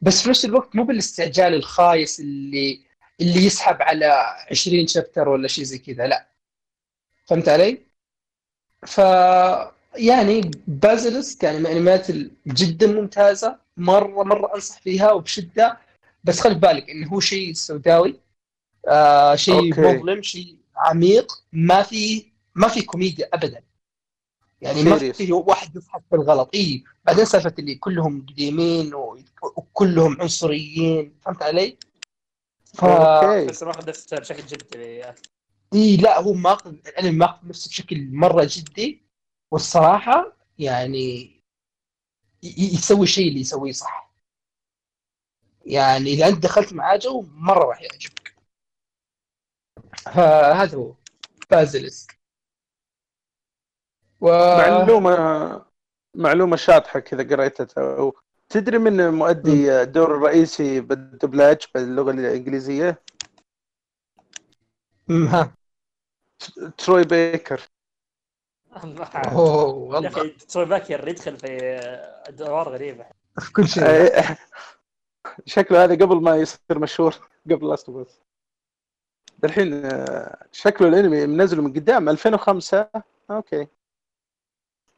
بس في نفس الوقت مو بالاستعجال الخايس اللي اللي يسحب على عشرين شابتر ولا شيء زي كذا، لا. فهمت علي؟ ف يعني بازلسك يعني من الانميات جدا ممتازه، مره مره انصح فيها وبشده. بس خلي بالك انه هو شيء سوداوي، آه شيء مظلم، شيء عميق، ما في ما في كوميديا ابدا. يعني ما في واحد يفحص بالغلط. اي بعدين سالفه اللي كلهم قديمين وكلهم عنصريين، فهمت علي؟ ف... بس ما اخذت بشكل جدي. اي لا هو ما الانمي ما نفسه بشكل مره جدي، والصراحه يعني يسوي شيء اللي يسويه صح. يعني اذا انت دخلت معاه جو مره راح يعجبك. فهذا هو بازلسك. و... معلومه معلومه شاطحه كذا قريتها. تدري من مؤدي الدور الرئيسي بالدبلاج باللغه الانجليزيه؟ امم تروي بيكر. اوه والله تروي بيكر يدخل في ادوار غريبه في كل شيء. شكله هذا قبل ما يصير مشهور، قبل لاست بوس. الحين شكله الانمي منزله من قدام ألفين وخمسة. اوكي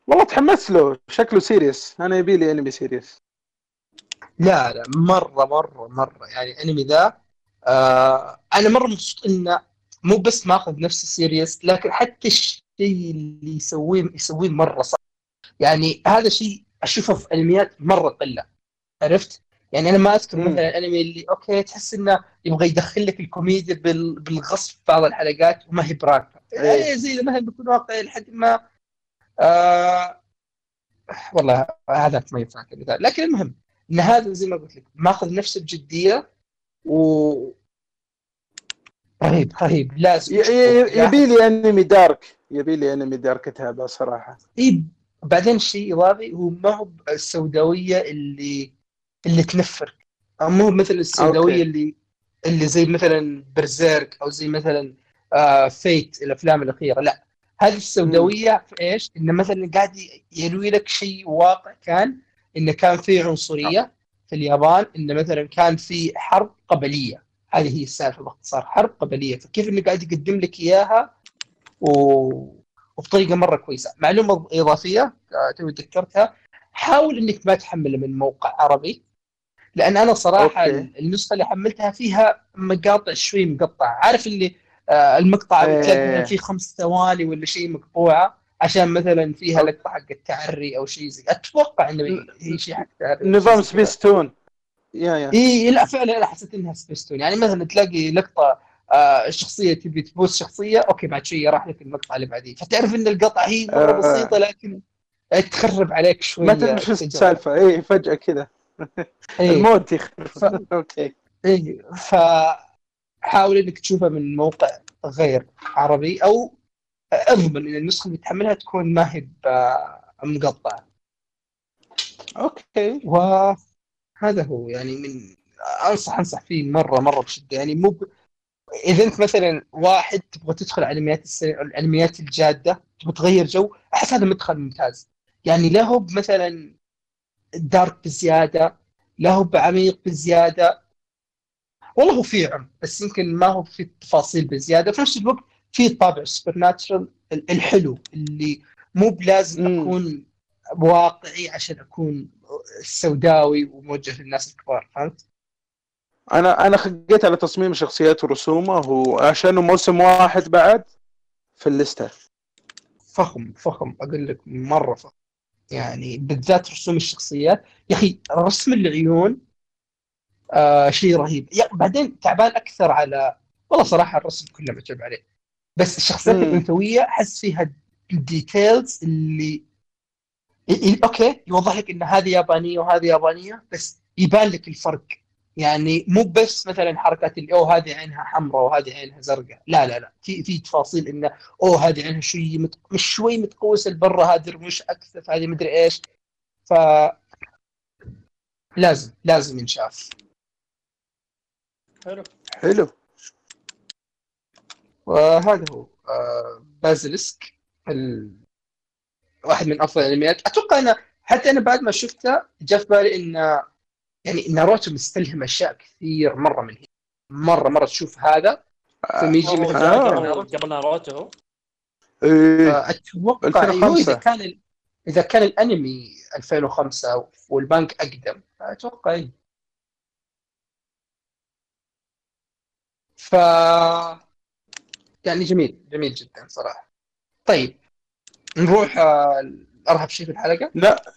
والله تحمس له، شكله سيريس. انا يبي لي انمي سيريس. لا لا مره مره مره يعني انمي ذا آه انا مره مبسوط انه مو بس ماخذ نفس السيريس، لكن حتى الشيء اللي يسويه يسويه مره صح. يعني هذا شيء اشوفه في انميات مره قله، عرفت؟ يعني انا ما اذكر مثلا انمي اللي اوكي تحس انه يبغى يدخل لك الكوميديا بالغصب في بعض الحلقات وما هي براكه. اي زي ما هي بتكون واقعيه لحد ما آه والله هذا ما ينفع كمثال. لكن المهم ان هذا زي ما قلت لك ماخذ نفس الجديه و رهيب رهيب. لازم يبي لي انمي دارك، يبي لي انمي دارك تابع صراحه. اي بعدين شيء اضافي هو ما هو السوداويه اللي اللي تنفر، مو مثل السوداويه اللي اللي زي مثلا برزيرك او زي مثلا آه فيت الافلام الاخيره. لا هذه السوداويه في ايش؟ انه مثلا قاعد يروي لك شيء واقع كان، انه كان في عنصريه في اليابان، انه مثلا كان في حرب قبليه. هذه هي السالفه باختصار، حرب قبليه. فكيف انه قاعد يقدم لك اياها و... وبطريقه مره كويسه. معلومه اضافيه توي ذكرتها، حاول انك ما تحمل من موقع عربي، لان انا صراحه أوكي. النسخه اللي حملتها فيها مقاطع شوي مقطعه، عارف اللي المقطع بتلاقي فيه خمس ثواني ولا شيء مقطوعه عشان مثلا فيها لقطه حق التعري او شيء زي. اتوقع انه هي شيء حق التعري، نظام سبيستون. يا يا اي لا فعلا انا حسيت انها سبيستون. يعني مثلا تلاقي لقطه الشخصيه تبي تبوس شخصيه، اوكي بعد شويه راح لك المقطع اللي بعديه، فتعرف ان القطعه هي مره بسيطه لكن تخرب عليك شويه، ما تدري شو السالفه. اي فجاه كذا المود يخرب. اوكي اي ف حاول انك تشوفها من موقع غير عربي، او اضمن ان النسخه اللي تحملها تكون ما هي مقطعه. اوكي وهذا هو يعني من انصح انصح فيه مره مره بشده. يعني مو ب... اذا انت مثلا واحد تبغى تدخل انميات السن... الانميات الجاده، تبغى تغير جو، احس هذا مدخل ممتاز. يعني لا هو مثلا دارك بزياده، لا هو عميق بزياده، والله هو فيه عمق بس يمكن ما هو فيه تفاصيل بزياده. في نفس الوقت فيه طابع سوبر ناتشرال الحلو، اللي مو بلازم اكون واقعي عشان اكون سوداوي وموجه للناس الكبار، فهمت؟ انا انا خقيت على تصميم شخصيات ورسومه، وعشانه موسم واحد بعد في الليسته. فخم فخم اقول لك مره فخم. يعني بالذات رسوم الشخصيات يا اخي، رسم العيون آه شيء رهيب. يعني بعدين تعبان اكثر على والله صراحه الرسم كله متعب عليه، بس الشخصيات الانثويه حس فيها الديتيلز اللي اوكي يوضح لك ان هذه يابانيه وهذه يابانيه، بس يبان لك الفرق. يعني مو بس مثلا حركات اللي او هذه عينها حمراء وهذه عينها زرقاء، لا لا لا في في تفاصيل انه او هذه عينها شوي مت... مش شوي متقوسه لبرا، هذه مش اكثر، هذه مدري ايش. ف لازم لازم ينشاف. حلو حلو. وهذا هو آه بازلسك، ال... واحد من افضل الانميات. اتوقع انا حتى انا بعد ما شفته جاء في بالي ان يعني ناروتو مستلهم اشياء كثير مره من هنا. مره مره تشوف هذا ثم يجي من قبل ناروتو. ايه اتوقع اذا كان اذا كان الانمي ألفين وخمسة والبنك اقدم اتوقع. ايه ف يعني جميل جميل جدا صراحه. طيب نروح ارهب شيء في الحلقه. لا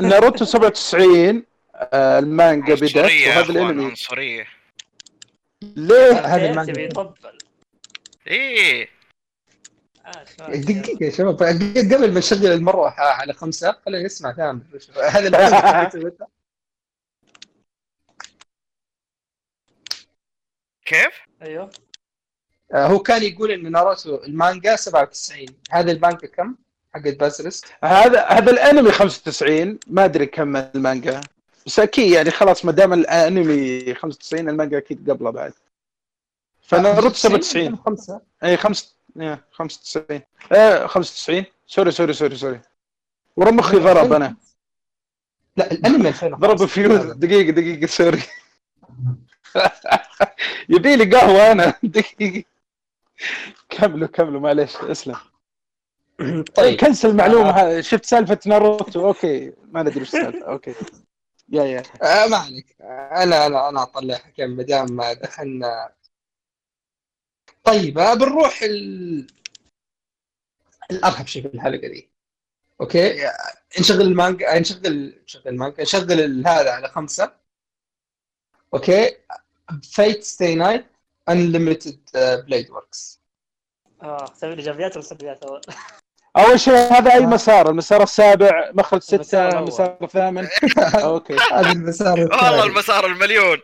ناروتو سبعة وتسعين المانجا بدت وهذا الانمي عنصريه. ليه هذا المانجا يطبل؟ ايه دقيقه يا شباب قبل ما نشغل المره على خمسه خلينا نسمع ثامر هذا المانجا كيف؟ ايوه هو كان يقول ان ناروتو المانجا سبعة وتسعين، هذا المانجا كم؟ حقت باسيليسك. هذا هذا الانمي خمسة وتسعين، ما ادري كم المانجا بس اكيد يعني خلاص ما دام الانمي خمسة وتسعين المانجا اكيد قبله بعد. فناروتو سبعة وتسعين خمسة اي خمسة خمسة وتسعين اي خمسة وتسعين سوري سوري سوري سوري ورمخي ضرب انا. لا الانمي ضرب فيوز دقيقه دقيقه سوري يبي لي قهوه انا دقيقه كملوا كملوا معليش اسلم. طيب كنسل معلومه شفت سالفه ناروتو اوكي ما ادري ايش السالفه اوكي يا يا آه ما عليك انا انا انا اطلع كم مدام ما دخلنا. طيب بنروح ال الارهب شيء في الحلقه دي اوكي نشغل المانجا نشغل نشغل المانجا نشغل هذا على خمسه اوكي. Fate Stay Night Unlimited Blade Works. اه سوي لي جمعيات والسلبيات اول. اول شيء هذا اي مسار؟ المسار السابع مخرج ستة المسار الثامن اوكي هذا المسار والله المسار المليون.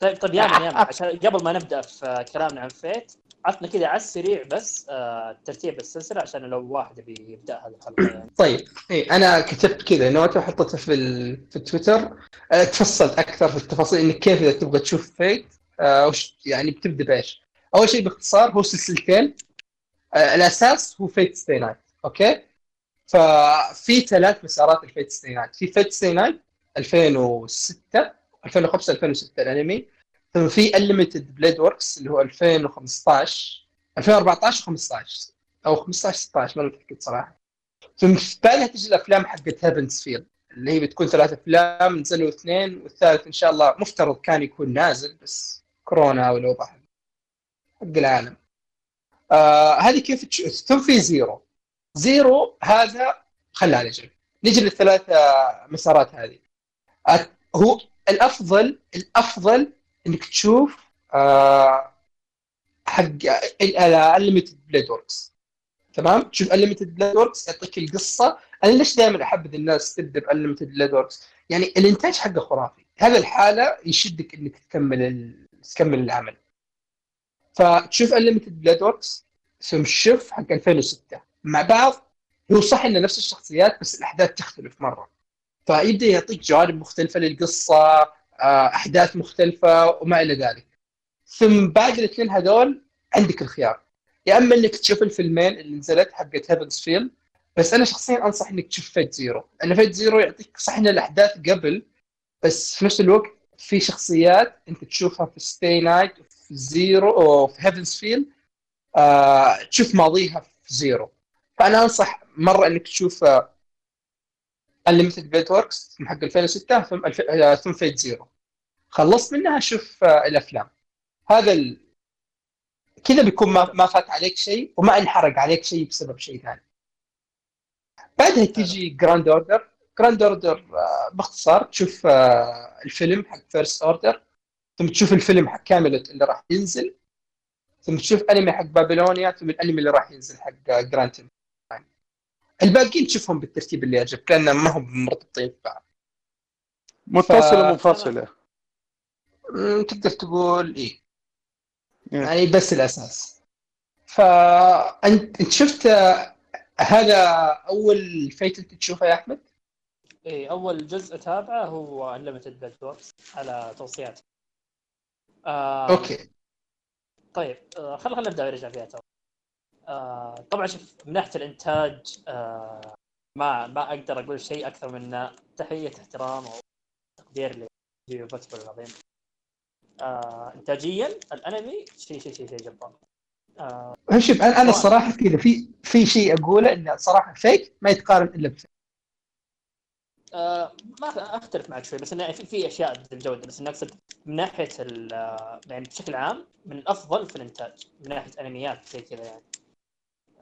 طيب طيب يا من يا من عشان قبل ما نبدا في كلامنا عن فيت عطنا كذا على السريع بس آه ترتيب السلسله عشان لو واحد بيبدا هذا الحلقه يعني. طيب اي انا كتبت كذا نوت وحطيتها في ال... في تويتر آه تفصلت اكثر في التفاصيل انك كيف اذا تبغى تشوف فيت آه وش يعني بتبدا بايش. اول شيء باختصار هو سلسلتين آه الاساس هو فيت ستاي نايت اوكي. ففي ثلاث مسارات الفيت ستاي نايت. في فيت ستاي نايت ألفين وستة ألفين وخمسة ألفين وستة الانمي. ثم في Unlimited Blade Works اللي هو ألفين وخمسطعش ألفين وأربعطعش خمسطعش او خمسطعش ستطعش ما متاكد صراحه. ثم بعدها تجي الافلام حقت Heaven's Feel اللي هي بتكون ثلاث افلام نزلوا اثنين والثالث ان شاء الله مفترض كان يكون نازل بس كورونا والوضع حق العالم آه هذه كيف تشوف. ثم في زيرو زيرو هذا خلى على جنب نجي للثلاثه مسارات هذه. هو الافضل الافضل انك تشوف آه حق Unlimited Blade Works تمام. تشوف Unlimited Blade Works يعطيك القصه. انا ليش دائما احبذ الناس تبدا ب Unlimited Blade Works يعني الانتاج حقه خرافي. هذا الحاله يشدك انك تكمل ال... تكمل العمل. فتشوف Unlimited Blade Works ثم شوف حق ألفين وستة مع بعض. هو صح ان نفس الشخصيات بس الاحداث تختلف مره فيبدا يعطيك جوانب مختلفه للقصه احداث مختلفه وما الى ذلك. ثم بعد الاثنين هذول عندك الخيار يا اما انك تشوف الفيلمين اللي نزلت حقت هيفنز فيل بس انا شخصيا انصح انك تشوف فيت زيرو. لان فيت زيرو يعطيك صح ان الاحداث قبل بس في نفس الوقت في شخصيات انت تشوفها في ستاي نايت وفي زيرو وفي هيفنز فيل آه تشوف ماضيها في زيرو. فانا انصح مره انك تشوف Unlimited Blade Works ثم حق ألفين وستة ثم ثم فيت زيرو. خلصت منها شوف الافلام. هذا ال... كذا بيكون ما ما فات عليك شيء وما انحرق عليك شيء بسبب شيء ثاني. بعدها تيجي جراند اوردر. جراند اوردر باختصار تشوف الفيلم حق فيرست اوردر ثم تشوف الفيلم حق كاملت اللي راح ينزل ثم تشوف انمي حق بابلونيا ثم الانمي اللي راح ينزل حق جراند. الباقيين تشوفهم بالترتيب اللي أعجبك لأنه ما هم مرتبطين ببعض. متصلة ف... منفصلة تقدر تقول إيه يعني بس الأساس. فأنت شفت هذا أول فايت أنت تشوفه يا أحمد؟ إيه أول جزء تابعه هو Unlimited Blade Works على توصيات آه... أوكي طيب خل خل نبدأ ونرجع فيها توا. آه طبعا شوف من ناحيه الانتاج آه ما ما اقدر اقول شيء اكثر من تحيه احترام وتقدير لجيو باتبول العظيم. آه انتاجيا الانمي شيء شيء شيء شي جبار. آه شوف انا الصراحه كذا في في شيء اقوله انه صراحه فيك ما يتقارن الا بفيك. آه ما اختلف معك شوي بس انه في في اشياء بالجوده بس نقصد من ناحيه يعني بشكل عام من الافضل في الانتاج من ناحيه انميات زي كذا يعني.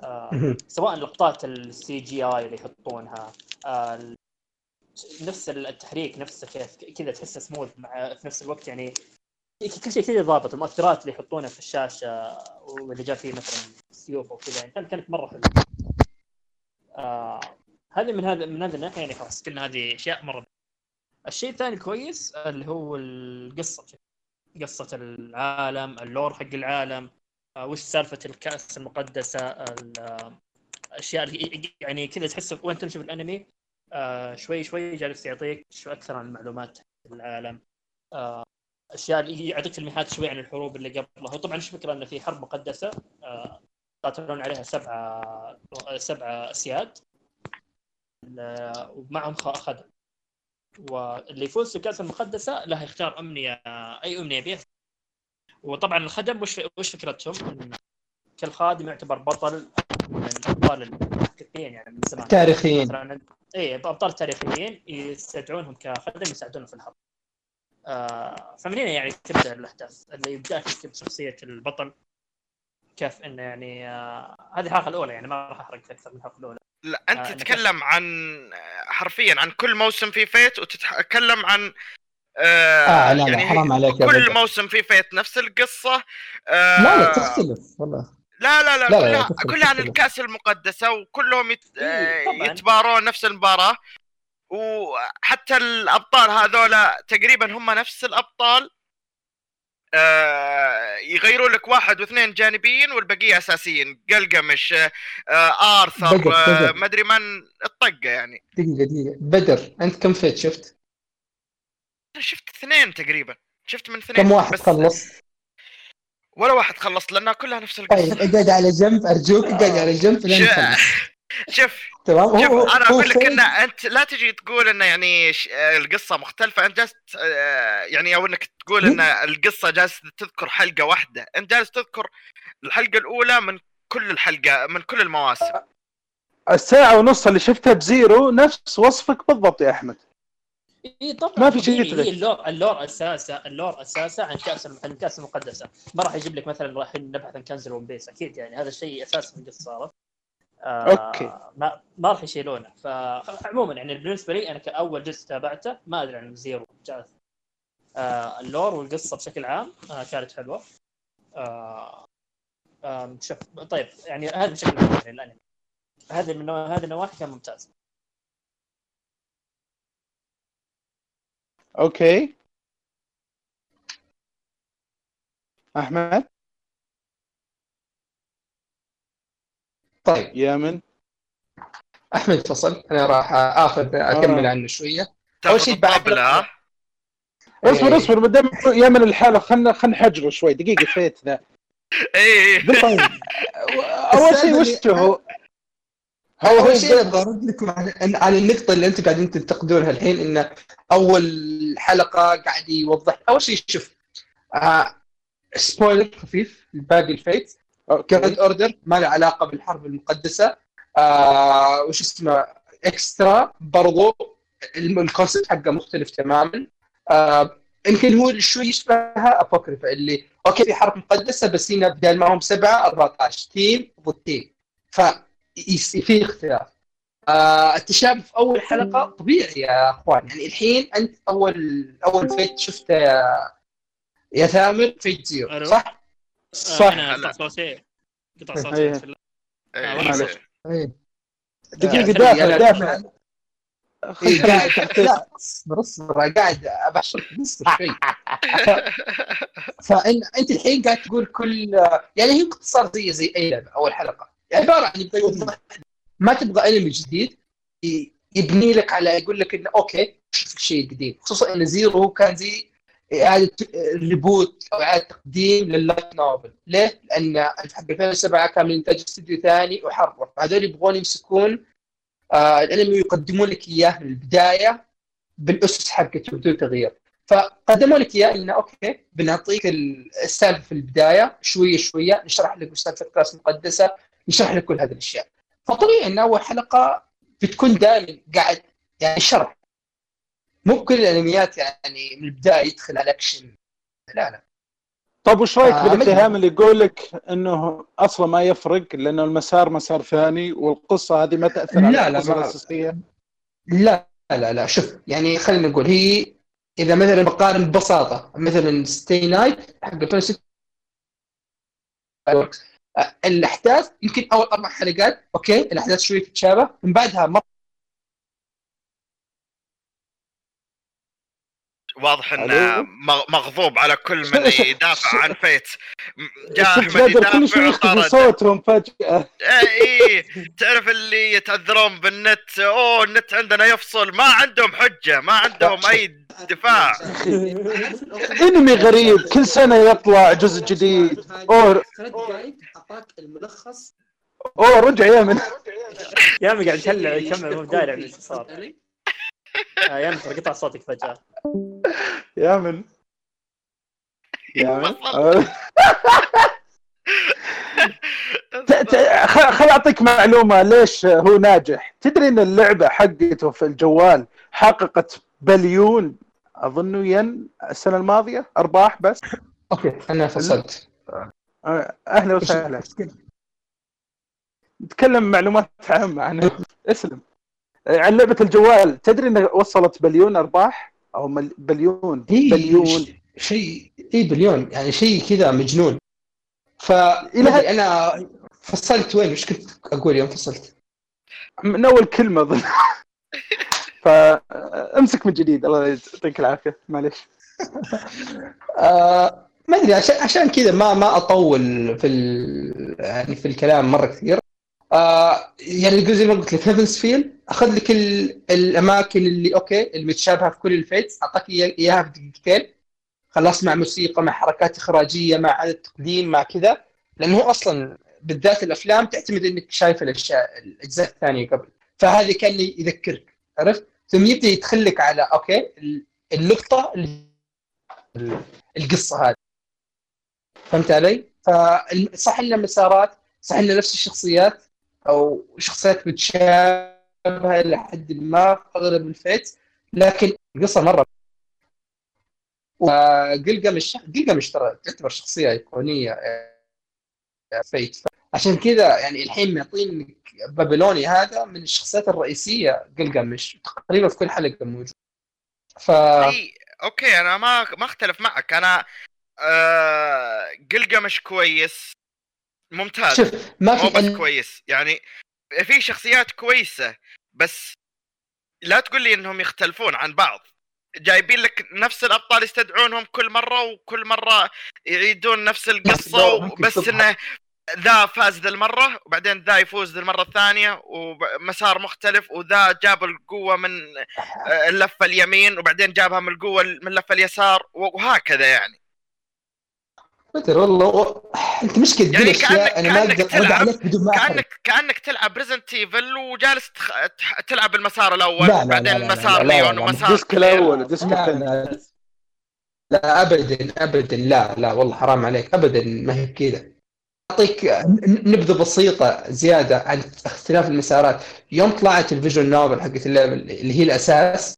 آه سواء لقطات السي جي اي اللي يحطونها آه نفس التحريك نفسه كيف كذا تحسه سموث مع في نفس الوقت يعني كل شيء كذا ضابط. المؤثرات اللي يحطونها في الشاشه واللي جاء فيه مثلا سيوف وكذا يعني كانت كانت مره حلوه. آه هذه من هذا من هذا الناحيه يعني خلاص كلنا هذه اشياء مره. الشيء الثاني الكويس اللي هو القصه قصه العالم اللور حق العالم آه وش سالفه الكاس المقدسه الاشياء يعني كذا تحس وانت تشوف الانمي آه شوي شوي جالس يعطيك شو اكثر عن المعلومات العالم آه اشياء اللي يعطيك تلميحات شوي عن الحروب اللي قبلها. وطبعا الفكره انه في حرب مقدسه آه قاتلون عليها سبعه سبعه اسياد ومعهم اخذ واللي يفوز بالكاس المقدسه له يختار امنيه اي امنيه بيه. وطبعا الخدم وش وش فكرتهم إن كل خادم يعتبر بطل من ابطال التاريخيين يعني من زمان تاريخيين مثلا اي ابطال تاريخيين يستدعونهم كخدم يساعدونهم في الحرب. آه فمن هنا يعني تبدا الاحداث اللي يبدا في شخصيه البطل كيف انه يعني آه هذه الحلقه الاولى يعني ما راح احرق اكثر من الحلقه الاولى. لا انت آه تتكلم عن حرفيا عن كل موسم في فيت وتتكلم عن آه, آه لا يعني حرام عليك كل بدأ. موسم في فيت نفس القصه آه لا لا تختلف والله لا لا لا, لا, لا, لا كلها عن الكاس المقدسه وكلهم يت... يتبارون نفس المباراه وحتى الأبطال هذولا تقريبا هم نفس الأبطال آه يغيروا لك واحد واثنين جانبيين والبقية أساسيين قلقمش آه آرثر بدر. بدر. آه مدري من الطقة يعني دقيقة دقيقة بدر أنت كم فيت شفت؟ شفت اثنين تقريبا شفت من اثنين كم واحد خلص؟ ولا واحد خلص لأنها كلها نفس القصة. طيب اقعد على جنب أرجوك اقعد على جنب لين نخلص. شوف انا اقول لك ان انت لا تجي تقول ان يعني القصه مختلفه انت جالس يعني او انك تقول ان القصه جالس تذكر حلقه واحده انت جالس تذكر الحلقه الاولى من كل الحلقه من كل المواسم. الساعه ونص اللي شفتها بزيرو نفس وصفك بالضبط يا احمد. اي طبعا ما في شيء يفرق. اللور اللور اساسا اللور اساسا عن كاس عن كاس المقدسه ما راح يجيب لك مثلا راح نبحث عن كنز ون بيس اكيد يعني هذا الشيء اساسا في القصه آه أوكي. ما ما رح يشيلونه. فعموما يعني بالنسبة لي أنا كأول جزء تابعته ما أدري عن زيرو جالس آه اللور والقصة بشكل عام آه كانت حلوة. آه آه شف... طيب يعني هذا بشكل عام يعني الأنمي هذا من هذا النواحي كان ممتاز. أوكي أحمد طيب يا من احمد فصل انا راح اخذ اكمل عنه شويه. اول شيء بعد اصبر اصبر بدنا يا من الحاله خلنا خلنا نحجره شوي دقيقه فيت ذا اي طيب اول شيء وش هو هو شيء ضرب لكم على النقطه اللي انتم قاعدين تنتقدونها الحين ان اول حلقه قاعد يوضح. اول شيء شوف آه سبويلر خفيف الباقي الفيت كراند اوردر ما له علاقه بالحرب المقدسه آه وش اسمه اكسترا برضو الكونسبت حقه مختلف تماما آه يمكن هو شوي يشبهها ابوكريفا اللي اوكي في حرب مقدسه بس هنا بدل ما هم سبعه أربعة عشر تيم ضد تيم ففي اختلاف. آه التشابه في اول حلقه طبيعي يا اخوان يعني الحين انت اول اول فيت شفته يا, يا ثامر فيت زيرو صح؟ صح انا صوتي قطع صوتي اي دقيقه دافع دافع لا اصبر قاعد ابشر نص شوي. فان انت الحين قاعد تقول كل يعني هي اختصار زي زي اي لعبه اول حلقه عباره عن يبغى يوضح ما تبغى انمي جديد يبني لك على يقول لك انه اوكي شوف شيء جديد خصوصا ان زيرو كان زي إعادة ريبوت أو إعادة تقديم لللايت نوفل. ليه؟ لأن حق ألفين وسبعة كان من إنتاج استوديو ثاني وحرف هذول يبغون يمسكون آه الأنمي ويقدمون لك إياه من البداية بالأسس حقته بدون تغيير. فقدموا لك إياه إنه أوكي بنعطيك السالفة في البداية شوية شوية نشرح لك سالفة الكاس المقدسة نشرح لك كل هذه الأشياء. فطبيعي إن أول حلقة بتكون دائما قاعد يعني شرح مو كل الانميات يعني من البدايه يدخل على اكشن لا لا طب وش رايك بالاتهام اللي يقول لك انه اصلا ما يفرق لانه المسار مسار ثاني والقصه هذه ما تاثر على القصه الاساسيه؟ لا لا لا شوف يعني خلينا نقول هي اذا مثلا بقارن ببساطه مثلا ستي نايت حق الفيلم الاحداث يمكن اول اربع حلقات اوكي الاحداث شويه تتشابه من بعدها مر... واضح انه مغضوب على كل من يدافع عن فيت. جاء احمد يدافع وطرد صوتهم فجأة. اي تعرف اللي يتعذرون بالنت اوه النت عندنا يفصل ما عندهم حجة ما عندهم اي دفاع. انمي غريب كل سنة يطلع جزء جديد. اوه اعطاك الملخص اوه رجع يامن يامن قاعد يتهلع يكمل مو دارع من صار. يا نصر قطع صوتك فجأة يا من يا من خل أعطيك معلومة ليش هو ناجح. تدري أن اللعبة حقته في الجوال حققت بليون أظن ين السنة الماضية أرباح بس. أوكي أنا فصلت أهلا وسهلا نتكلم معلومات عامة عن اسلم عن لعبة الجوال. تدري انها وصلت بليون ارباح او بليون بليون شيء اي بليون يعني شيء كذا مجنون. فإلى انا فصلت وين مش كنت اقول يوم فصلت من اول كلمة ظل فامسك من جديد الله يعطيك العافية معليش. آه ما ادري عشان عشان كذا ما ما اطول في يعني في الكلام مرة كثير. آه يعني الجزء اللي قلت لك هيفنز فيل اخذ لك الاماكن اللي اوكي المتشابهه في كل الفيتس اعطاك اياها في دقيقتين خلاص مع موسيقى مع حركات اخراجيه مع التقديم مع كذا. لانه اصلا بالذات الافلام تعتمد انك شايف الاشياء الاجزاء الثانيه قبل فهذه كان يذكرك عرفت ثم يبدا يدخلك على اوكي النقطه القصه هذه فهمت علي. فصح لنا مسارات صح لنا نفس الشخصيات او شخصيات متشابهه لحد ما اغلب الفيت لكن القصه مره وقلقمش قلقمش ترى تعتبر شخصيه ايقونيه فيت عشان كذا يعني الحين معطين بابلوني هذا من الشخصيات الرئيسيه قلقمش تقريبا في كل حلقه موجود. ف اي اوكي انا ما ما اختلف معك انا آه... قلقمش كويس ممتاز شوف ما في أن... كويس يعني في شخصيات كويسة بس لا تقول لي انهم يختلفون عن بعض. جايبين لك نفس الابطال يستدعونهم كل مرة وكل مرة يعيدون نفس القصة بس انه ذا فاز ذا المرة وبعدين ذا يفوز ذا المرة الثانية ومسار مختلف وذا جاب القوة من اللفة اليمين وبعدين جابها من القوة من اللفة اليسار وهكذا يعني بدر والله انت مش كذا يعني كأنك انا ما اقدر ارد عليك بدون ما كأنك كأنك تلعب ريزنت ايفل وجالس تخ... تلعب المسار الاول بعدين المسار ليون ومسار الديسك الاول الديسك الثاني. لا ابدا ابدا لا لا والله حرام عليك ابدا ما هي كذا. اعطيك نبذه بسيطه زياده عن اختلاف المسارات. يوم طلعت الفيجن نوفل حقت اللعبه اللي هي الاساس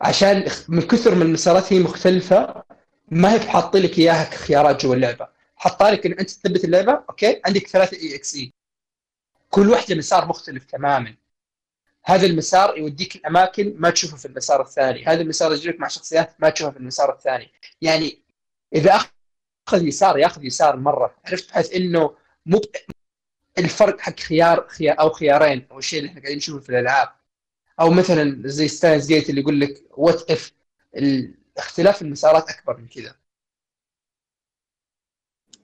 عشان من كثر من المسارات هي مختلفه ما هي بحاط لك اياها كخيارات جوا اللعبه حاطه لك ان انت تثبت اللعبه اوكي عندك ثلاثه اي اكس اي كل واحده مسار مختلف تماما. هذا المسار يوديك الاماكن ما تشوفها في المسار الثاني هذا المسار يجيك مع شخصيات ما تشوفها في المسار الثاني. يعني اذا اخذ يسار ياخذ يسار مره عرفت بحيث انه مو الفرق حق خيار, خيار او خيارين او الشيء اللي احنا قاعدين نشوفه في الالعاب او مثلا زي ستاينز جيت اللي يقول لك وات اف اختلاف المسارات اكبر من كذا.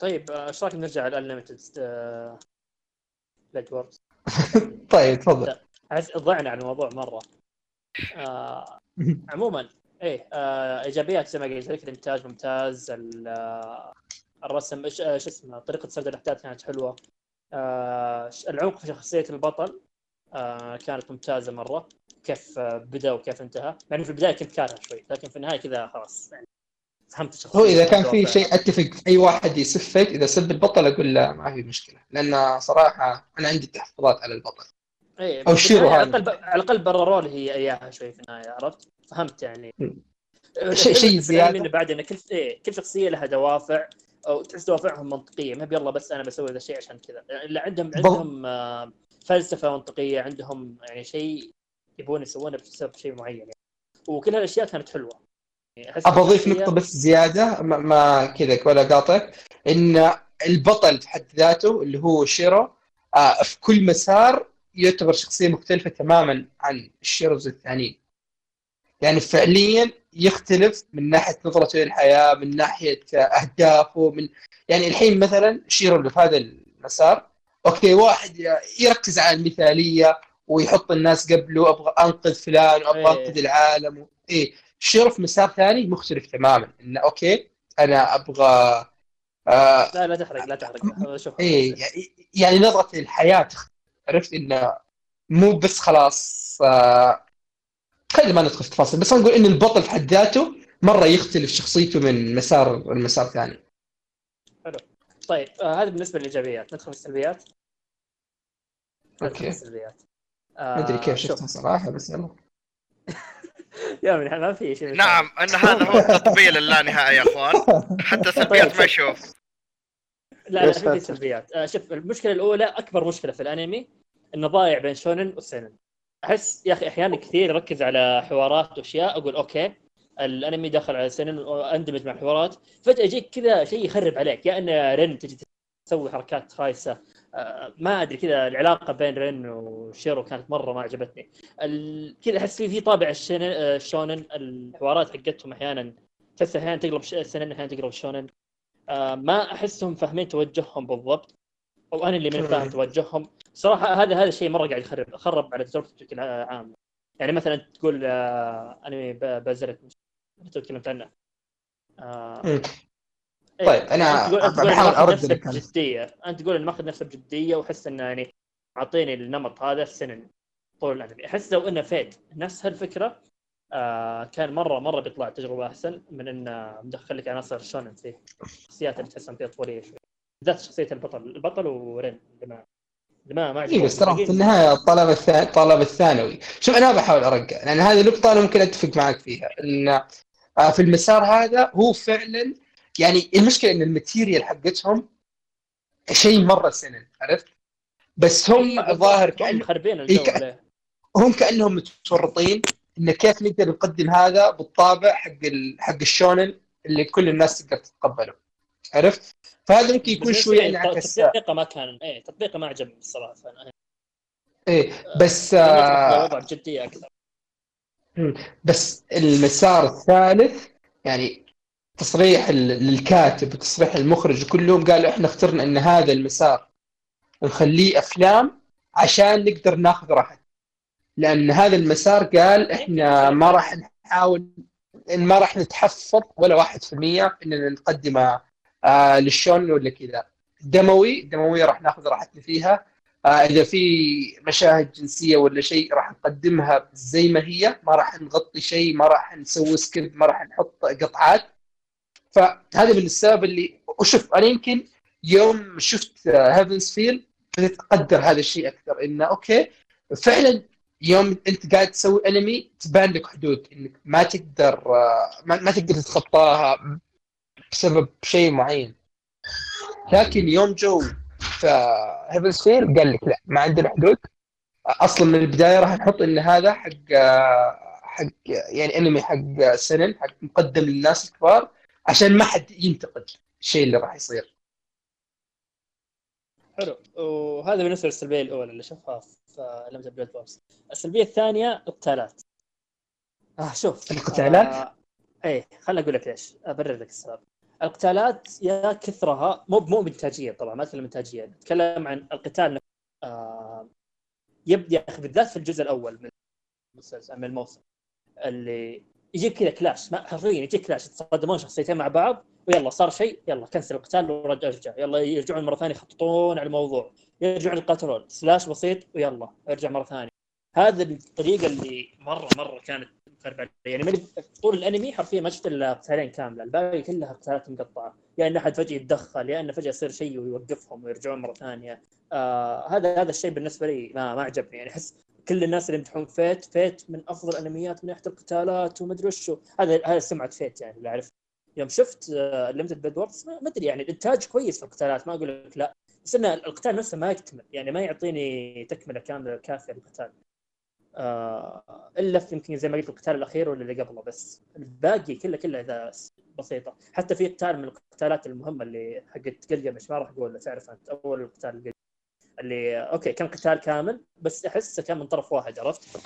طيب ايش رايك نرجع على Unlimited Blade Works؟ طيب تفضل. ضعنا عن الموضوع مره. آه، عموما ايه آه، ايجابيات زي ما قلت لك الانتاج ممتاز الرسم ايش اسمه طريقه سرد الاحداث كانت حلوه آه، العمق في شخصيه البطل آه، كانت ممتازه مره كيف بدأ وكيف انتهى. يعني في البداية كنت كاره شوي لكن في النهاية كذا خلاص يعني فهمت الشخص. هو إذا كان في شيء أتفق أي واحد يسفك إذا سب البطل أقول لا ما في مشكلة لأن صراحة أنا عندي تحفظات على البطل أي أو شيرو هذا يعني على الأقل برروا لي هي إياها شوي في النهاية عرفت فهمت يعني شيء شيء زيادة بعد إن كل إيه كل شخصية لها دوافع او تحس دوافعهم منطقيه، ما يلا بس انا بسوي هذا الشيء عشان كذا، الا عندهم عندهم آه فلسفه منطقيه، عندهم يعني شيء يبون يسوونه بسبب شيء معين يعني. وكل هالاشياء كانت حلوه. ابى اضيف نقطه بس زياده ما, ما كذا ولا قاطعك، ان البطل في حد ذاته اللي هو شيرو آه في كل مسار يعتبر شخصيه مختلفه تماما عن الشيروز الثانيين، يعني فعليا يختلف من ناحيه نظرته للحياه، من ناحيه اهدافه، من يعني الحين مثلا شيرو اللي في هذا المسار اوكي واحد يركز على المثاليه ويحط الناس قبله، ابغى انقذ فلان وابغى انقذ العالم، ايه شيرو في مسار ثاني مختلف تماما، انه اوكي انا ابغى آه لا لا تحرق لا تحرق شوف ايه يعني نظرته للحياه، عرفت انه مو بس خلاص آه خلينا ما ندخل في تفاصيل، بس نقول ان البطل في حد ذاته مره يختلف شخصيته من مسار المسار الثاني. حلو طيب آه هذا بالنسبه للايجابيات، ندخل في السلبيات. اوكي السلبيات آه ما ادري كيف شفتها صراحه بس يلا يا من ما في شيء. نعم ان هذا هو التطبيل اللانهائي يا اخوان، حتى سلبيات ما اشوف. لا لا في سلبيات آه شوف، المشكله الاولى اكبر مشكله في الانمي انه ضايع بين شونن وسينن. أحس يا أخي أحيانًا كثير ركز على حوارات وأشياء، أقول أوكي الأنمي دخل على سنن وأندمج مع الحوارات، فجأة يجيك كذا شيء يخرب عليك، يا يعني أن رين تجي تسوي حركات خايسة ما أدري كذا. العلاقة بين رين وشيرو كانت مرة ما عجبتني كذا، أحس في في طابع الشونن، الحوارات حقتهم أحيانًا تحس أحيانًا تقلب سنن أحيانًا تقلب شونن، ما أحسهم فاهمين توجههم بالضبط، أو أنا اللي من فاهم توجههم صراحة. هذا هذا الشيء مرة قاعد يخرب خرب على تجربتي بشكل عام. يعني مثلا تقول آه أنا بازلت مثل تكلمت عنه آه إيه. طيب أنا بحاول أرد بجدية، أنت تقول إن ماخذ نفسه بجدية، وحس إن يعني عطيني النمط هذا السنن طول الأنمي. أحس لو إنه فات نفس هالفكرة آه كان مرة مرة بيطلع تجربة أحسن من إنه مدخل لك عناصر شونن فيه، شخصيات اللي تحسن فيها طولية شوي، ذات شخصية البطل البطل ورين لما ما ما إيه بس ترى في النهاية الطلب الثاني طلب الثانوي. شوف أنا بحاول أرجع، لأن هذه النقطة أنا ممكن أتفق معك فيها، إن في المسار هذا هو فعلا يعني المشكلة إن الماتيريال حقتهم شيء مرة سنن، عرفت؟ بس هم ظاهر كأن خربين الجو كأن... هم كأنهم متورطين إن كيف نقدر نقدم هذا بالطابع حق ال... حق الشونن اللي كل الناس تقدر تتقبله، عرفت؟ فهذا ممكن يكون شوية يعني عكس تطبيقه ما كان ايه تطبيقه ما عجبني الصراحة فأنا ايه بس آه وضع جدية اكثر. بس المسار الثالث يعني تصريح للكاتب وتصريح المخرج كلهم قالوا احنا اخترنا ان هذا المسار نخليه افلام عشان نقدر ناخذ راحتنا، لان هذا المسار قال احنا ما راح نحاول ما راح نتحفظ ولا واحد في المية اننا نقدمه آه للشون ولا كذا. دموي دموية راح ناخذ راحتنا فيها، آه إذا في مشاهد جنسية ولا شيء راح نقدمها زي ما هي، ما راح نغطي شيء، ما راح نسوي سكيب، ما راح نحط قطعات. فهذا من السبب اللي وشوف أنا يمكن يوم شفت هيفنز فيل بديت أقدر هذا الشيء أكثر، إنه أوكي فعلا يوم أنت قاعد تسوي أنمي تبان لك حدود إنك ما تقدر ما, ما تقدر تتخطاها بسبب شيء معين. لكن يوم جو فهيفنز فيل قال لك لا ما عندنا حدود، اصلا من البدايه راح نحط ان هذا حق حق يعني انمي حق سنن، حق مقدم للناس الكبار عشان ما حد ينتقد الشيء اللي راح يصير. حلو، وهذا بالنسبه للسلبيه الاولى اللي شفها في لمسه بلاد بوكس. السلبيه الثانيه القتالات. اه شوف القتالات آه ايه خلني اقول لك ليش، ابرر لك السبب. القتالات يا كثرها مو مو انتاجيه طبعا، ما مثل الانتاجيه نتكلم عن القتال آه يبدي يا اخي بالذات في الجزء الاول من المسلسل من الموسم اللي يجيب كذا كلاش، ما حرفيا يجيك كلاش يتصادمون شخصيتين مع بعض ويلا صار شيء يلا كنسل القتال ورجع ارجع يلا يرجعون مره ثانيه يخططون على الموضوع، يرجعون القتال سلاش بسيط ويلا ارجع مره ثانيه. هذا الطريقه اللي مره مره كانت خرب يعني من طول الانمي حرفيا ما شفت الا قتالين كامله، الباقي كلها قتالات مقطعه، يا يعني ان احد فجاه يتدخل يا يعني ان فجاه يصير شيء ويوقفهم ويرجعون مره ثانيه. آه هذا هذا الشيء بالنسبه لي ما ما عجبني، يعني احس كل الناس اللي يمدحون فيت فيت من افضل الانميات من ناحيه القتالات وما ادري وشو، هذا هذا سمعه فيت يعني اللي اعرف يوم شفت الليمتد بليد ووركس ما ادري يعني الانتاج كويس في القتالات ما اقول لك لا، بس ان القتال نفسه ما يكتمل يعني ما يعطيني تكمله كامله كافيه للقتال آه، الا يمكن زي ما قلت القتال الاخير ولا اللي قبله، بس الباقي كله كله اذا بسيطه. حتى في قتال من القتالات المهمه اللي حقت قلقمش ما راح اقول تعرف انت اول القتال اللي اوكي كان قتال كامل بس احسه كان من طرف واحد عرفت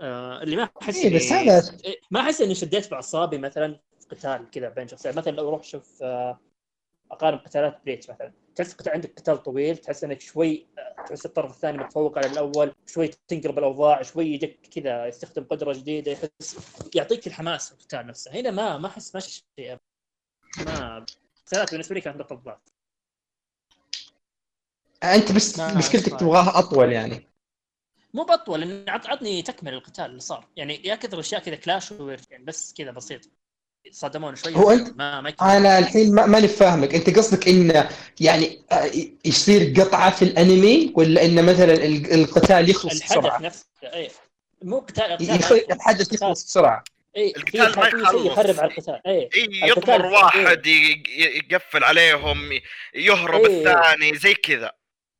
آه، اللي ما احس إيه بس هذا إيه ما احس اني شديت باعصابي مثلا في قتال كذا بين شخصيات. مثلا لو اروح شوف آه اقارن قتالات بليتش مثلا تحس قتال عندك قتال طويل تحس انك شوي تحس الطرف الثاني متفوق على الاول شوي تنقرب الاوضاع شوي يجيك كذا يستخدم قدره جديده يحس يعطيك الحماس القتال نفسه. هنا ما ما احس ما شيء ما قتالات بالنسبه لي كانت طبلات انت بس مشكلتك تبغاه اطول يعني مو بطول ان عطني تكمل القتال اللي صار يعني يا كثر اشياء كذا كلاش يعني بس كذا بسيط صدمون شويه هو انت ما ما انا الحين ما ماني فاهمك انت قصدك ان يعني يصير قطعه في الانمي ولا ان مثلا القتال يخلص بسرعه نفسه اي مو قتال الحدث يخلص بسرعه اي يخرب على القتال اي يطمر واحد يقفل عليهم يهرب الثاني زي كذا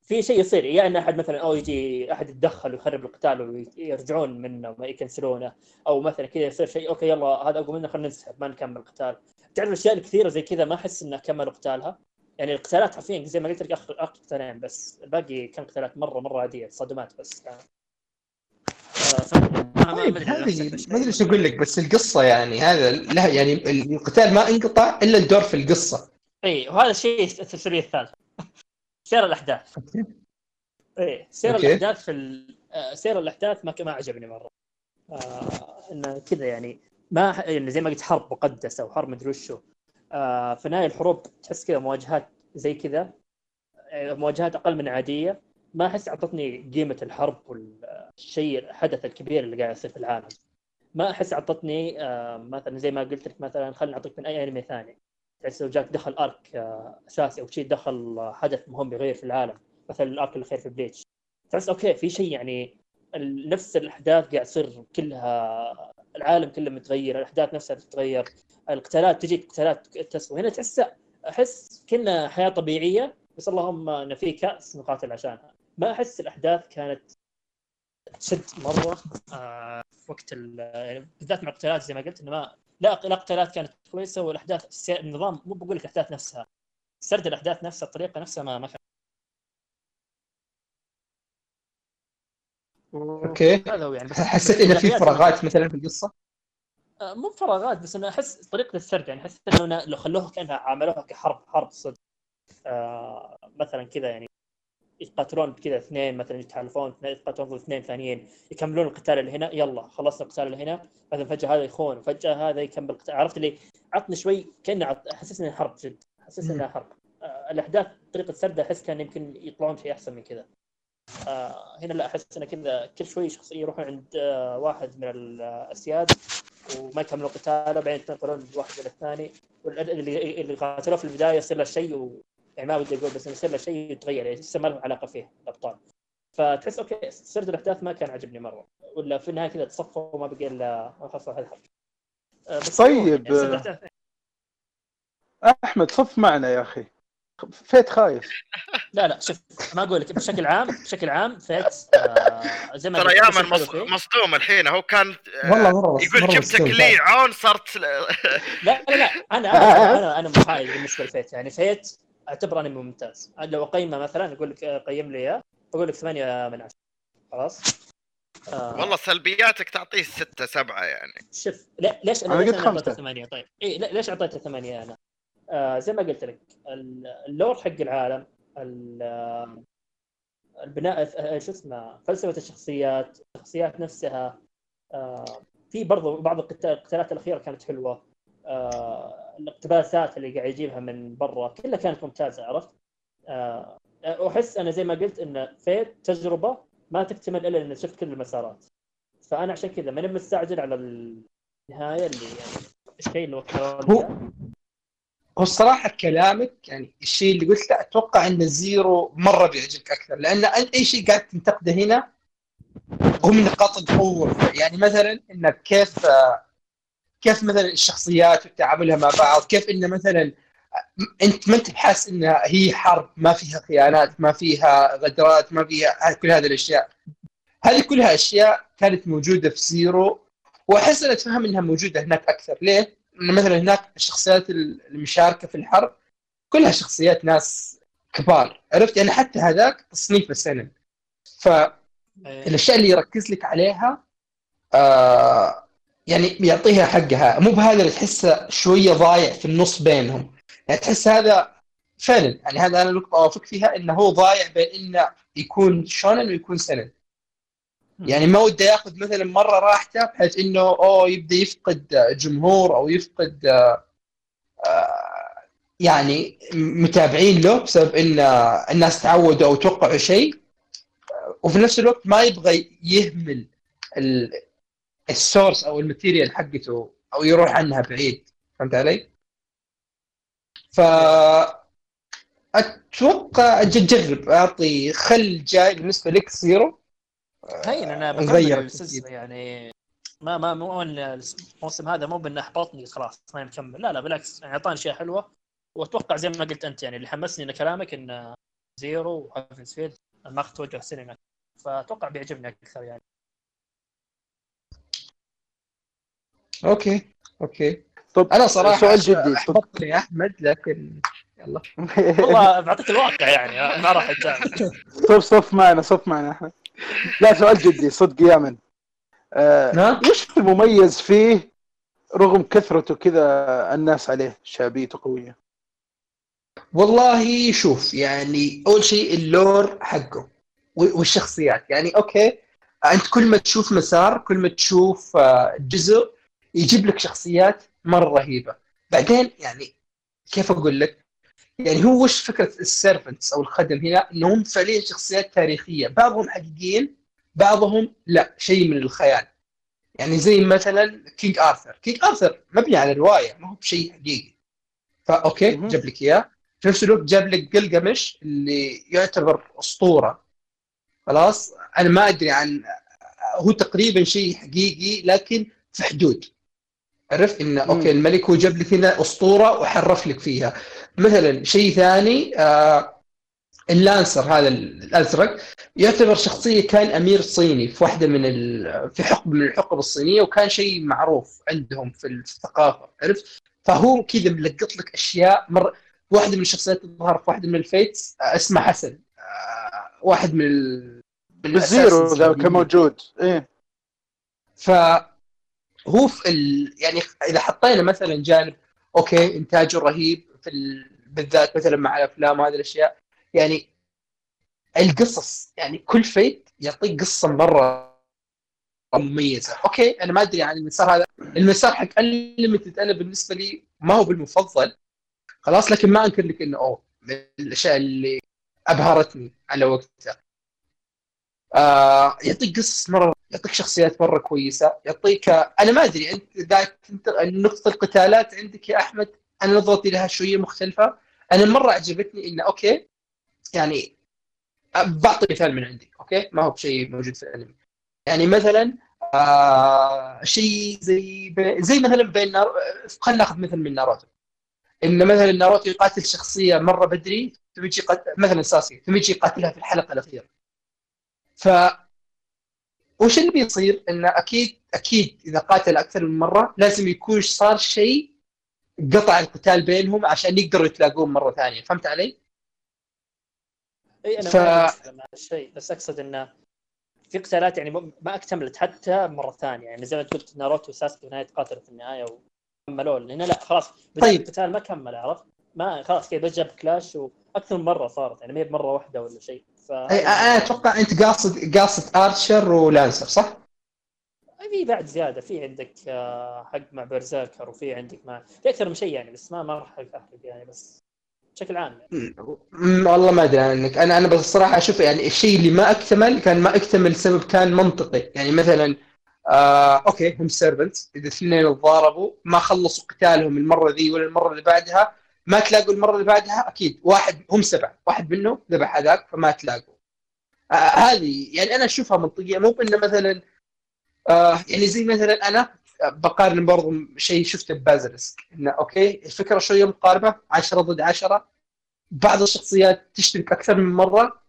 في شيء يصير يا يعني ان احد مثلا او يجي احد يتدخل ويخرب القتال ويرجعون منه وما يكنسلونه او مثلا كذا يصير شيء اوكي يلا هذا اقوى منا خلينا نسحب ما نكمل القتال. تعرف اشياء كثيره زي كذا ما احس انها كملوا قتالها يعني القتالات حرفيا زي ما قلت لك اخر قتالين بس الباقي كان قتالات مره مره عاديه صدمات بس يعني طيب هذه ما ادري شو اقول لك بس القصه يعني هذا لا يعني القتال ما انقطع الا الدور في القصه اي وهذا الشيء السلسله الثالثه سير الأحداث. إيه سير okay. الأحداث في ال سير الأحداث ما ما عجبني مرة. آه إنه كذا يعني ما يعني زي ما قلت حرب مقدسة وحرب مدري شو. آه في نهاية الحروب تحس كذا مواجهات زي كذا مواجهات أقل من عادية ما أحس عطتني قيمة الحرب والشيء الحدث الكبير اللي قاعد يصير في العالم. ما أحس عطتني آه مثلا زي ما قلت لك مثلا خلينا نعطيك من أي أنمي ثاني. تحس لو جاك دخل أرك أساسي أو شيء دخل حدث مهم يغير في العالم مثل الأرك الأخير في بليتش تحس أوكي في شيء يعني نفس الأحداث قاعد تصير كلها العالم كله متغير الأحداث نفسها تتغير القتالات تجي قتالات تسوي هنا تحس أحس كنا حياة طبيعية بس اللهم أن في كأس نقاتل عشانها. ما أحس الأحداث كانت تشد مرة في وقت يعني بالذات مع القتالات زي ما قلت إنه ما لا القتالات كانت كويسه والاحداث السير النظام مو بقول لك الاحداث نفسها سرد الاحداث نفسها الطريقه نفسها ما ما كان اوكي هذا يعني حسيت ان في فراغات مثلا في القصه مو فراغات بس انا احس طريقه السرد يعني حسيت انه لو خلوها كانها عملوها كحرب حرب صدق آه مثلا كذا يعني يقاتلون كذا اثنين مثلا يتحالفون يقاتلون اثنين ثانيين يكملون القتال اللي هنا يلا خلصنا القتال اللي هنا بعدين فجأة هذا يخون وفجأة هذا يكمل القتال عرفت لي عطني شوي كأنه حسسني انها حرب جد حسسني انها حرب آه الاحداث طريقه سرده احس كان يمكن يطلعون شيء احسن من كذا آه هنا لا احس انه كذا كل شوي شخص يروحون عند آه واحد من الاسياد وما يكملوا قتاله بعدين ينتقلون واحد الى الثاني واللي اللي قاتلوه في البدايه يصير له شيء و... يعني ما بدي أقول بس يصير له شيء يتغير يعني لسه ما له علاقة فيه الأبطال فتحس أوكي سرد الأحداث ما كان عجبني مرة ولا في النهاية كذا تصفوا وما بقي إلا خاصة هذا الحرب. طيب أحمد صف معنا يا أخي فيت خايف لا لا شوف ما أقول لك بشكل عام بشكل عام فيت آه زي ما ترى ياما مصدوم الحين هو كان والله مرة يقول جبتك لي عون صرت لا لا لا أنا أنا أنا محايد بالنسبة لفيت يعني فيت اعتبر انمي ممتاز لو اقيمه مثلا اقول لك قيم لي اياه اقول لك ثمانية من عشرة خلاص آه. والله سلبياتك تعطيه ستة سبعة يعني شوف لا ليش انا قلت اعطيته ثمانية طيب اي ليش اعطيته ثمانية انا آه زي ما قلت لك اللور حق العالم البناء شو اسمه فلسفه الشخصيات الشخصيات نفسها آه في برضه بعض القتالات الاخيره كانت حلوه آه، الاقتباسات اللي قاعد يجيبها من برا كلها كانت ممتازة عرفت آه، أحس أنا زي ما قلت إن فيت تجربة ما تكتمل إلا إن شفت كل المسارات فأنا عشان كذا ما مستعجل على النهاية اللي يعني الشيء اللي هو هو الصراحة كلامك يعني الشيء اللي قلت له أتوقع إن زيرو مرة بيعجبك أكثر لأن أي شيء قاعد تنتقده هنا هو من نقاط القوة يعني مثلا إنك كيف كيف مثلا الشخصيات وتعاملها مع بعض، كيف انه مثلا انت ما انت بحاس انها هي حرب ما فيها خيانات، ما فيها غدرات، ما فيها كل هذه الاشياء. هذه كلها اشياء كانت موجوده في زيرو، واحس ان اتفهم انها موجوده هناك اكثر. ليه؟ لأن مثلا هناك الشخصيات المشاركه في الحرب كلها شخصيات ناس كبار، عرفت يعني، حتى هذاك تصنيف السنن. فالاشياء اللي يركز لك عليها آه يعني يعطيها حقها، مو بهذا اللي تحسه شويه ضايع في النص بينهم. يعني تحس هذا فعلا، يعني هذا انا نقطه اوافق فيها انه هو ضايع بين انه يكون شونن ويكون سنن. يعني ما وده ياخذ مثلا مره راحته بحيث انه او يبدا يفقد جمهور او يفقد آه يعني متابعين له بسبب ان الناس تعودوا او توقعوا شيء، وفي نفس الوقت ما يبغى يهمل السورس او الماتيريال حقته او يروح عنها بعيد. فهمت علي؟ ف اتوقع تجرب، اعطي خل جاي بالنسبه لك زيرو. هين انا بغير السلسله يعني، ما ما مو الموسم هذا مو بانه احبطني خلاص ما نكمل، لا لا بالعكس يعني اعطاني اشياء حلوه. واتوقع زي ما قلت انت يعني اللي حمسني ان كلامك ان زيرو وهيفنز فيل ما توجه سينما، فاتوقع بيعجبني اكثر يعني. اوكي اوكي. طب انا صراحه سؤال جدي احبطني يا احمد، لكن يلا والله بعطيك الواقع يعني ما راح اتجاوز. طب صف معنا صف معنا احمد. لا سؤال جدي صدق يا من، آه وش المميز فيه رغم كثرته كذا الناس عليه شعبيته قويه؟ والله شوف يعني اول شيء اللور حقه والشخصيات. يعني اوكي انت كل ما تشوف مسار كل ما تشوف جزء يجيب لك شخصيات مره رهيبه. بعدين يعني كيف اقول لك، يعني هو وش فكره السيرفنتس او الخدم هنا، انهم فعليا شخصيات تاريخيه، بعضهم حقيقيين بعضهم لا، شيء من الخيال. يعني زي مثلا كينج آرثر، كينج آرثر مبني على روايه ما هو بشيء حقيقي، فاوكي جاب لك اياه. في نفس الوقت جاب لك جلجامش اللي يعتبر اسطوره، خلاص انا ما ادري عن هو تقريبا شيء حقيقي لكن في حدود، عرف إنه أوكي الملك هو جاب لك هنا أسطورة وحرف لك فيها. مثلا شيء ثاني آه اللانسر هذا الأزرق يعتبر شخصية كان أمير صيني في واحدة من ال... في حقب من الحقب الصينية، وكان شيء معروف عندهم في الثقافة، عرف. فهو كذا ملقط لك أشياء مر. واحدة من الشخصيات تظهر في واحدة من الفيتس آه اسمه حسن، آه واحد من ال... بالزيرو ذا كان موجود إيه. ف هو في ال... يعني اذا حطينا مثلا جانب اوكي انتاجه رهيب في ال... بالذات مثلا مع الافلام وهذه الاشياء، يعني القصص يعني كل فيت يعطيك قصه مره مميزه. اوكي انا ما ادري عن المسار هذا، المسار حق Unlimited انا بالنسبه لي ما هو بالمفضل خلاص، لكن ما انكر لك انه اوه من الاشياء اللي ابهرتني على وقتها. آه يعطيك قصص مره، يعطيك شخصيات مره كويسه، يعطيك انا ما ادري انت داك نقطه القتالات عندك يا احمد انا نظرتي لها شويه مختلفه. انا مره عجبتني انه اوكي يعني بعطي مثال من عندي اوكي ما هو شيء موجود في الانمي. يعني مثلا آه شيء زي ب... زي مثلا بين نار... خلينا ناخذ مثل من ناروتو، ان مثلا ناروتو يقاتل شخصيه مره بدري ثم يجي قتل... مثلا ساسي ثم يجي يقاتلها في الحلقه الاخيره. ف وش اللي بيصير؟ إنه أكيد أكيد إذا قاتل أكثر من مرة لازم يكون صار شيء قطع القتال بينهم عشان يقدروا يتلاقون مرة ثانية. فهمت علي؟ أي أنا ف... ما شيء بس أقصد إنه في قتالات يعني ما اكتملت حتى مرة ثانية، يعني زي ما قلت ناروتو وساسكي في نهاية قاتلوا في النهاية وكملوا لأنه لا خلاص بدأ طيب. القتال ما كمل، عرفت؟ ما خلاص كده بجاب كلاش وأكثر من مرة صارت، يعني ما هي بمرة واحدة ولا شيء. انا اتوقع انت قاصد قاصد ارشر ولانسر صح؟ في بعد زياده في عندك حق مع برزيركر وفي عندك مع في اكثر من شيء يعني، بس ما ما راح احكي يعني بس بشكل عام يعني. والله ما ادري عنك، انا انا بس الصراحه اشوف يعني الشيء اللي ما اكتمل كان ما اكتمل سبب كان منطقي. يعني مثلا آه اوكي هم سيرفنت اذا اثنين تضاربوا ما خلصوا قتالهم المره ذي ولا المره اللي بعدها ما تلاقوا المرة اللي بعدها أكيد واحد هم سبعة واحد منهم ذبح هذاك فما تلاقوا. آه هذه يعني أنا أشوفها منطقية، مو إنه مثلا آه يعني زي مثلا أنا بقارن برضه شيء شفته ببازلسك، انه اوكي الفكره شويه مقاربه عشرة ضد عشرة، بعض الشخصيات تشتبك اكثر من مره،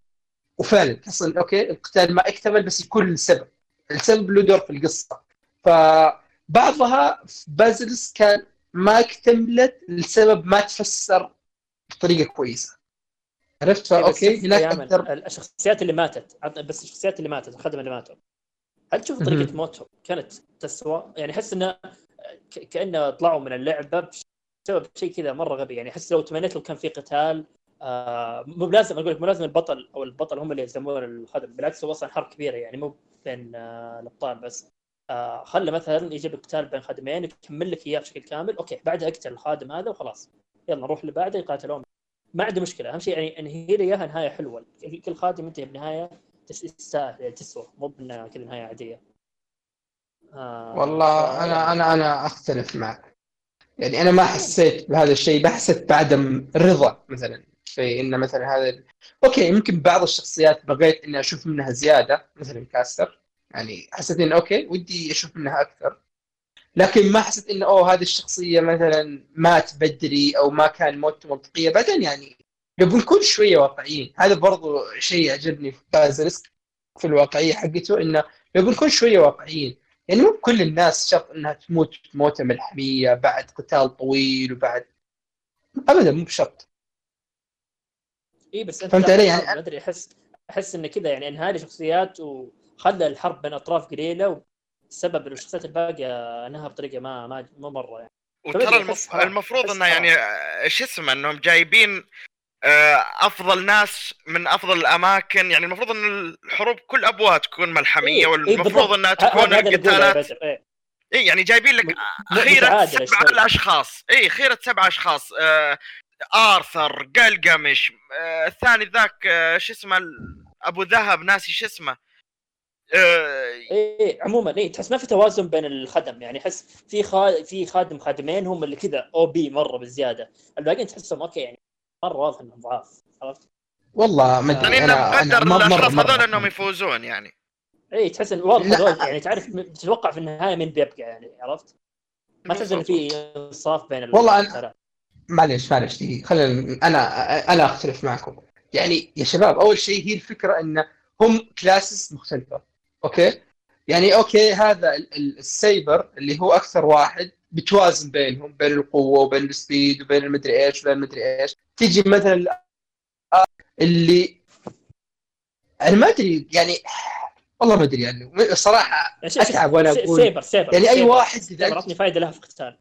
وفعلا حصل اوكي القتال ما اكتمل بس لكل سبب، السبب له دور في القصه. فبعضها في بازلسك كان ما اكتملت لسبب ما تفسر بطريقه كويسه، عرفت؟ فا اوكي هناك اكثر الشخصيات اللي ماتت، بس الشخصيات اللي ماتت الخدم اللي ماتوا، هل تشوف طريقه موتهم كانت تسوى؟ يعني احس انه كانه طلعوا من اللعبه بسبب شيء كذا مره غبي، يعني احس لو تمنيت لو كان في قتال آه مو لازم اقول لك مو لازم البطل او البطل هم اللي يلزمون الخدم، بالعكس هو اصلا حرب كبيره يعني مو بين آه الابطال بس، آه خلى مثلا يجيب قتال بين خدمين يكمل لك اياه بشكل كامل، اوكي بعدها اقتل الخادم هذا وخلاص يلا نروح اللي بعده يقاتلون، ما عندي مشكله، اهم شيء يعني انهي لي اياها نهايه حلوه، كل خادم انتهي بنهايه تستاهل تسوى، مو بنا كذا نهايه عاديه. آه والله انا انا انا اختلف معك، يعني انا ما حسيت بهذا الشيء، بحسيت بعدم رضا مثلا في ان مثلا هذا ال... اوكي يمكن بعض الشخصيات بغيت اني اشوف منها زياده مثلا كاستر، يعني حسيت ان اوكي ودي اشوف منها اكثر، لكن ما حسيت انه اوه هذه الشخصيه مثلا مات بدري او ما كان موت منطقيه بعدين، يعني يبون كل شويه واقعيين، هذا برضو شيء يعجبني في بازلسك في الواقعيه حقته، انه يبون كل شويه واقعيين، يعني مو كل الناس شرط انها تموت موته ملحميه بعد قتال طويل وبعد، ابدا مو بشرط. اي بس انت ما ادري احس احس انه كذا يعني انهالي شخصيات وخلى الحرب بين اطراف قليله و... سبب الشخصيات الباقيه انها بطريقه ما ما مو مره يعني، وترى المفروض انه يعني ايش اسمه انهم جايبين افضل ناس من افضل الاماكن، يعني المفروض ان الحروب كل ابوها تكون ملحميه، والمفروض انها تكون القتالات اي يعني جايبين لك خيره سبعه الاشخاص، اي خيره سبعه اشخاص، آرثر قلقمش الثاني ذاك ايش اسمه ابو ذهب ناسي ايش اسمه ايه عموما ايه، تحس ما في توازن بين الخدم، يعني حس في خا... في خادم خادمين هم اللي كذا او بي مره بزياده، الباقيين تحسهم اوكي يعني مره واضح انهم ضعاف، عرفت؟ والله ما ادري انا انا ما اشوف هذول انهم يفوزون يعني، ايه تحس واضح هذول يعني تعرف تتوقع في النهايه من بيبقى يعني، عرفت؟ ما تحس ان في انصاف بين ال والله أنا... معليش معليش دقيقه خلينا انا انا اختلف معكم، يعني يا شباب اول شيء هي الفكره ان هم كلاسز مختلفه اوكي، يعني اوكي هذا السايبر اللي هو اكثر واحد بتوازن بينهم بين القوه وبين السبيد وبين المدري ايش وبين المدري ايش، تيجي مثلا اللي انا ما ادري يعني والله ما ادري يعني الصراحه اتعب وانا اقول سايبر سايبر يعني اي واحد اذا عطني فائده لها في القتال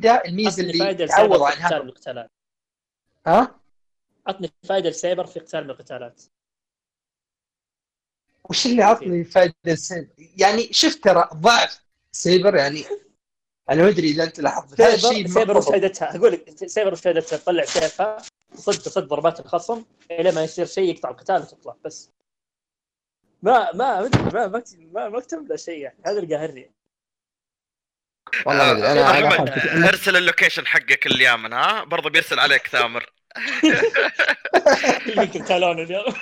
ده الميزه اللي تعوض عن هذا القتالات، ها عطني فائده السايبر في قتال من القتالات، وش اللي عطني فائدة السايبر؟ يعني شفت ترى ضعف سايبر، يعني أنا ما أدري إذا أنت لاحظت هذا الشيء، سايبر فائدتها أقول لك سايبر فائدتها تطلع سيفها تصد تصد ضربات الخصم إلى ما يصير شيء يقطع القتال وتطلع، بس ما ما ما ما ما ما اكتمل شيء يعني، هذا القاهري والله أنا, أنا, أنا أرسل اللوكيشن حقك اليمن، ها برضه بيرسل عليك ثامر يمكن تالون اليوم.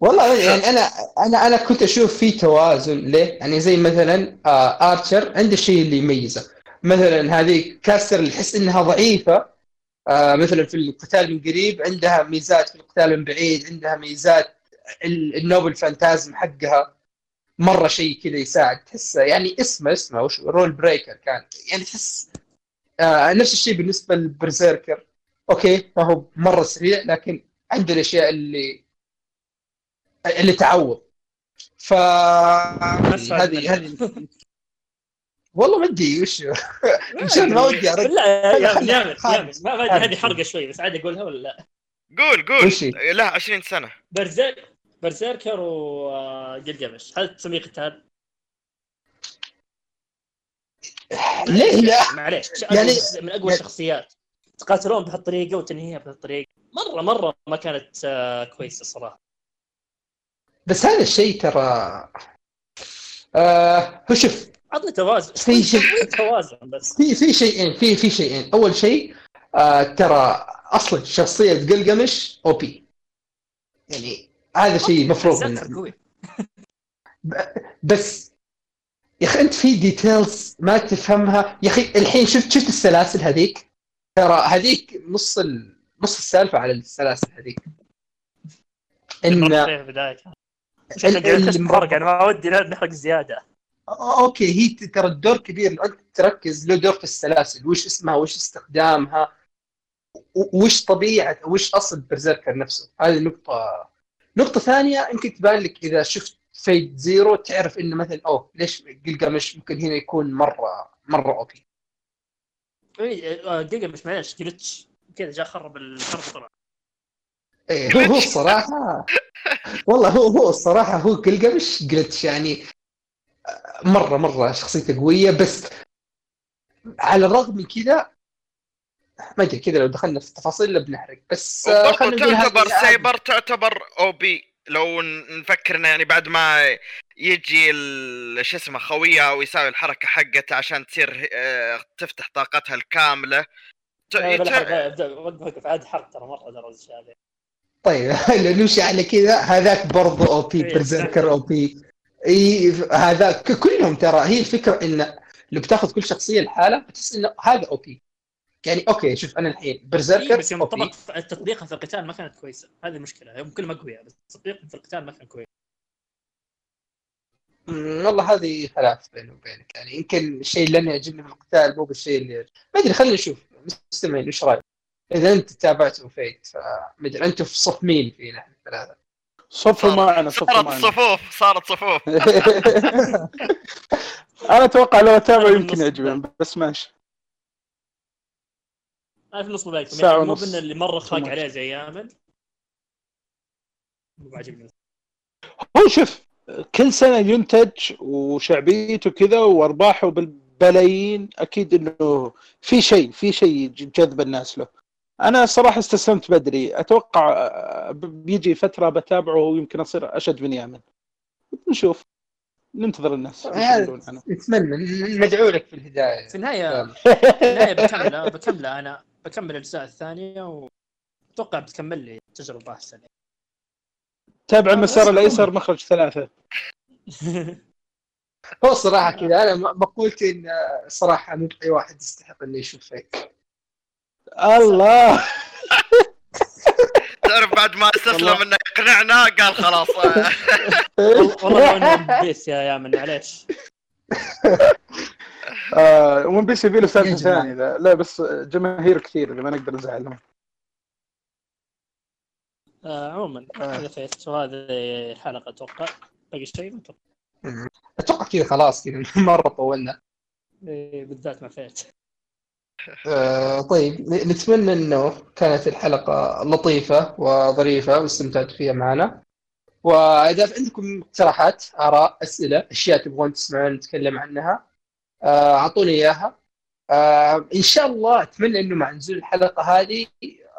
والله يعني انا انا انا كنت اشوف في توازن، ليه يعني زي مثلا آه ارشر عنده شيء اللي يميزه، مثلا هذه كاستر اللي حس انها ضعيفه آه مثلا في القتال من قريب عندها ميزات، في القتال من بعيد عندها ميزات، النوبل فانتازم حقها مره شيء كذا يساعد، تحسه يعني اسمه اسمه وش رول بريكر كان يعني تحس آه نفس الشيء بالنسبه للبرزيركر، اوكي ما هو مره سريع لكن عنده الاشياء اللي اللي تعوض، ف هذه هذه والله ما ادري وش عشان ما ودي ارد لا يا نعم ما بدي هذه حرقه شوي بس عادي اقولها ولا لا؟ قول قول لا عشرين سنه برزيرك برزيركر وجلجمش هل تسميه قتال؟ ليه لا؟ معليش يعني من اقوى الشخصيات تقاتلون بهالطريقه وتنهيها بهالطريقه مره مره ما كانت كويسه الصراحه، بس هذا الشيء ترى آه هو شوف عطني توازن في شيء توازن بس في في شيئين في في شيئين اول شيء آه ترى اصلا شخصيه قلقمش او بي يعني هذا شيء مفروض منه بس يا اخي انت في ديتيلز ما تفهمها يا اخي. الحين شفت شفت السلاسل هذيك، ترى هذيك نص ال... نص السالفه على السلاسل هذيك ان بدايه المرق. انا ما ودي نحرق زياده. اوكي هي ترى الدور كبير، تركز له دور في السلاسل، وش اسمها، وش استخدامها، وش طبيعه، وش اصل برزيركر نفسه. هذه نقطه. نقطه ثانيه يمكن تبان لك اذا شفت فيت زيرو، تعرف انه مثلا اوه ليش جلجامش ممكن هنا يكون مره مره اوكي. اي جلجامش معلش جلتش كذا جاء خرب الحرب. ايه هو, هو الصراحه والله هو هو الصراحه هو جلجامش جلتش يعني مره مره شخصيته قويه، بس على الرغم من كذا ما ادري كذا لو دخلنا في التفاصيل لا بنحرق. بس تعتبر سايبر، تعتبر او بي لو نفكرنا يعني بعد ما يجي شو اسمه خويه ويساوي الحركه حقته عشان تصير تفتح طاقتها الكامله. وقفك عاد حرق ترى مره درجه هذه. طيب نمشي على كذا. هذاك برضو او بي برزيركر او بي اي هذا كلهم ترى. هي الفكره ان لو بتاخذ كل شخصيه لحالها بتحس انه هذا او بي يعني. اوكي شوف انا الحين برزيركر بس يوم طبق تطبيقها في القتال ما كانت كويسه، هذه المشكله. يوم كل مقويه بس تطبيقها في القتال ما كان كويس. والله هذه خلاف بيني وبينك يعني. يمكن الشيء اللي انا يعجبني في القتال مو بالشيء اللي ما ادري. خلينا نشوف مستمعين ايش رايك اذا انت تابعته فيت. فما ادري انتم في صف مين فينا احنا ثلاثه؟ صف معنا صف معنا صارت صفوف صارت صفوف انا اتوقع لو اتابعه يمكن يعجبني بس ماشي. أنا في نص مبايكم يعني مو بأن اللي مرة خاق عليه زي يامل مو عجبني. هو شوف كل سنة ينتج وشعبيته كذا وأرباحه بالبلايين، أكيد أنه في شيء في شيء جذب الناس له. أنا صراحة استسلمت بدري، أتوقع بيجي فترة بتابعه ويمكن أصير أشد من يامل. نشوف ننتظر الناس. أتمنى ندعو لك في الهداية في النهاية. النهاية بكملها بكملها أنا بكمل الأجزاء الثانية وأتوقع بتكمل لي تجربة أحسن. تابع المسار الأيسر مخرج ثلاثة. هو صراحة كذا أنا مقولتي إن صراحة مو أي واحد يستحق إنه يشوف فيك. الله تعرف بعد ما استسلم إنه يقنعنا قال خلاص. والله أنا بيس يا يامن معلش. آه ومن بيس يبيله سالفة ثانية لا. لا بس جماهير كثير اللي ما نقدر نزعلهم. آه عموما هذا فيت وهذه الحلقة أتوقع. باقي شيء ما أتوقع. أتوقع كذا خلاص كذا مرة طولنا. بالذات ما فيت. آه طيب نتمنى إنه كانت الحلقة لطيفة وظريفة واستمتعت فيها معنا. وإذا عندكم اقتراحات، آراء، أسئلة، أشياء تبغون تسمعون نتكلم عنها أعطوني إياها. آه إن شاء الله أتمنى إنه مع نزول الحلقة هذه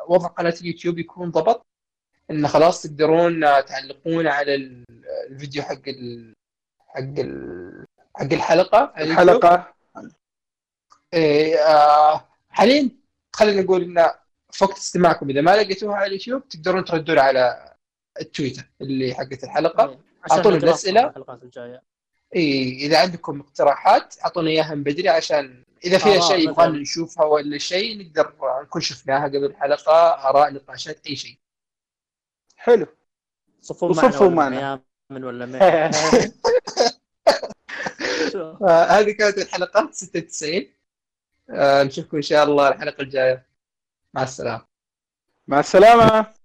وضع قناة اليوتيوب يكون ضبط، إنه خلاص تقدرون تعلقون على الفيديو حق ال... حق ال... حق الحلقة الحلقة إيه. آه حاليا خلينا نقول إن فوق استماعكم إذا ما لقيتوها على اليوتيوب تقدرون تردون على التويتر اللي حقت الحلقة. أعطوني الأسئلة الحلقات الجاية. إيه إذا عندكم اقتراحات أعطونا إياها من بدري عشان إذا فيها شيء يبغانا نشوفها ولا شيء نقدر نكون شفناها قبل الحلقة. آراء، نقاشات، أي شيء حلو. صفوا معنا من ولا ما. هذه كانت الحلقة ستة وتسعين. آه نشوفكم إن شاء الله الحلقة الجاية. مع السلامة. مع السلامة.